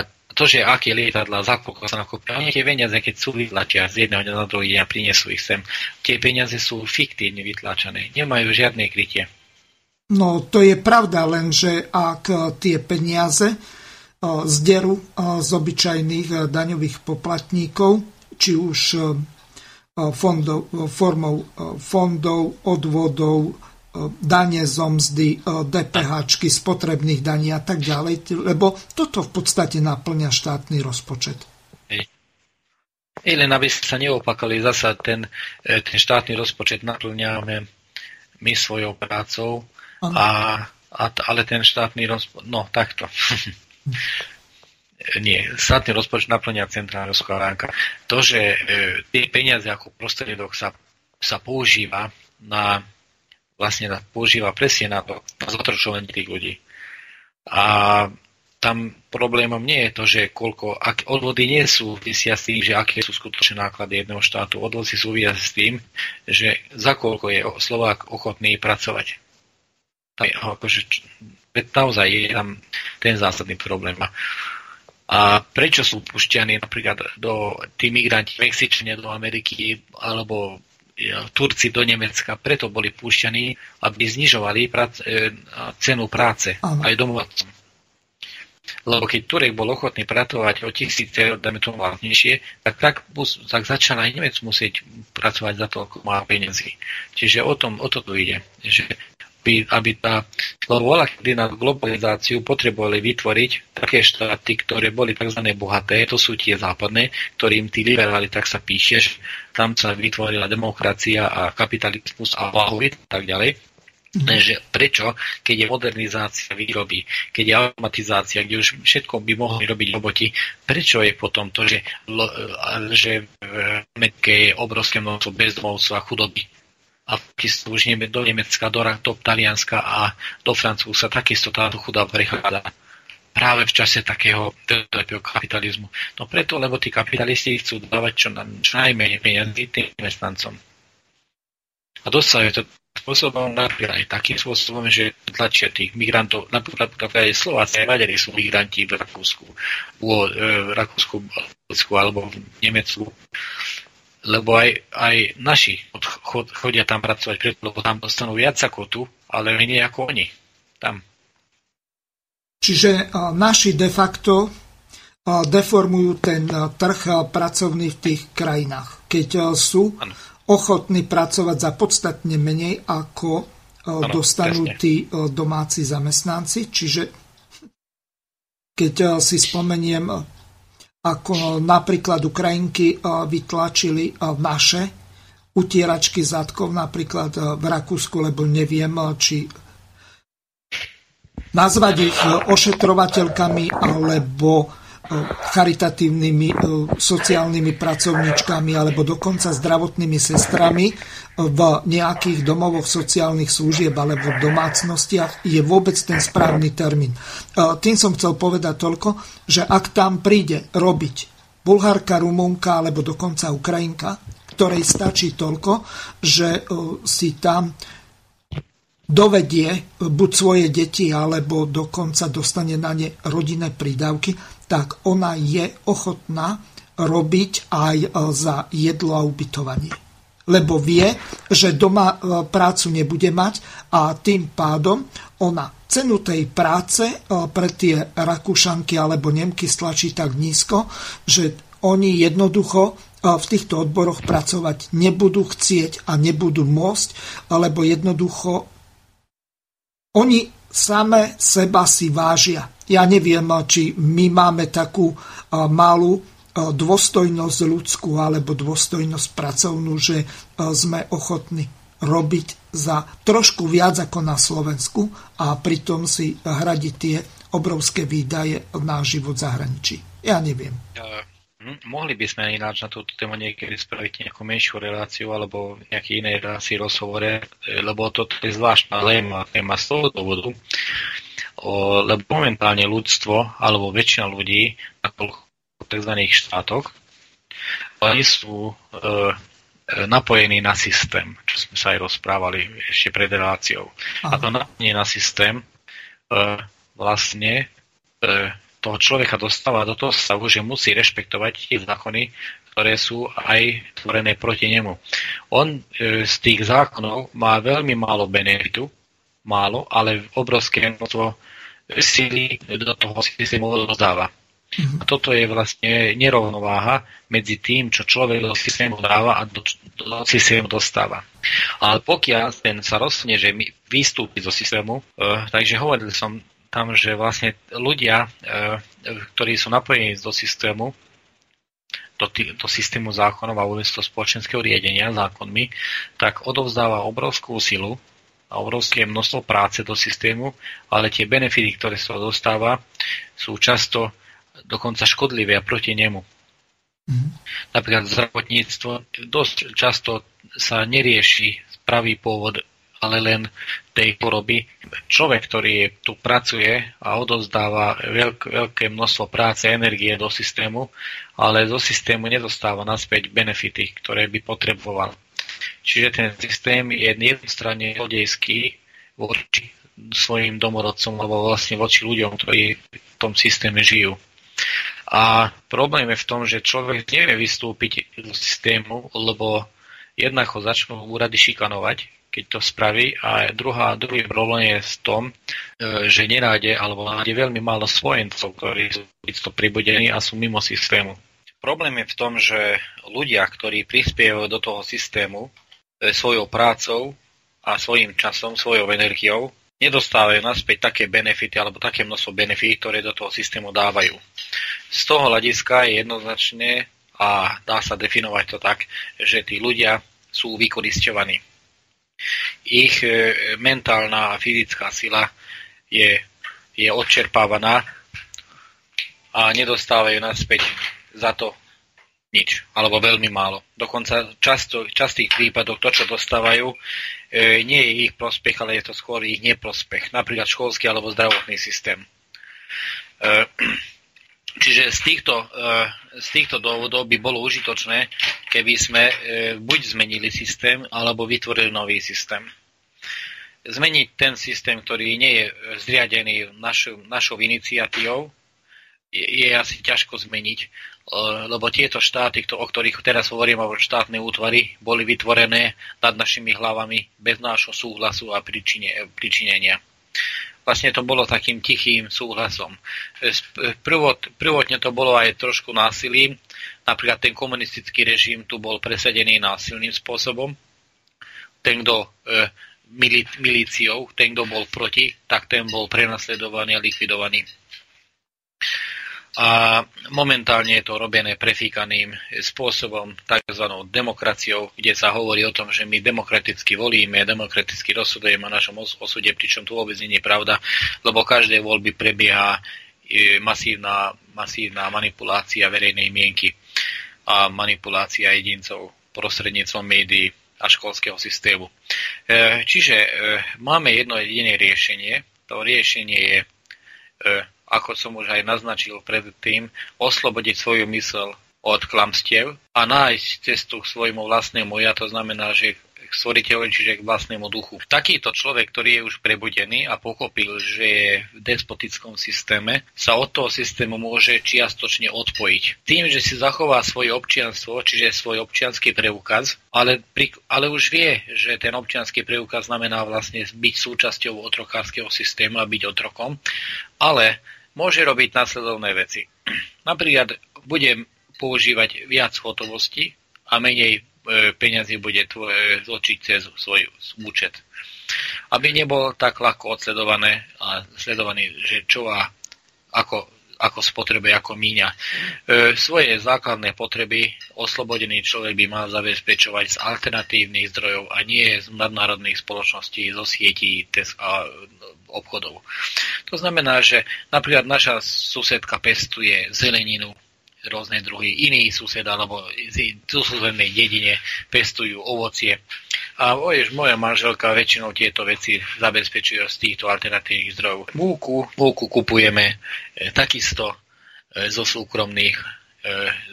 A to, že aké lietadlá zákupka sa nakúpia, tie peniaze, keď sú vytlačia z jedného na druhý a prinesú ich sem, tie peniaze sú fiktívne vytlačené, nemajú žiadne krytie. No to je pravda, lenže ak tie peniaze o, zderú o, z obyčajných daňových poplatníkov, či už o, Fondov, formou fondov, odvodov, dane z mzdy, DPHčky, spotrebných daní a tak ďalej, lebo toto v podstate naplňa štátny rozpočet. Ej, len aby sa neopakali, zasa ten, ten štátny rozpočet naplňame my svojou prácou, a, a, ale ten štátny rozpočet, no takto. Nie, štátny rozpočet naplňa centrálna Európska banka. To, že e, tie peniaze ako prostriedok sa, sa používa na vlastne na, používa presne na to, na zotročovanie tých ľudí. A tam problémom nie je to, že koľko, ak odvody nie sú súvisia s tým, že aké sú skutočné náklady jedného štátu. Odvody súvisia s tým, že za koľko je Slovák ochotný pracovať. Tam je, akože, naozaj je tam ten zásadný problém. A prečo sú púšťaní napríklad do, tí migranti Mexičania do Ameriky alebo Turci do Nemecka, preto boli púšťaní, aby znižovali prac, e, cenu práce Aha. aj domovcom. Lebo keď Turek bol ochotný pracovať o tisíc eur, dáme tomu lacnejšie, tak, tak, tak začal aj Nemec musieť pracovať za to, ako má peniazy. Čiže o tom, o to tu ide. Že by, aby tá, lebo voľa, kedy na globalizáciu potrebovali vytvoriť také štáty, ktoré boli tzv. Bohaté, to sú tie západné, ktorým tí liberáli, tak sa píšeš, tam sa vytvorila demokracia a kapitalizmus a blahobyt a tak ďalej. Takže prečo, keď je modernizácia výroby, keď je automatizácia, kde už všetko by mohli robiť roboti, prečo je potom to, že, že v Amerike je obrovské množstvo bezdomovstva a chudoby? A takisto už do Nemecka, do, do Talianska a do Francúza takisto táto chudoba prechádza práve v čase takého kapitalizmu. No preto, lebo tí kapitalisti chcú dávať čo, čo najmenej peniazy tým zamestnancom. A dosahujú to spôsobom, napríklad aj takým spôsobom, že tlačia tých migrantov, napríklad aj Slováci, aj Maďari sú migranti v Rakúsku, v Rakúsku, Rakúsku alebo v Nemecku, lebo aj, aj naši chodia tam pracovať, preto, lebo tam dostanú viac ako tu, ale menej ako oni. Tam. Čiže naši de facto deformujú ten trh pracovný v tých krajinách, keď sú ano. Ochotní pracovať za podstatne menej, ako ano, dostanú jasne. Tí domáci zamestnanci. Čiže keď si spomeniem, ako napríklad Ukrajinky vytlačili naše utieračky zadkov, napríklad v Rakúsku, lebo neviem, či nazvať ich ošetrovateľkami alebo charitatívnymi sociálnymi pracovníčkami alebo dokonca zdravotnými sestrami v nejakých domovoch sociálnych služieb alebo v domácnostiach je vôbec ten správny termín. Tým som chcel povedať toľko, že ak tam príde robiť Bulharka, Rumunka alebo dokonca Ukrajinka, ktorej stačí toľko, že si tam dovedie buď svoje deti alebo dokonca dostane na ne rodinné prídavky, tak ona je ochotná robiť aj za jedlo a ubytovanie. Lebo vie, že doma prácu nebude mať a tým pádom ona cenu tej práce pre tie Rakúšanky alebo Nemky stlačí tak nízko, že oni jednoducho v týchto odboroch pracovať nebudú chcieť a nebudú môcť, alebo jednoducho oni same seba si vážia. Ja neviem, či my máme takú malú dôstojnosť ľudskú alebo dôstojnosť pracovnú, že sme ochotní robiť za trošku viac ako na Slovensku a pritom si hradiť tie obrovské výdaje na život zahraničí. Ja neviem. Mohli by sme ináč na túto tému niekedy spraviť nejakú menšiu reláciu alebo nejaké iné relácie rozhovore, lebo toto je zvláštna téma, téma z toho dôvodu. O, lebo momentálne ľudstvo alebo väčšina ľudí v tzv. Štátoch oni sú e, napojení na systém, čo sme sa aj rozprávali ešte pred reláciou. Aha. A to napojenie na systém e, vlastne e, toho človeka dostáva do toho stavu, že musí rešpektovať tie zákony, ktoré sú aj tvorené proti nemu. On e, z tých zákonov má veľmi málo benefitu, málo, ale obrovské množstvo síly do toho systému odozdáva. A toto je vlastne nerovnováha medzi tým, čo človek do systému dáva a do, do systému dostáva. Ale pokiaľ ten sa rozhodne, že vystúpi zo systému, e, takže hovoril som tam, že vlastne ľudia, e, ktorí sú napojení do systému, do, tý, do systému zákonov a vôbec do spoločenského riadenia zákonmi, tak odovzdáva obrovskú silu a obrovské množstvo práce do systému, ale tie benefity, ktoré sa dostáva, sú často dokonca škodlivé a proti nemu. Mm. Napríklad zdravotníctvo dosť často sa nerieši pravý pôvod, ale len tej choroby. Človek, ktorý tu pracuje a odovzdáva veľk, veľké množstvo práce, energie do systému, ale zo systému nedostáva naspäť benefity, ktoré by potreboval. Čiže ten systém je jednostranne zlodejský voči svojim domorodcom alebo vlastne voči ľuďom, ktorí v tom systéme žijú. A problém je v tom, že človek nevie vystúpiť z systému, lebo jednak ho začnú úrady šikanovať, keď to spraví, a druhá, druhý problém je v tom, že nenájde, alebo nájde veľmi málo spojencov, ktorí sú pribudení a sú mimo systému. Problém je v tom, že ľudia, ktorí prispievajú do toho systému svojou prácou a svojím časom, svojou energiou, nedostávajú naspäť také benefity alebo také množstvo benefitov, ktoré do toho systému dávajú. Z toho hľadiska je jednoznačné a dá sa definovať to tak, že tí ľudia sú vykorisťovaní. Ich mentálna a fyzická sila je, je odčerpávaná a nedostávajú naspäť za to nič, alebo veľmi málo. Dokonca často, častých prípadoch to, čo dostávajú, e, nie je ich prospech, ale je to skôr ich neprospech. Napríklad školský alebo zdravotný systém. E, čiže z týchto, e, z týchto dôvodov by bolo užitočné, keby sme e, buď zmenili systém, alebo vytvorili nový systém. Zmeniť ten systém, ktorý nie je zriadený našou, našou iniciatívou, je asi ťažko zmeniť, lebo tieto štáty, o ktorých teraz hovorím, alebo štátne útvary, boli vytvorené nad našimi hlavami bez nášho súhlasu a príčine, príčinenia. Vlastne to bolo takým tichým súhlasom. Prvot, prvotne to bolo aj trošku násilím. Napríklad ten komunistický režim tu bol presadený násilným spôsobom. Ten, kto milíciou, ten, kto bol proti, tak ten bol prenasledovaný a likvidovaný. A momentálne je to robené prefíkaným spôsobom, tzv. Demokraciou, kde sa hovorí o tom, že my demokraticky volíme, demokraticky rozhodujeme o našom osude, pričom tu vôbec nie je pravda, lebo každej voľby prebieha masívna, masívna manipulácia verejnej mienky a manipulácia jedincov prostredníctvom médií a školského systému. Čiže máme jedno jediné riešenie. To riešenie je, ako som už aj naznačil predtým, oslobodiť svoju myseľ od klamstiev a nájsť cestu k svojmu vlastnému ja, to znamená, že k stvoriteľovi, čiže k vlastnému duchu. Takýto človek, ktorý je už prebudený a pochopil, že je v despotickom systéme, sa od toho systému môže čiastočne odpojiť. Tým, že si zachová svoje občianstvo, čiže svoj občiansky preukaz, ale, pri, ale už vie, že ten občiansky preukaz znamená vlastne byť súčasťou otrokárskeho systému a byť otrokom, ale môže robiť následovné veci. Napríklad budem používať viac hotovosti a menej peňazí bude zločiť cez svoj účet. Aby nebol tak ľahko odsledované a sledovaný, že čo a ako, ako spotrebuje, ako míňa. Svoje základné potreby oslobodený človek by mal zabezpečovať z alternatívnych zdrojov a nie z nadnárodných spoločností, zo sietí a obchodov. To znamená, že napríklad naša susedka pestuje zeleninu, rôzne druhy, iný sused alebo v susednej dedine pestujú ovocie. A vieš, moja manželka väčšinou tieto veci zabezpečuje z týchto alternatívnych zdrojov. Múku, múku kupujeme e, takisto e, zo súkromných e,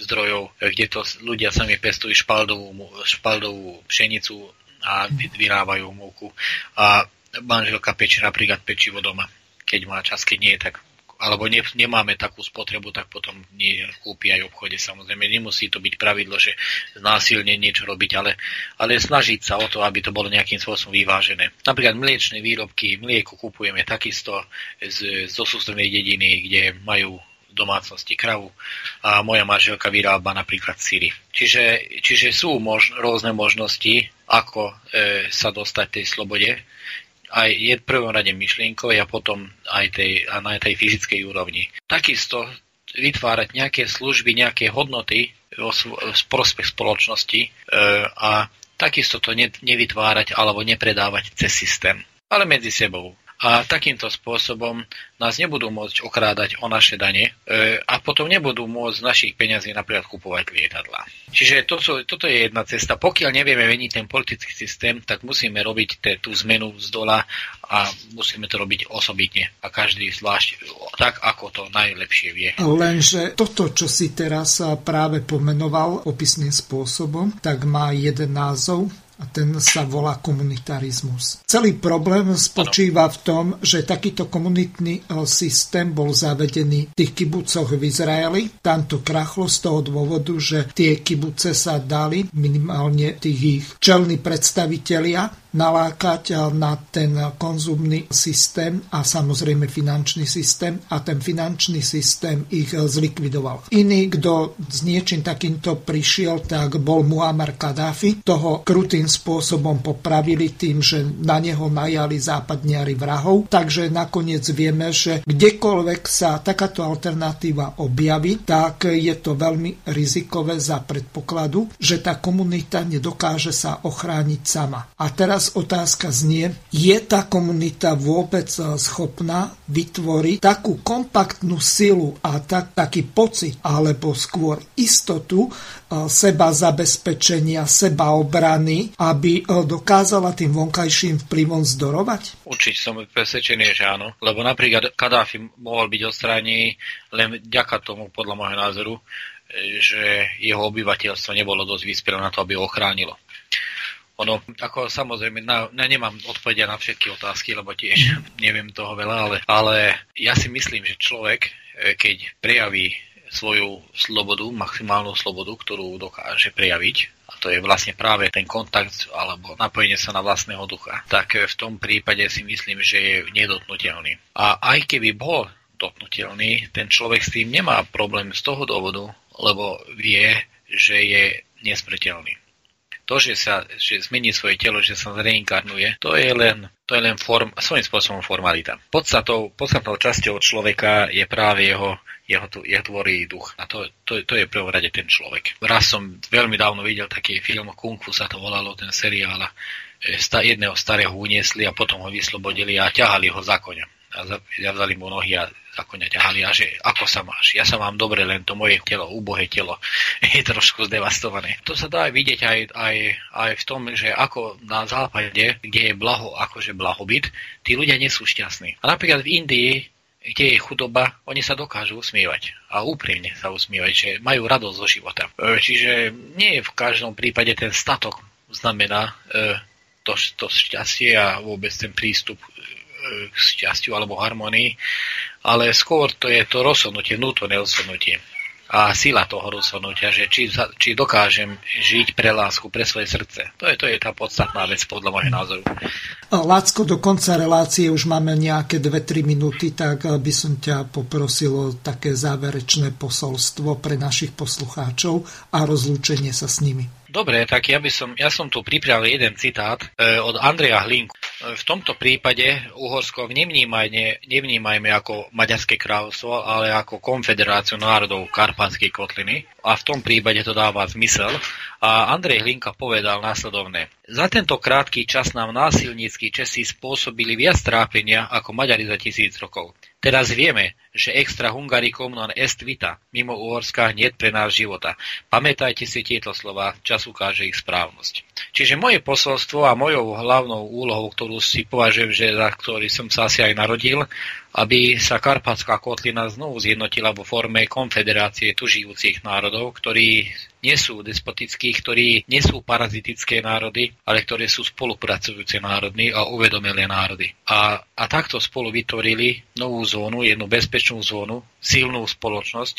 zdrojov, e, kde to ľudia sami pestujú špaldovú, špaldovú pšenicu a vyrábajú múku. A manželka pečie napríklad pečivo doma, keď má čas, keď nie je tak, alebo ne, nemáme takú spotrebu, tak potom nie kúpi aj v obchode. Samozrejme, nemusí to byť pravidlo, že násilne niečo robiť, ale, ale snažiť sa o to, aby to bolo nejakým spôsobom vyvážené. Napríklad mliečne výrobky, mlieko kupujeme takisto z, zo susednej dediny, kde majú v domácnosti kravu a moja manželka vyrába napríklad syry. Čiže, čiže sú mož, rôzne možnosti, ako e, sa dostať tej slobode, aj je v prvom rade myšlienkovej a potom aj tej, a na tej fyzickej úrovni. Takisto vytvárať nejaké služby, nejaké hodnoty v prospech spoločnosti a takisto to nevytvárať alebo nepredávať cez systém, ale medzi sebou. A takýmto spôsobom nás nebudú môcť okrádať o naše dane a potom nebudú môcť z našich peňazí napríklad kupovať lietadlá. Čiže to, toto je jedna cesta. Pokiaľ nevieme meniť ten politický systém, tak musíme robiť te, tú zmenu z dola a musíme to robiť osobitne a každý zvlášť tak, ako to najlepšie vie. Lenže toto, čo si teraz práve pomenoval opisným spôsobom, tak má jeden názov A ten sa volá komunitarizmus. Celý problém spočíva v tom, že takýto komunitný systém bol zavedený v tých kibucoch v Izraeli. Tamto krachlo z toho dôvodu, že tie kibuce sa dali, minimálne tých ich čelní predstavitelia, nalákať na ten konzumný systém a samozrejme finančný systém a ten finančný systém ich zlikvidoval. Iný, kto s niečím takýmto prišiel, tak bol Muammar Kaddáfi. Toho krutým spôsobom popravili tým, že na neho najali západniari vrahov. Takže nakoniec vieme, že kdekoľvek sa takáto alternatíva objaví, tak je to veľmi rizikové za predpokladu, že tá komunita nedokáže sa ochrániť sama. A teraz otázka znie, je tá komunita vôbec schopná vytvoriť takú kompaktnú silu a tak, taký pocit, alebo skôr istotu seba zabezpečenia, seba obrany, aby dokázala tým vonkajším vplyvom zdorovať? Určite som presvedčený, že áno. Lebo napríklad Kaddáfi mohol byť odstránený len vďaka tomu, podľa môjho názoru, že jeho obyvateľstvo nebolo dosť vyspelé na to, aby ho ochránilo. Ono, ako samozrejme, na, na, nemám odpovedia na všetky otázky, lebo tiež neviem toho veľa, ale, ale ja si myslím, že človek, keď prejaví svoju slobodu, maximálnu slobodu, ktorú dokáže prejaviť, a to je vlastne práve ten kontakt alebo napojenie sa na vlastného ducha, tak v tom prípade si myslím, že je nedotknutelný. A aj keby bol dotknutelný, ten človek s tým nemá problém z toho dôvodu, lebo vie, že je nesmrteľný. To, že sa že zmení svoje telo, že sa reinkarnuje, to je len, to je len form, svojím spôsobom formalita. Podstatou, podstatnou časťou človeka je práve jeho, jeho, jeho tvorí duch. A to, to, to je prvom rade ten človek. Raz som veľmi dávno videl taký film, Kung Fu sa to volalo, ten seriál. A jedného starého uniesli a potom ho vyslobodili a ťahali ho za koňa. A zavzali mu nohy a za koňa ťahali a že ako sa máš, ja sa mám dobre, len to moje telo, úbohé telo je trošku zdevastované. To sa dá vidieť aj, aj, aj v tom, že ako na západe, kde je blaho, akože blahobyt, tí ľudia nie sú šťastní. A napríklad v Indii, kde je chudoba, oni sa dokážu usmievať a úprimne sa usmievať, že majú radosť zo života. Čiže nie je v každom prípade ten statok znamená to, to šťastie a vôbec ten prístup k šťastiu alebo harmonii, ale skôr to je to rozhodnutie, vnútorné rozhodnutie a sila toho rozhodnutia, že či, či dokážem žiť pre lásku, pre svoje srdce. To je, to je tá podstatná vec podľa môjho názoru. Lacko, do konca relácie už máme nejaké dve tri minúty, tak by som ťa poprosil o také záverečné posolstvo pre našich poslucháčov a rozlúčenie sa s nimi. Dobre, tak ja by som, ja som tu pripravil jeden citát e, od Andreja Hlinku. E, v tomto prípade Uhorsko nevnímajme, nevnímajme ako Maďarské kráľovstvo, ale ako konfederáciu národov Karpatskej kotliny. A v tom prípade to dáva zmysel. A Andrej Hlinka povedal následovné. Za tento krátky čas nám násilnícky Česi spôsobili viac trápenia ako Maďari za tisíc rokov. Teraz vieme, že extra hungarikom non est vita, mimo Uhorska hneď pre nás života. Pamätajte si tieto slova, čas ukáže ich správnosť. Čiže moje posolstvo a mojou hlavnou úlohou, ktorú si považujem, že za ktorý som sa asi aj narodil, aby sa Karpatská kotlina znovu zjednotila vo forme konfederácie tu žijúcich národov, ktorí nie sú despotickí, ktorí nie sú parazitické národy, ale ktoré sú spolupracujúce národy a uvedomelé národy. A, a takto spolu vytvorili novú zónu, jednu bezpečnú zónu, silnú spoločnosť,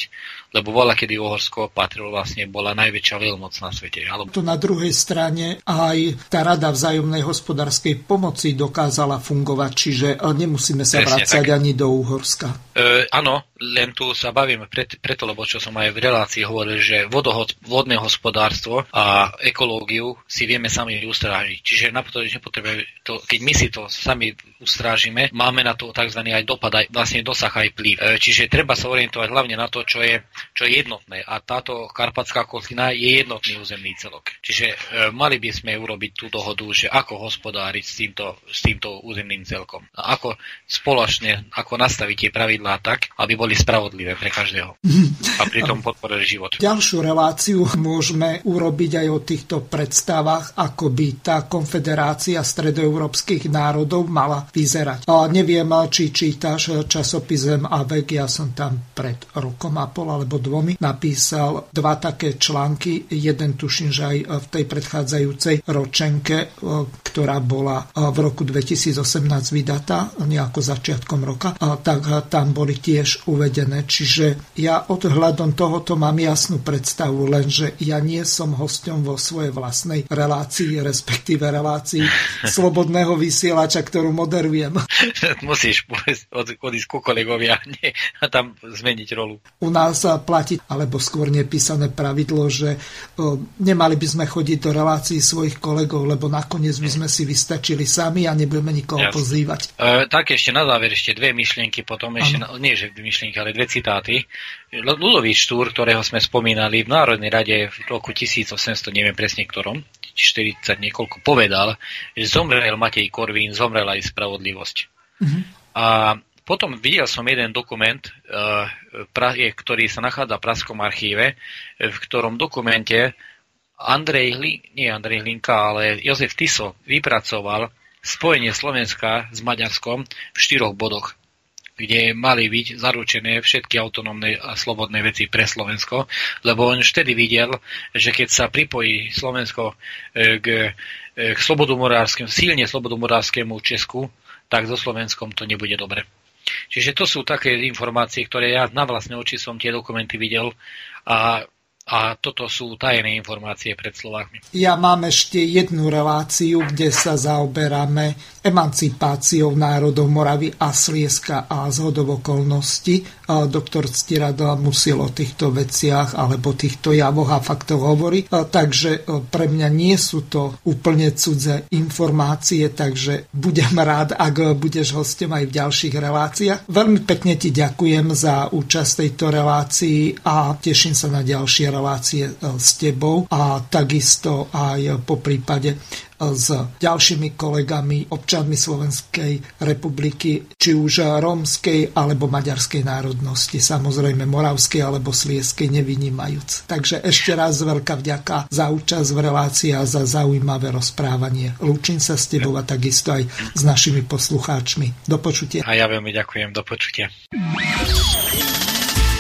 lebo bola, kedy Uhorsko patrilo, vlastne bola najväčšia veľmoc na svete. Ale... To na druhej strane aj tá rada vzájomnej hospodárskej pomoci dokázala fungovať, čiže nemusíme sa Presne vrácať tak. Ani do Uhorska. E, áno, len tu sa bavíme pred, preto, lebo čo som aj v relácii hovoril, že vodohod vodné hospodárstvo a ekológiu si vieme sami ustrážiť. Čiže to, keď my si to sami ustrážime, máme na to tzv. Aj dopad, aj vlastne dosah aj vplyv. Čiže treba sa orientovať hlavne na to, čo je, čo je jednotné. A táto Karpatská kotlina je jednotný územný celok. Čiže mali by sme urobiť tú dohodu, že ako hospodáriť s týmto, s týmto územným celkom. A ako spoločne, ako nastaviť tie pravidlá tak, aby boli boli spravodlivé pre každého a pritom podporili život. Ďalšiu reláciu môžeme urobiť aj o týchto predstavách, ako by tá konfederácia stredoeurópskych národov mala vyzerať. A neviem, či čítaš časopis Zem a vek, ja som tam pred rokom a pol alebo dvomi napísal dva také články, jeden tuším, že aj v tej predchádzajúcej ročenke, ktorá bola v roku dvetisícosemnásť vydatá, nejako začiatkom roka, tak tam boli tiež uvedené. Čiže ja odhľadom tohoto mám jasnú predstavu, lenže ja nie som hosťom vo svojej vlastnej relácii, respektíve relácii slobodného vysielača, ktorú moderujem. Musíš odísť ku kolegovia a tam zmeniť rolu. U nás platí, alebo skôr nepísané pravidlo, že nemali by sme chodiť do relácií svojich kolegov, lebo nakoniec by sme si vystačili sami a nebudeme nikoho Jasne. pozývať. E, tak ešte na záver ešte dve myšlienky, potom ešte, na, nie že dve myšlienky, ale dve citáty. Ludovík Štúr, ktorého sme spomínali v Národnej rade v roku tisícosemsto, neviem presne ktorom, štyridsať niekoľko, povedal, že zomrel Matej Korvín, zomrel aj spravodlivosť. Mm-hmm. A potom videl som jeden dokument, e, ktorý sa nachádza v Pražskom archíve, v ktorom dokumente Andrej Hli, nie Andrej Hlinka, ale Jozef Tiso vypracoval spojenie Slovenska s Maďarskom v štyroch bodoch, kde mali byť zaručené všetky autonómne a slobodné veci pre Slovensko, lebo on vtedy videl, že keď sa pripojí Slovensko k, k slobodomorárskemu, silne slobodomorárskemu Česku, tak so Slovenskom to nebude dobre. Čiže to sú také informácie, ktoré ja na vlastné oči som tie dokumenty videl a A toto sú tajné informácie pred Slovákmi. Ja mám ešte jednu reláciu, kde sa zaoberáme emancipáciou národov Moravy a Slieska a zhodou okolností. Doktor Ctirada musil o týchto veciach alebo týchto javoch a faktoch hovorí. Takže pre mňa nie sú to úplne cudze informácie, takže budem rád, ak budeš hosťom aj v ďalších reláciách. Veľmi pekne ti ďakujem za účasť tejto relácii a teším sa na ďalšie relácie s tebou a takisto aj po prípade s ďalšími kolegami, občanmi Slovenskej republiky, či už rómskej alebo maďarskej národnosti, samozrejme moravskej alebo slieskej nevynímajúc. Takže ešte raz veľká vďaka za účasť v relácii a za zaujímavé rozprávanie. Lúčim sa s tebou a takisto aj s našimi poslucháčmi. Do počutia. A ja veľmi ďakujem. Do počutia.